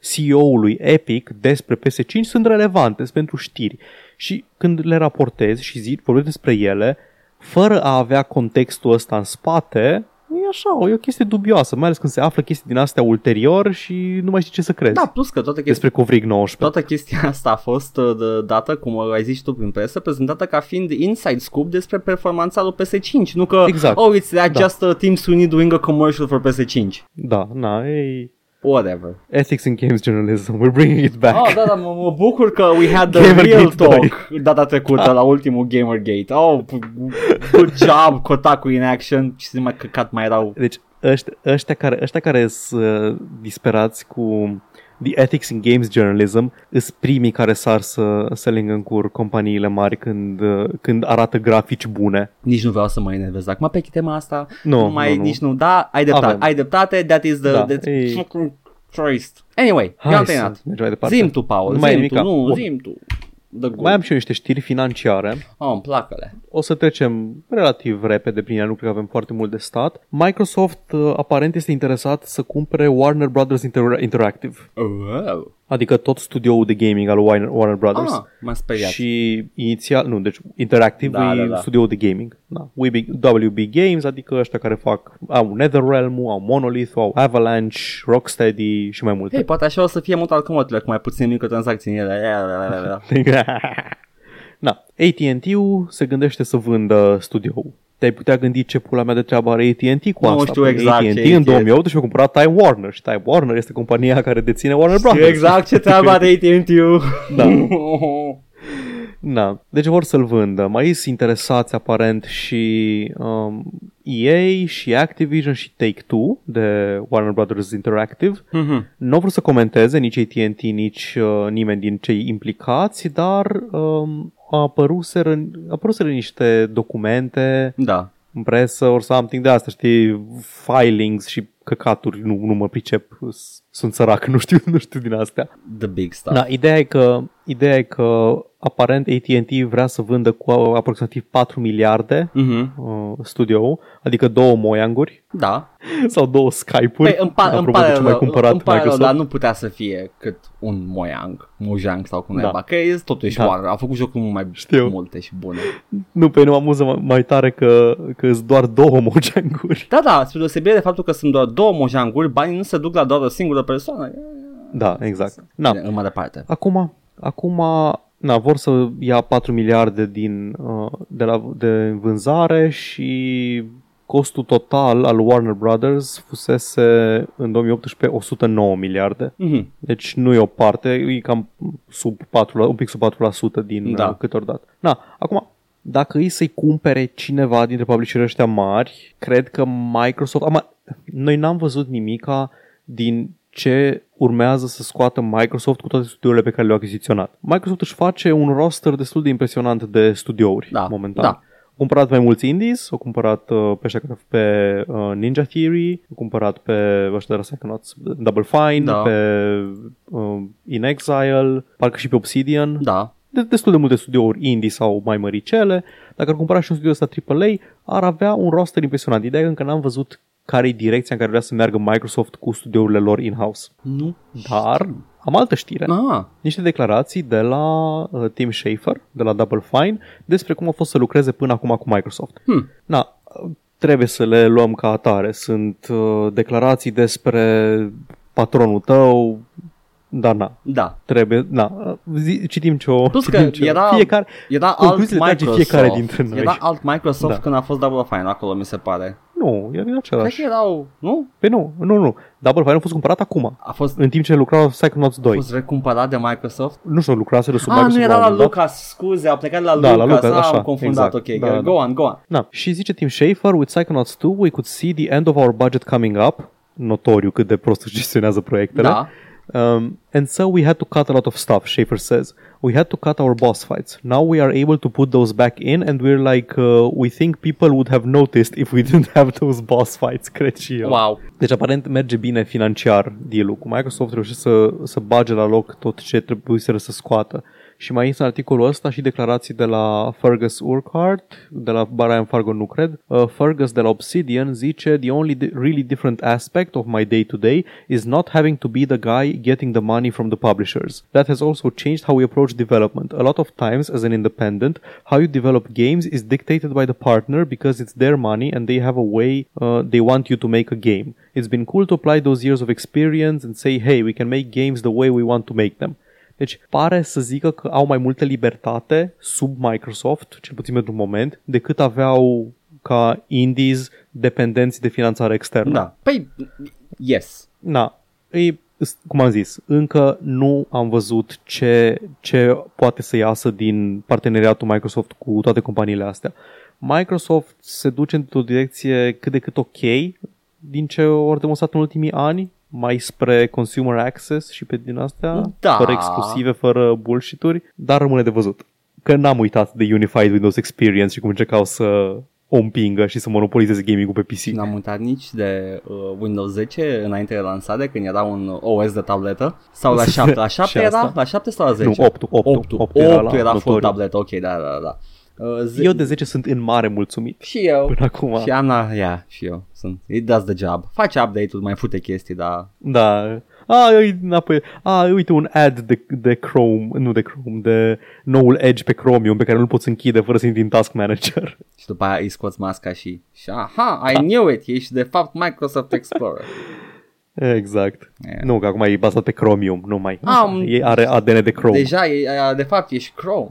CEO-ului Epic despre PS5 sunt relevante pentru știri și când le raportez și vorbesc despre ele, fără a avea contextul ăsta în spate... e așa, e o chestie dubioasă, mai ales când se află chestii din astea ulterior și nu mai știi ce să crezi. Da, plus că toată chestia, despre Covrig 19. Toată chestia asta a fost dată, cum ai zis tu prin presă, prezentată ca fiind inside scoop despre performanța lui PS5, nu că, exact. Oh, it's that just Team Sony doing a commercial for PS5. Da, na, e... Whatever. Ethics in games journalism, we're bringing it back. Oh, da, da, mă bucur că we had the Gamergate real talk data trecută la ultimul Gamergate. Oh, good job, Kotaku in action. Și numai căcat mai erau. Deci ăștia care sunt disperați cu the ethics in games journalism sunt primii care sar să lingă în cur companiile mari când arată grafici bune. Nici nu vreau să mă enervez acum pe tema asta. Nu. Nici nu. Da, ai dreptate. Ai dreptate. That is the... Trist. Anyway, i-am terminat. Zi-mi tu, Paul. Zi-mi tu. Mai am și eu niște știri financiare. Oh, îmi placă-le. O să trecem relativ repede prin ea, nu cred că avem foarte mult de stat. Microsoft aparent este interesat să cumpere Warner Brothers Interactive. Wow. Adică tot studioul de gaming al Warner Brothers. Ah, m-a speriat. Și inițial, nu, deci Interactive da. Studioul de gaming. Da. WB Games, adică ăștia care fac, au NetherRealm-ul, au Monolith-ul, au Avalanche, Rocksteady și mai multe. Hei, poate așa o să fie mult altcămătile, cu mai puține microtransacții în ele. Da, AT&T-ul se gândește să vândă studioul. Te-ai putea gândi ce pula mea de treabă are AT&T cu asta. Nu știu exact. AT&T în 2008 și-a cumpărat Time Warner și Time Warner este compania care deține Warner Bros. Știu exact ce treabă are AT&T-ul. Da. Da. Deci vor să-l vândă. Mai sunt interesați aparent și EA și Activision și Take-Two de Warner Brothers Interactive. Mm-hmm. Nu vreau să comenteze nici AT&T, nici nimeni din cei implicați, dar... apăruseră niște documente în presă or something de asta, știi, filings și căcaturi, nu mă pricep, sunt sărac, nu știu din astea. The big stuff. Da, ideea e că aparent AT&T vrea să vândă cu aproximativ 4 miliarde studio, adică 2 moianguri. Da. Sau 2 Skype-uri. Păi, îmi pare rău, dar nu putea să fie cât un Mojang sau cum naiba, că e totuși Warner. Au făcut jocuri mai multe și bune. Nu, pe nu amuză mai tare că sunt doar 2 Mojang-uri. Da, da, spre deosebire de faptul că sunt doar 2 Mojang-uri, banii nu se duc la doar o singură persoană. Da, exact. În mai departe. Acum, vor să ia 4 miliarde de vânzare și costul total al Warner Brothers fusese în 2018 109 miliarde. Mm-hmm. Deci nu e o parte, e cam sub 4, un pic sub 4% din cât ori dat. Acum, dacă ei să-i cumpere cineva dintre publisherii ăștia mari, cred că Microsoft... Noi n-am văzut nimica din... ce urmează să scoată Microsoft cu toate studiourile pe care le-au achiziționat. Microsoft își face un roster destul de impresionant de studiouri momentan. Da. Au cumpărat mai mulți indies, au cumpărat pe Ninja Theory, au cumpărat pe Double Fine, pe In Exile, parcă și pe Obsidian. Da. Destul de multe studiouri indie sau mai măricele. Dacă ar cumpăra și un studio ăsta AAA, ar avea un roster impresionant. Ideea e că încă n-am văzut care e direcția în care vrea să meargă Microsoft cu studiourile lor in-house. Nu. Dar am altă știre. Niște declarații de la Tim Schafer, de la Double Fine, despre cum a fost să lucreze până acum cu Microsoft. Trebuie să le luăm ca atare. Sunt declarații despre patronul tău, dar trebuie, citim ce-o... Plus că era alt Microsoft. Fiecare dintre noi. Era alt Microsoft când a fost Double Fine acolo, mi se pare. Nu, era același. Cred că erau, nu? Păi nu. Double Fine a fost cumpărat acum. A fost... În timp ce lucrau Psychonauts 2. A fost recumpărat de Microsoft? Nu știu, lucrase de sub Microsoft. Nu era la Lucas, scuze, a plecat la Lucas. Am confundat, exact. Ok, go on. Și zice Tim Schafer, with Psychonauts 2 we could see the end of our budget coming up. Notoriu cât de prost gestionează proiectele. Da. And so we had to cut a lot of stuff, Schaefer says. We had to cut our boss fights. Now we are able to put those back in and we're like, we think people would have noticed if we didn't have those boss fights, cred și eu. Wow. Deci aparent merge bine financiar deal-ul cu Microsoft, reușește să bage la loc tot ce trebuie să scoată. Și mai este în articolul ăsta și declarații de la Fergus Urquhart, de la Brian Fargo, nu cred. Fergus de la Obsidian zice: "The only really different aspect of my day-to-day is not having to be the guy getting the money from the publishers. That has also changed how we approach development. A lot of times, as an independent, how you develop games is dictated by the partner because it's their money and they have a way they want you to make a game. It's been cool to apply those years of experience and say, hey, we can make games the way we want to make them." Deci pare să zică că au mai multă libertate sub Microsoft, cel puțin pentru moment, decât aveau ca indies dependenți de finanțare externă. Da. Păi, yes. Da. E, cum am zis, încă nu am văzut ce poate să iasă din parteneriatul Microsoft cu toate companiile astea. Microsoft se duce într-o direcție cât de cât ok, din ce au demonstrat în ultimii ani, mai spre consumer access și pe din astea, da, fără exclusive, fără bullshit-uri, dar rămâne de văzut. Că n-am uitat de Unified Windows Experience și cum încercau să o împingă și să monopolizeze gaming-ul pe PC. N-am uitat nici de Windows 10 înainte de lansare, când era un OS de tabletă, sau la 7. La 7 era? La 7 sau la 10? Nu, 8 era full tabletă, ok, da. Eu de 10 sunt în mare mulțumit. Și eu. Până acum. Și Ana, și eu sunt. It does the job. Face update-ul, mai fute chestii, dar... Da. Uite un ad de Chrome, de noul Edge pe Chromium pe care nu-l poți închide fără să intri în Task Manager. Și după aia îi scoți masca și aha, I knew it, ești de fapt Microsoft Explorer. Exact. Yeah. Nu, că acum e bazat pe Chromium, nu mai. Are ADN de Chrome. Deja, de fapt, ești Chrome.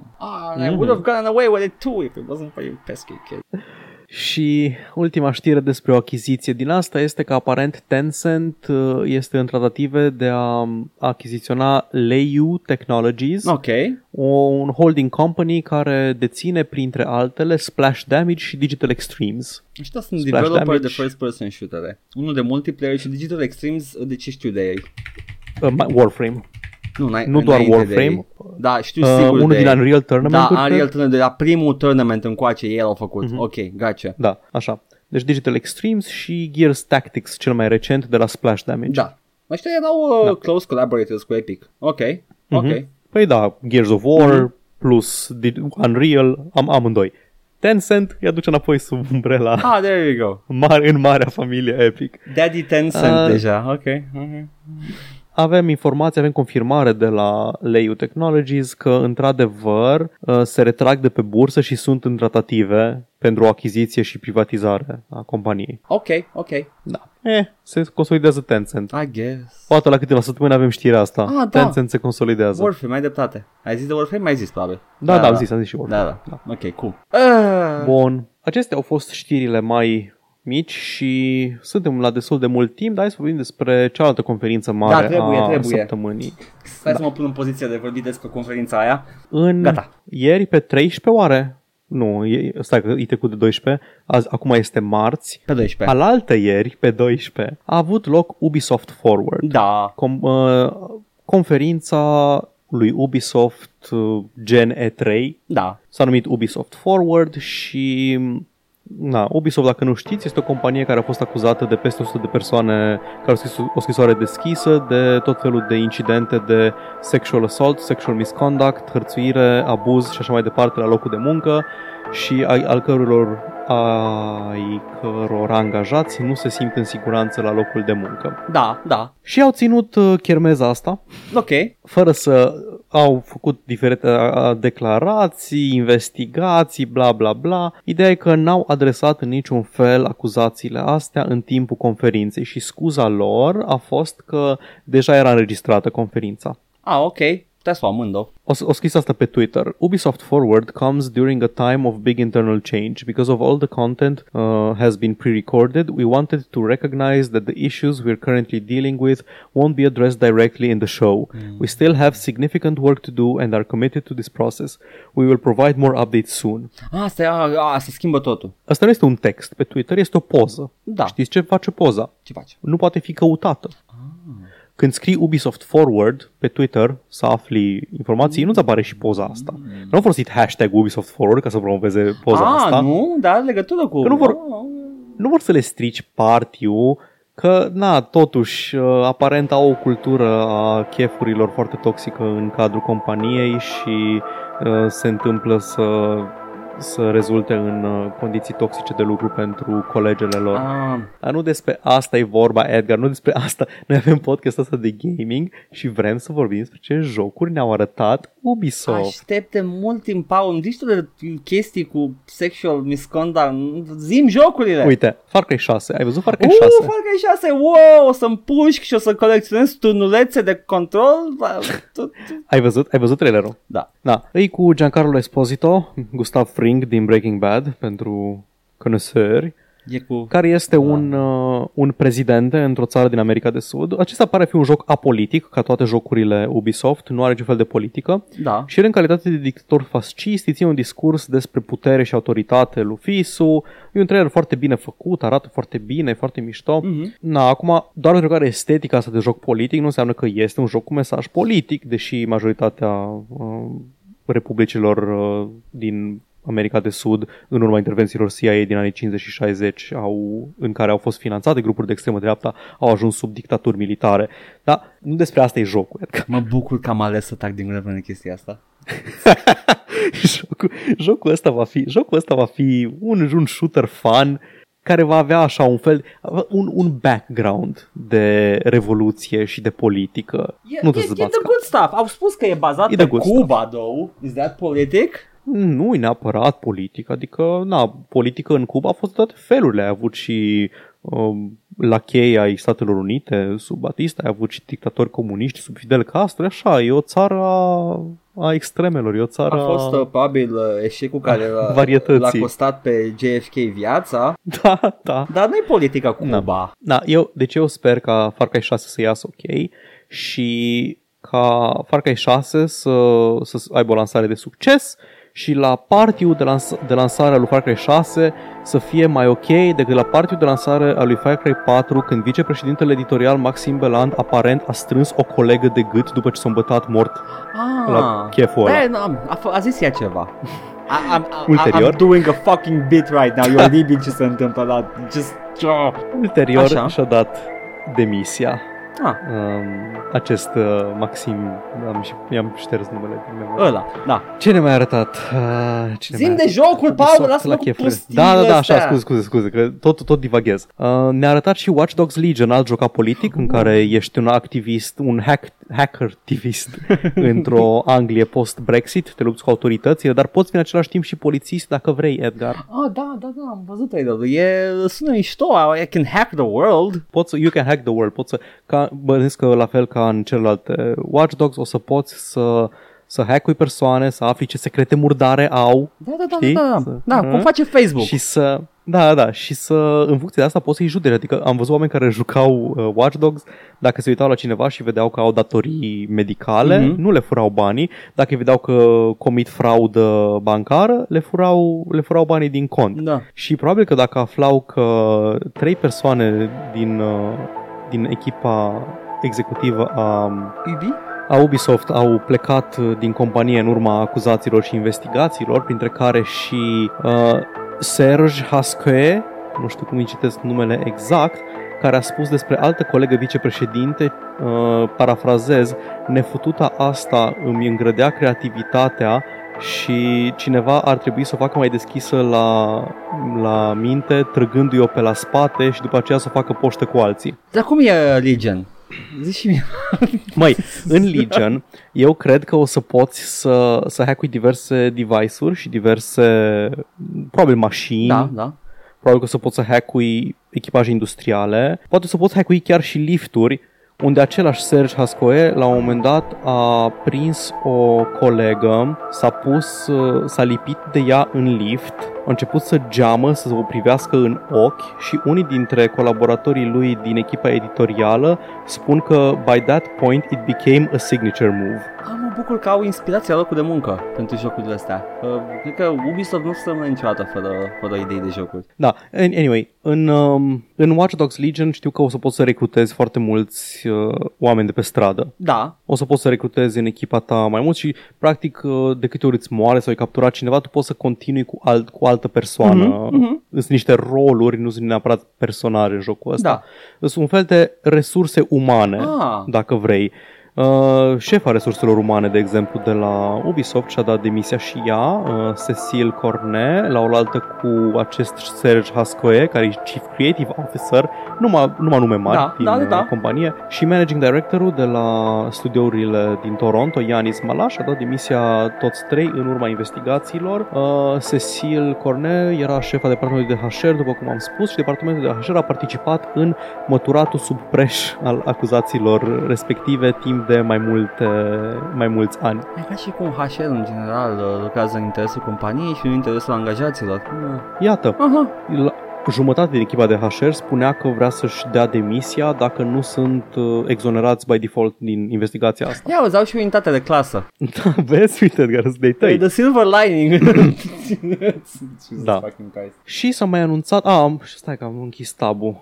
I would have gone away with it too if it wasn't for you pesky kid. Și ultima știre despre o achiziție din asta este că aparent Tencent este în tratative de a achiziționa Leyu Technologies, un holding company care deține, printre altele, Splash Damage și Digital Extremes. Ăștia sunt developeri de first-person shooter, unul de multiplayer și Digital Extremes, de ce știu de ei? Warframe. Nu doar Warframe. Da, știu sigur unul din Unreal Tournament. Da, Unreal Tournament, de la primul tournament încoace ei l-au făcut. Ok, gotcha. Da, așa. Deci Digital Extremes și Gears Tactics, cel mai recent, de la Splash Damage. Da. Ăștia erau close collaborators cu Epic. Ok. Păi da, Gears of War plus Unreal, amândoi. Tencent îi aduce înapoi sub umbrela. There you go. În marea familie Epic. Daddy Tencent deja. Ok. Avem informații, avem confirmare de la Leyu Technologies că, într-adevăr, se retrag de pe bursă și sunt în tratative pentru o achiziție și privatizare a companiei. Ok. Da. Se consolidează Tencent. I guess. Poate la câteva săptămâni avem știrea asta. Da. Tencent se consolidează. Warframe, ai dreptate. Ai zis de Warframe? Mai zis, probabil. Da, am zis și Warframe. Da. Ok, cool. Bun. Acestea au fost știrile mai... mici și suntem la destul de mult timp, dar hai să vorbim despre cealaltă conferință mare a săptămânii. Stai să mă pun în poziția de vorbit despre conferința aia. Ieri pe 13 oare? Nu, stai că e trecut de 12, acum este marți. Pe 12. Alaltă ieri, pe 12, a avut loc Ubisoft Forward. Da. Conferința lui Ubisoft Gen E3. Da. S-a numit Ubisoft Forward și... Ubisoft, dacă nu știți, este o companie care a fost acuzată de peste 100 de persoane care au scris o scrisoare deschisă de tot felul de incidente de sexual assault, sexual misconduct, hărțuire, abuz și așa mai departe la locul de muncă și ai căror angajați nu se simt în siguranță la locul de muncă. Da. Și au ținut chermeza asta. Ok. Fără să au făcut diferite declarații, investigații, bla bla bla. Ideea e că n-au adresat în niciun fel acuzațiile astea în timpul conferinței și scuza lor a fost că deja era înregistrată conferința. Ok. O scris asta pe Twitter. Ubisoft Forward comes during a time of big internal change. Because of all the content has been pre-recorded, we wanted to recognize that the issues we're currently dealing with won't be addressed directly in the show. We still have significant work to do and are committed to this process. We will provide more updates soon. Asta schimbă totul. Asta nu este un text pe Twitter, este o poză. Da. Știți ce face poza? Ce face? Nu poate fi căutată. Când scrii Ubisoft Forward pe Twitter să afli informații, nu-ți apare și poza asta. Nu au folosit hashtag Ubisoft Forward ca să promoveze poza asta. Nu? Dar legătură cu... Că nu vor să le strici party-ul Că, na, totuși, aparent au o cultură a chefurilor foarte toxică în cadrul companiei și se întâmplă să rezulte în condiții toxice de lucru pentru colegele lor. Ah. Dar nu despre asta e vorba, Edgar, nu despre asta. Noi avem podcastul ăsta de gaming și vrem să vorbim despre ce jocuri ne-au arătat Ubisoft. Aștepte mult timp, Paul, niște chestii cu sexual misconduct. Zi-mi jocurile! Uite, Far Cry 6, ai văzut Far Cry 6? Far Cry 6, wow, o să-mi pușc și o să colecționez turnulețe de control. Ai văzut trailerul? Da. Da. E cu Giancarlo Esposito, Gustav Fring din Breaking Bad, pentru connoisseurs, care este un prezident într-o țară din America de Sud. Acesta pare a fi un joc apolitic, ca toate jocurile Ubisoft, nu are niciun fel de politică. Da. Și în calitate de dictator fascist, ține un discurs despre putere și autoritate lui Fisu. E un trailer foarte bine făcut, arată foarte bine, e foarte mișto. Mm-hmm. Na, acum, doar pentru că are estetica asta de joc politic, nu înseamnă că este un joc cu mesaj politic, deși majoritatea republicilor din America de Sud, în urma intervențiilor CIA din anii 50 și 60, în care au fost finanțate grupuri de extremă dreapta, au ajuns sub dictaturi militare. Dar nu despre asta e jocul. Adică. Mă bucur că am ales să tac din gură până în chestia asta. Jocul ăsta va fi un shooter fun care va avea așa un fel, un background de revoluție și de politică. Nu trebuie să zbați. E the good stuff. Au spus că e bazat pe Cuba, though. Is that politic? Nu e neapărat politic, adică politică în Cuba a fost toate felurile, a avut și lachei ai Statelor Unite sub Batista, a avut și dictatori comuniști sub Fidel Castro, așa, e o țară a extremelor, e o țară... A fost probabil eșecul care l-a costat pe JFK viața. Da. Dar nu e politica Cuba. Deci eu sper ca Far Cry 6 să iasă ok și ca Far Cry 6 să aibă o lansare de succes și la party-ul de lansare al lui Far Cry 6 să fie mai ok decât la party-ul de lansare al lui Far Cry 4, când vicepreședintele editorial Maxim Beland aparent a strâns o colegă de gât după ce s-a îmbătat mort la cheful ăla. A zis ea ceva. I'm doing a fucking bit right now. Eu libil ce se întâmplă, dar just... Ulterior așa. Și-a dat demisia. Acest Maxim, i-am șters numele din memorie. Da. Ce ne mai arătat? Zim de jocul, Paul, lasă-mă cu pustiile astea. Da, așa, scuze, că tot divaghez. Ne-a arătat și Watch Dogs Legion, alt joc apolitic, în care ești un activist, un hacker-tivist într-o Anglie post-Brexit, te lupți cu autoritățile, dar poți fi în același timp și polițist dacă vrei, Edgar. Da, am văzut trailerul. Sună mișto, you can hack the world, poți să... Bănesc că la fel ca în celelalte Watch Dogs o să poți să hack-ui persoane, să afli ce secrete murdare au. Da, cum face Facebook. Și să... Și să, în funcție de asta poți să-i judeci. Adică am văzut oameni care jucau Watch Dogs, dacă se uitau la cineva și vedeau că au datorii medicale, nu le furau banii. Dacă îi vedeau că comit fraudă bancară, le furau banii din cont. Da. Și probabil că dacă aflau că 3 persoane din echipa executivă a Ubisoft au plecat din companie în urma acuzațiilor și investigațiilor, printre care și Serge Hascoe, nu știu cum îi citesc numele exact, care a spus despre altă colegă vicepreședinte, parafrazez, nefututa asta îmi îngrădea creativitatea și cineva ar trebui să o facă mai deschisă la minte, trăgându-i-o pe la spate și după aceea să facă poștă cu alții. Dar cum e Legion? Zici și mie. Măi, în Legion eu cred că o să poți să hack-ui diverse device-uri și diverse, probabil mașini. Da. Probabil că o să poți să hack-ui echipaje industriale. Poate să poți hack-ui chiar și lifturi, unde același Serge Hascoe la un moment dat a prins o colegă, s-a lipit de ea în lift, a început să geamă, să o privească în ochi și unii dintre colaboratorii lui din echipa editorială spun că by that point it became a signature move. Mă bucur că au inspirația locul de muncă pentru jocurile astea. Cred că Ubisoft nu se rămâne niciodată fără idei de jocuri. Da, anyway, în Watch Dogs Legion știu că o să poți să recrutezi foarte mulți oameni de pe stradă. Da. o să poți să recrutezi în echipa ta mai mult și practic de câte ori îți moare sau e capturat cineva, tu poți să continui cu altă persoană. Sunt niște roluri, nu sunt neapărat personaje în jocul ăsta. Da. Sunt un fel de resurse umane, dacă vrei. Șefa resurselor umane, de exemplu, de la Ubisoft și-a dat demisia și ea, Cecil Cornet, la oaltă cu acest Serge Hascoe, care e Chief Creative Officer, numai nume mari din companie, și Managing Directorul de la studiourile din Toronto, Yanis Malash, a dat demisia toți trei în urma investigațiilor. Cecil Cornet era șefa departamentului de HR, după cum am spus, și departamentul de HR a participat în măturatul sub preș al acuzațiilor respective timp de mai mulți ani. E ca și cum HR în general lucrează în interesul companiei și în interesul angajaților. Iată, jumătate din echipa de HR spunea că vrea să-și dea demisia dacă nu sunt exonerați by default din investigația asta. Ia, îți dau și unitatea de clasă. Da, vezi, uite, Edgar, îți dai tăi. The silver lining. Da. Și s-a mai anunțat... stai că am închis tabul.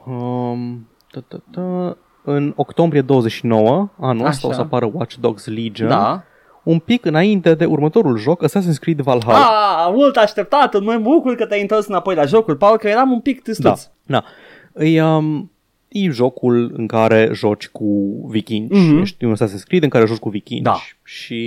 În octombrie 29, anul ăsta, o să apară Watch Dogs Legion, un pic înainte de următorul joc, Assassin's Creed Valhalla. Mult așteptat, mă bucur că te-ai întors înapoi la jocul, parcă eram un pic tristuț. Da. E jocul în care joci cu vikingi, ești un Assassin's Creed în care joci cu vikingi și...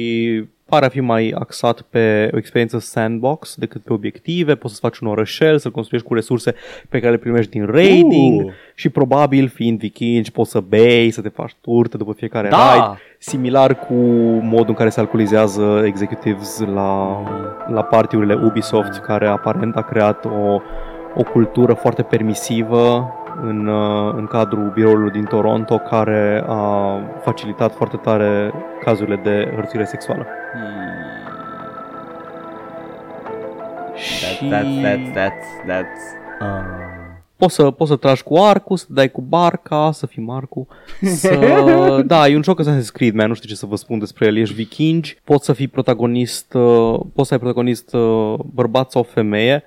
pare a fi mai axat pe o experiență sandbox decât pe obiective, poți să-ți faci un orășel, să-l construiești cu resurse pe care le primești din raiding și probabil, fiind vikingi, poți să bei, să te faci turtă după fiecare raid, similar cu modul în care se alcoolizează executives la partiurile Ubisoft, care aparent a creat o cultură foarte permisivă în cadrul biroului din Toronto, care a facilitat foarte tare cazurile de hărțuire sexuală. Poți să tragi cu arcul, să dai cu barca, să fii Marcu. Da, e un joc Assassin's Creed, man, nu știu ce să vă spun despre el. Ești vikingi, poți să ai protagonist bărbat sau femeie.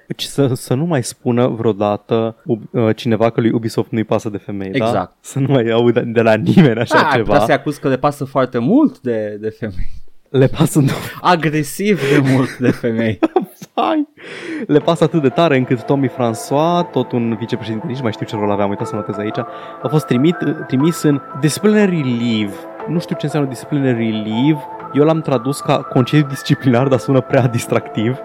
Să nu mai spună vreodată cineva că lui Ubisoft nu-i pasă de femei. Exact. Da? Să nu mai aud de la nimeni așa ceva. Ar putea să-i acuz că le pasă foarte mult de femei. Le pasă agresiv de mult de femei. Le pasă atât de tare încât Tommy François, tot un vicepreședinte, nici mai știu ce rol avea, am uitat să notez aici, a fost trimis în disciplinary leave. Nu știu ce înseamnă disciplinary leave. Eu l-am tradus ca concediu disciplinar, dar sună prea distractiv.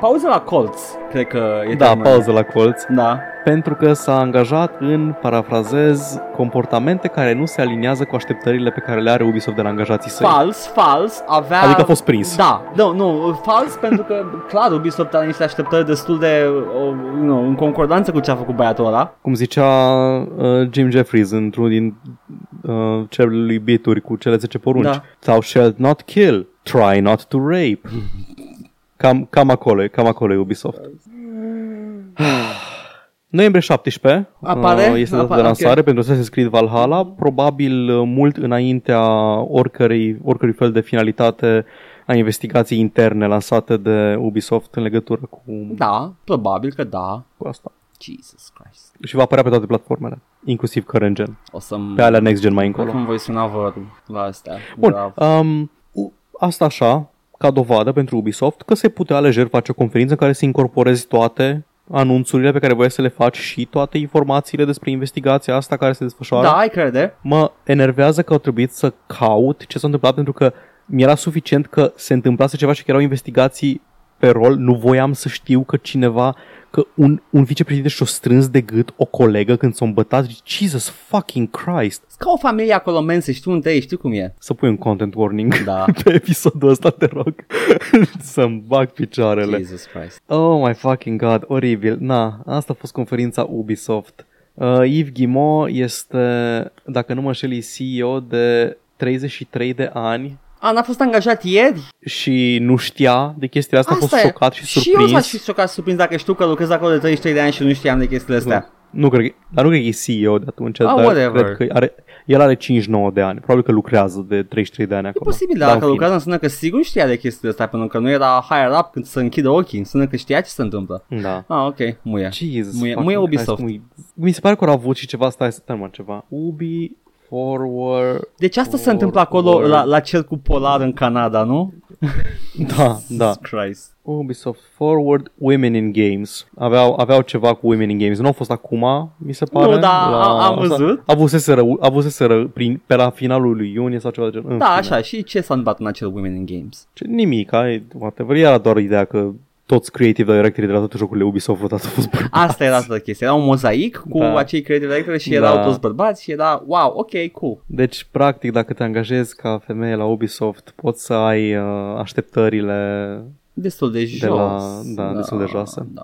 Pauză la colț, cred că e termenul. Da, pauză la colț. Da. Pentru că s-a angajat în, parafrazez, comportamente care nu se aliniază cu așteptările pe care le are Ubisoft de la angajații săi. Fals, avea... Adică a fost prins. Da, nu, fals pentru că, clar, Ubisoft are niște așteptări destul de, în concordanță cu ce a făcut băiatul ăla. Cum zicea Jim Jeffries într-unul din cerebrele lui bituri cu cele 10 porunci. Da. Thou shalt not kill, try not to rape. Cam acolo e Ubisoft. Noiembrie 17 este data de lansare pentru Assassin's Creed Valhalla, probabil mult înaintea oricărui fel de finalitate a investigației interne lansate de Ubisoft în legătură cu... Da, probabil că da. Cu asta. Jesus Christ. Și va apărea pe toate platformele, inclusiv current gen. Pe alea next gen mai încolo. Acum voi suna la astea. Bun, asta așa, ca dovadă pentru Ubisoft că se putea lejer face o conferință în care să incorporezi toate anunțurile pe care voiai să le faci și toate informațiile despre investigația asta care se desfășoară. Da, ai crede. Mă enervează că au trebuit să caut ce s-a întâmplat, pentru că mi-era suficient că se întâmplase ceva și că erau investigații pe rol. Nu voiam să știu că cineva, că un vicepreședinte și-o strâns de gât o colegă când s-o îmbătat. Jesus fucking Christ. Ca o familie acolo, men, să știu unde e, știu cum e. Să pui un content warning pe episodul ăsta, te rog. Să-mi bag picioarele. Jesus Christ. Oh my fucking God, oribil. Na, asta a fost conferința Ubisoft. Yves Guillemot este, dacă nu mă înșel, CEO de 33 de ani. N-a fost angajat ieri? Și nu știa de chestiile astea, a fost șocat și surprins. Și eu s-aș fi șocat și surprins dacă știu că lucrez acolo de 33 de ani și nu știam de chestiile astea. Nu cred că e CEO de atunci, dar cred că el are 59 de ani. Probabil că lucrează de 33 de ani acolo. E posibil, dar dacă lucrează înseamnă că sigur știa de chestiile astea, pentru că nu era higher up când să închidă ochii, înseamnă că știa ce se întâmplă. Da. Ok, muie. Jesus, muie Ubisoft. Mi se pare că au avut și ceva, stai să termin ceva. Ubi... Forward. Deci asta se întâmplă acolo la cel cu polar în Canada, nu? Da, da. Christ. Ubisoft Forward Women in Games. Aveau ceva cu Women in Games. Nu au fost acum, mi se pare. Nu, dar am văzut. Avuseseră pe la finalul lui iunie sau ceva de genul. Da, așa. Și ce s-a întâmplat în acel Women in Games? Nimic. Era doar ideea că toți creative directorii de la toate jocurile Ubisoft au fost bărbați. Asta era toată chestia. Era un mozaic cu acei creative directori și erau toți bărbați și era wow, ok, cool. Deci, practic, dacă te angajezi ca femeie la Ubisoft, poți să ai așteptările destul de jos. Destul de joasă. Da.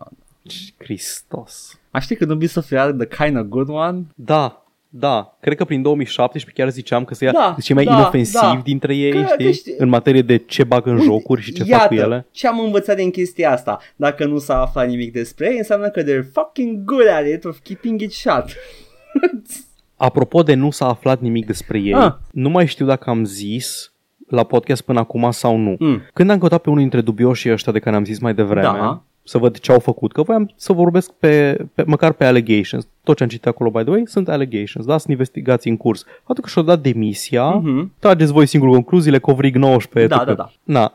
Hristos. Știi când Ubisoft era the kind of good one? Da. Da, cred că prin 2017 chiar ziceam că se ia cei mai inofensiv dintre ei, știi? În materie de ce bag în jocuri și ce fac cu ele. Iată, ce am învățat din chestia asta. Dacă nu s-a aflat nimic despre ei, înseamnă că they're fucking good at it of keeping it shut. Apropo de nu s-a aflat nimic despre ei, nu mai știu dacă am zis la podcast până acum sau nu. Când am căutat pe unul dintre dubioșii ăștia de care am zis mai devreme, să văd ce au făcut, că voiam să vorbesc măcar pe allegations. Tot ce am citit acolo, by the way, sunt allegations, da? Sunt investigații în curs. Faptul că și-au dat demisia, trageți voi singur concluziile, covrig 19.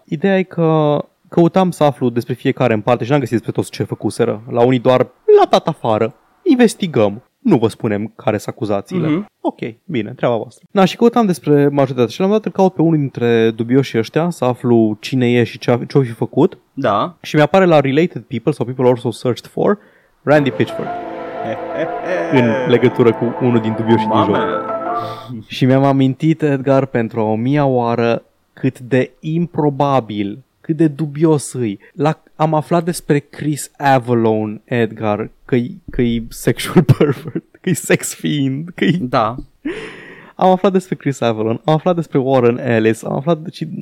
Ideea e că căutam să aflu despre fiecare în parte și n-am găsit despre toți ce făcuseră. La unii doar l-a dat afară, investigăm. Nu vă spunem care sunt acuzațiile. Ok, bine, treaba voastră. Și căutam despre majoritatea și l-am dat, îl caut pe unul dintre dubioșii ăștia să aflu cine e și ce-o fi făcut. Da. Și mi-apare la Related People sau People Also Searched For Randy Pitchford. În legătură cu unul din dubioșii din joc. Și mi-am amintit, Edgar, pentru a 1000-a oară cât de improbabil, cât de dubios îi. Am aflat despre Chris Avalon, Edgar, că-i sexual pervert, că-i sex fiend, că-i... Da. Am aflat despre Chris Avalon, am aflat despre Warren Ellis,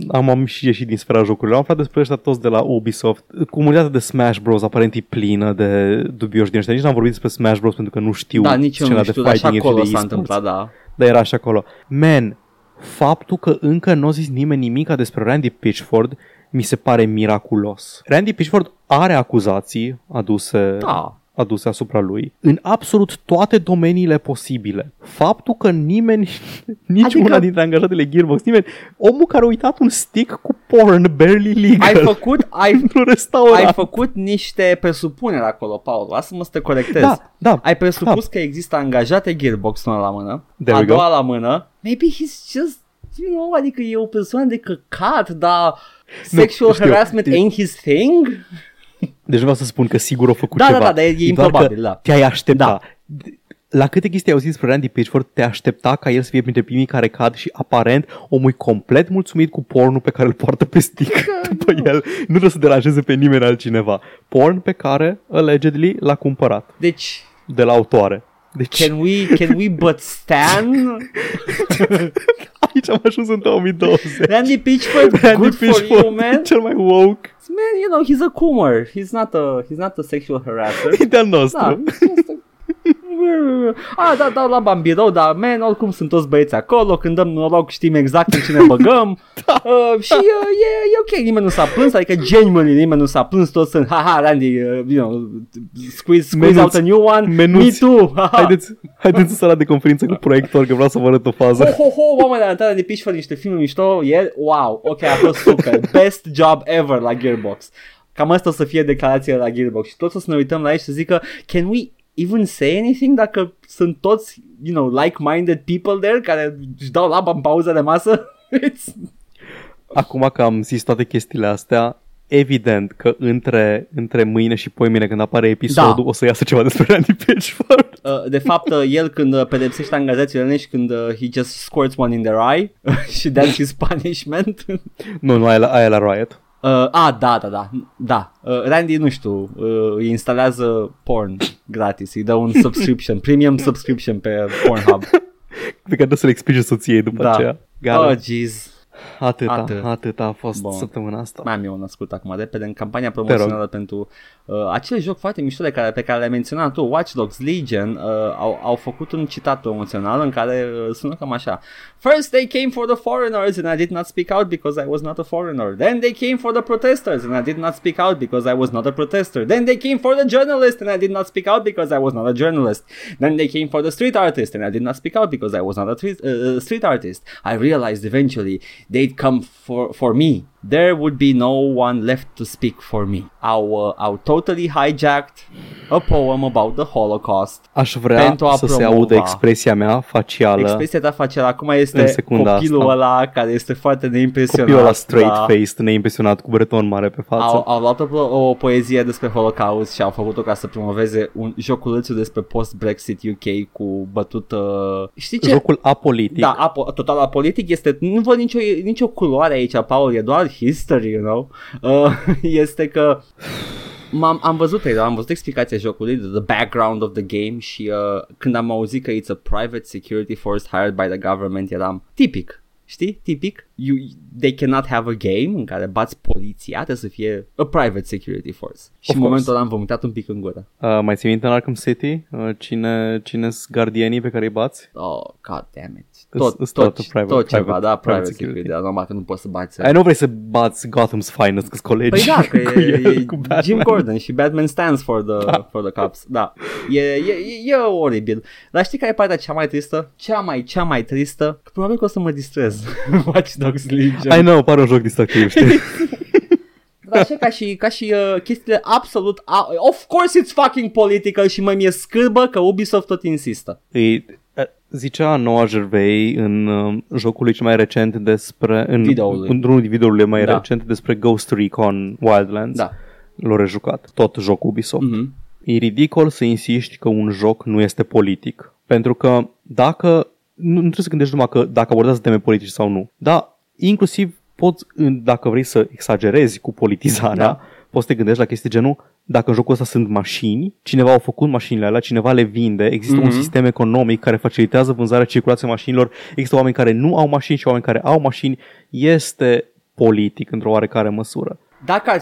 am și ieșit din sfera jocurilor, am aflat despre ăștia toți de la Ubisoft. Comunitatea de Smash Bros aparent e plină de dubioși din ăștia. Nici n-am vorbit despre Smash Bros pentru că nu știu scena de fighting și de e-sports. Dar era și acolo. Man, faptul că încă n-a zis nimeni nimica despre Randy Pitchford mi se pare miraculos. Randy Pitchford are acuzații aduse asupra lui în absolut toate domeniile posibile. Faptul că nimeni, niciuna dintre angajatele Gearbox, nimeni, omul care a uitat un stick cu porn, barely legal. Ai făcut niște presupuneri acolo, Paul. Lasă-mă să te corectez. Da, ai presupus că există angajate Gearbox una la mână, a doua la mână. Maybe he's just, you know, adică e o persoană de căcat, dar... Sexual harassment ain't his thing? Deci vreau să spun că sigur a făcut ceva. Da, dar e improbabil, te-ai aștepta. La câte chestii ai auzit despre Randy Pitchford, te aștepta ca el să fie printre primii care cad și aparent omul complet mulțumit cu pornul pe care îl poartă pe stick după el. Nu trebuie să deranjeze pe nimeni altcineva. Porn pe care, allegedly, l-a cumpărat. Deci... de la autoare. Deci... Can we but stand? Aici am ajuns în 2020. Randy Pitchford, good for you, man. Cel mai woke. Man, you know, he's a coomer. He's not a sexual harasser. E de-al nostru. Dau la bambirou, dar, man, oricum sunt toți băieți acolo. Când dăm noroc știm exact în cine băgăm. Și e ok, nimeni nu s-a plâns. Adică, genuinely, nimeni nu s-a plâns. Toți sunt, haha, Randy, you know, squeeze out a new one. Menuți. Me too. Haideți în sala de conferință cu proiector, că vreau să vă arăt o fază. Oameni, am intrat de pitch for niște filme mișto. Wow, ok, a fost super. Best job ever la Gearbox. Cam asta o să fie declarația la Gearbox. Și toți o să ne uităm la ei și să zică, can we even say anything, dacă sunt toți, you know, like-minded people there care își dau laba în pauza de masă? Acum că am zis toate chestiile astea, evident că între mâine și poimine, când apare episodul, o să iasă ceva despre Randy Pitchford. De fapt, el când pedepsește angajațiile și când he just squirts one in their eye și that's his punishment. Nu, aia la Riot. Da. Randy, nu știu, îi instalează porn gratis, îi dă un subscription, premium subscription pe Pornhub. Pe care trebuie să-l explice soției după aceea. Oh, jeez. Atâta a fost săptămâna asta. Mai am eu născut acum repede în campania promoțională pentru acel joc foarte mișto pe care le-ai menționat tu, Watch Dogs Legion. Au făcut un citat promoțional în care sună cam așa: First they came for the foreigners and I did not speak out because I was not a foreigner. Then they came for the protesters and I did not speak out because I was not a protester. Then they came for the journalist and I did not speak out because I was not a journalist. Then they came for the street artist and I did not speak out because I was not a street artist. I realized eventually they'd come for me. There would be no one left to speak for me. Au totally hijacked a poem about the Holocaust. Aș vrea pentru a să promova. Se audă expresia mea facială. Expresia ta facială acum este copilul ăla care este foarte neimpresionat. Copilul ăla straight-faced, neimpresionat, cu breton mare pe față. Au luat o poezie despre Holocaust și au făcut-o ca să promoveze un joculețul despre post-Brexit UK cu bătută... Știi ce? Jocul apolitic. Da, total apolitic este... Nu văd nicio culoare aici, Paul, e doar history, you know? Este că am văzut explicația jocului, the background of the game, și când am auzit că it's a private security force hired by the government, eram tipic. Știi? Tipic. They cannot have a game în care bați poliția, trebuie să fie a private security force. Și în momentul ăla am vomitat un pic în gură. Mai ții minte în Arkham City? Cine-s gardienii pe care îi bați? Oh, god damn it. Private security. Da, normal că nu poți să bați. Ai nu vrei să bați Gotham's Finest, că-s colegi. Păi da, că e Jim Gordon și Batman stands for the cops. Da. E oribil. Dar știi care e partea cea mai tristă? Cea mai tristă? Că probabil că o să mă distrez. Watch Dogs Legion. I know, pare un joc distractiv, știi? Dar așa ca și chestiile absolut... Of course it's fucking political și mă mi-e scârbă că Ubisoft tot insistă. Zicea Noah Gervais în jocul lui cel mai recent despre... Într-unul din videourile mai recente despre Ghost Recon Wildlands. Da. L-a rejucat tot jocul Ubisoft. Mm-hmm. E ridicol să insiști că un joc nu este politic. Pentru că dacă... Nu trebuie să gândești numai că dacă abordează teme politici sau nu, dar inclusiv poți, dacă vrei să exagerezi cu politizarea, poți să te gândești la chestii genul: dacă în jocul ăsta sunt mașini, cineva au făcut mașinile alea, cineva le vinde, există un sistem economic care facilitează vânzarea, circulația mașinilor, există oameni care nu au mașini și oameni care au mașini, este politic într-o oarecare măsură. Dacă ar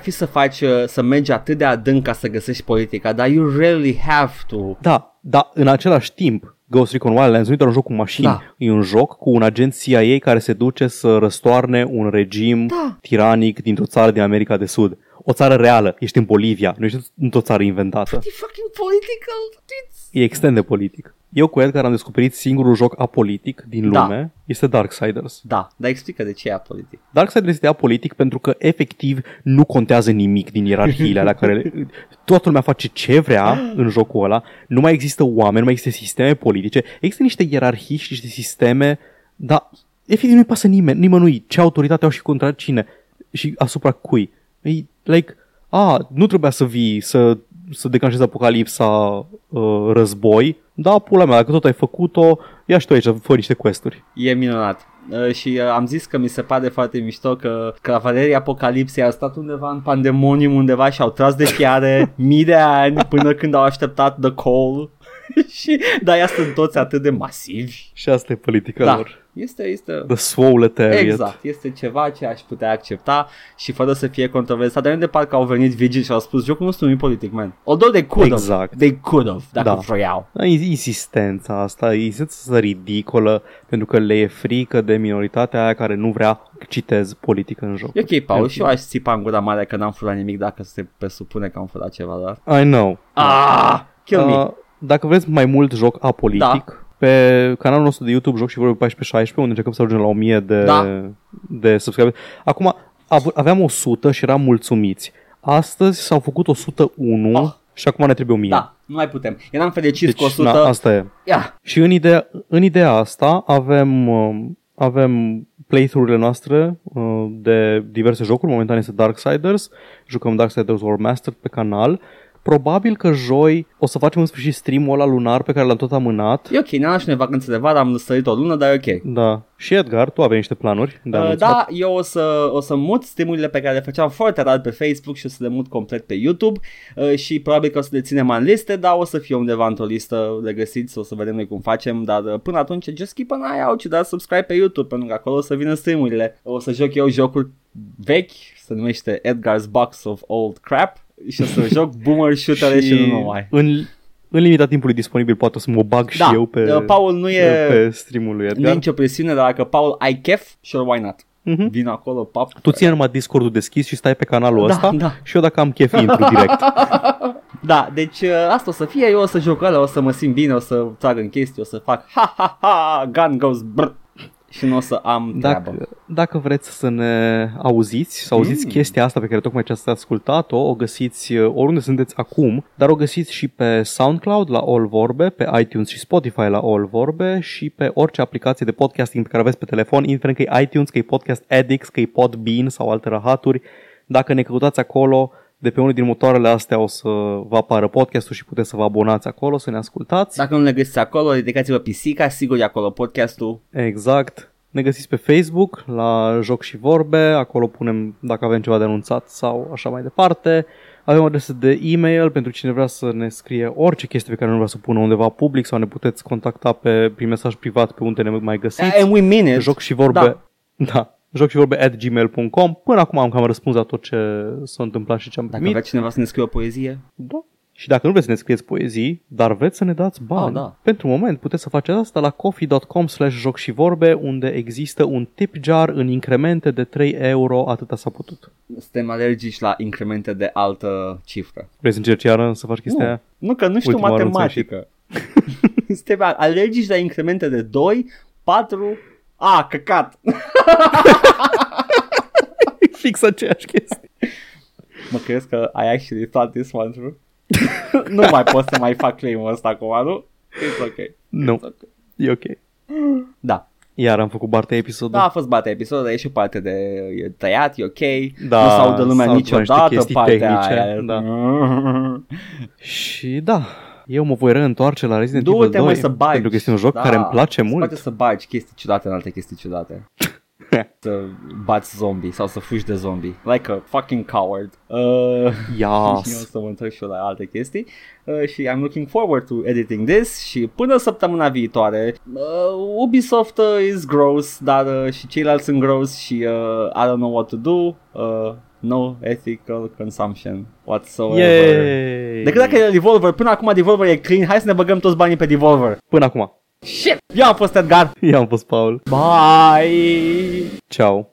fi să faci, să mergi atât de adânc ca să găsești politica, dar you really have to. Da, dar în același timp Ghost Recon Wildlands nu e doar un joc cu mașini, e un joc cu un agent CIA care se duce să răstoarne un regim tiranic dintr-o țară din America de Sud. O țară reală, ești în Bolivia, nu ești într-o țară inventată. Pretty fucking political. E extrem de politic. Eu cu Edgar am descoperit singurul joc apolitic din lume, este Darksiders. Da, dar explică de ce e apolitic. Darksiders este apolitic pentru că efectiv nu contează nimic din ierarhiile alea care... Toată lumea face ce vrea în jocul ăla, nu mai există oameni, nu mai există sisteme politice, există niște ierarhii și niște sisteme, dar efectiv nu-i pasă nimănui ce autoritate au și contra cine și asupra cui. Nu trebuia să vii să declanșezi apocalipsa război. Da, pula mea, dacă tot ai făcut-o, ia și tu aici, fă niște quest-uri. E minunat. Și am zis că mi se pare foarte mișto că Cavalerii Apocalipsei au stat undeva în pandemonium undeva și au tras de fiare mii de ani până când au așteptat The Call. Și de-aia sunt toți atât de masivi. Și asta e politica lor. Este The Swowletariat. Exact, este ceva ce aș putea accepta și fără să fie controversat. Dar nu de parcă au venit Vigil și au spus: jocul nostru nu e politic, man. Although they could have. Exact. They could have, dacă vroiau. Insistența asta, insistența ridicolă, pentru că le e frică de minoritatea aia care nu vrea, citez, politică în joc. E ok, Paul, și eu aș țipa în gura mare că n-am furat nimic dacă se presupune că am furat ceva, dar... I know. Kill me. Dacă vreți mai mult joc apolitic, pe canalul nostru de YouTube Joc și Vorbe 1416, unde încercăm să ajungem la 1000 de subscriberi. Acum aveam 100 și eram mulțumiți. Astăzi s-au făcut 101 și acum ne trebuie 1000. Da, nu mai putem. Eram fericit cu 100. Asta e. Și în ideea asta avem playthrough-urile noastre de diverse jocuri. Momentan este Darksiders. Jucăm Darksiders War Master pe canal. Probabil că joi o să facem în sfârșit stream-ul ăla lunar pe care l-am tot amânat. E ok, n-am și noi vacanțe de vară, am sărit o lună, dar e ok. Da. Și Edgar, tu aveai niște planuri? Da, eu o să mut stream-urile pe care le făceam foarte rar pe Facebook și o să le mut complet pe YouTube și probabil că o să le ținem în liste, dar o să fie undeva într-o listă, le găsiți, o să vedem noi cum facem, dar până atunci just keep an eye out și dați subscribe pe YouTube, pentru că acolo o să vină stream-urile. O să joc eu jocul vechi, se numește Edgar's Box of Old Crap. Și o să joc boomer shooter și nu numai. În limita timpului disponibil poate o să mă bag și eu pe, Paul nu e, pe stream-ul lui Edgar. Nu e nicio presiune, dar dacă Paul ai chef, sure, why not? Mm-hmm. Vin acolo, pap. Tu ține numai Discord-ul deschis și stai pe canalul ăsta și eu dacă am chef intru direct. Da, deci asta o să fie, eu o să joc ăla, o să mă simt bine, o să trag în chestii, o să fac ha-ha-ha, gun goes brr. Și nu o să am treabă. Dacă vreți să ne auziți, să auziți chestia asta pe care tocmai ați ascultat-o, o găsiți oriunde sunteți acum, dar o găsiți și pe SoundCloud la All Vorbe, pe iTunes și Spotify la All Vorbe și pe orice aplicație de podcasting pe care aveți pe telefon, indiferent că e iTunes, că e Podcast Addicts, că e Podbean sau alte rahaturi. Dacă ne căutați acolo, de pe unul din motoarele astea o să vă apară podcastul și puteți să vă abonați acolo, să ne ascultați. Dacă nu ne găsiți acolo, ridicați-vă pisica, sigur e acolo podcastul. Exact. Ne găsiți pe Facebook, la Joc și Vorbe, acolo punem dacă avem ceva de anunțat sau așa mai departe. Avem adresă de e-mail pentru cine vrea să ne scrie orice chestie pe care nu vrea să pună undeva public sau ne puteți contacta prin mesaj privat pe unde ne mai găsiți. And we mean it. Joc și Vorbe. Da. jocsivorbe@gmail.com. Până acum am cam răspuns la tot ce s-a întâmplat și ce am primit. Dacă vreți cineva să ne scrie o poezie? Da. Și dacă nu vreți să ne scrieți poezii, dar vreți să ne dați bani, pentru moment puteți să faceți asta la coffee.com/jocsivorbe, unde există un tip jar în incremente de 3 euro, atâta s-a putut. Suntem alergici la incremente de altă cifră. Vrei să încerci iară să faci chestia aia? Nu, că nu știu matematică. Suntem alergici la incremente de 2, 4... A, căcat! Fix aceeași chestie. Mă crezi că I actually thought this one through? Nu mai pot să mai fac claim-ul ăsta acum, nu? It's ok. Nu, okay. E ok. Da. Iar am făcut partea episodului. Da, a fost partea episodului, e și parte de e tăiat, e ok. Da, nu s-audă lumea niciodată partea aia. Da. Și da... Eu mă voi reîntoarce la Resident Evil 2 pentru că este un joc care îmi place mult. Poate să bagi chestii ciudate în alte chestii ciudate. Să bați zombie sau să fugi de zombie. Like a fucking coward. Yes. Eu o să mă întorc și eu la alte chestii. Și I'm looking forward to editing this. Și până săptămâna viitoare, Ubisoft is gross, dar și ceilalți sunt gross. Și I don't know what to do. No ethical consumption whatsoever. Yay. Decât dacă e Devolver. Până acum Devolver e clean. Hai să ne băgăm toți banii pe Devolver. Până acum. Shit. Eu am fost Edgar. Eu am fost Paul. Bye. Ciao.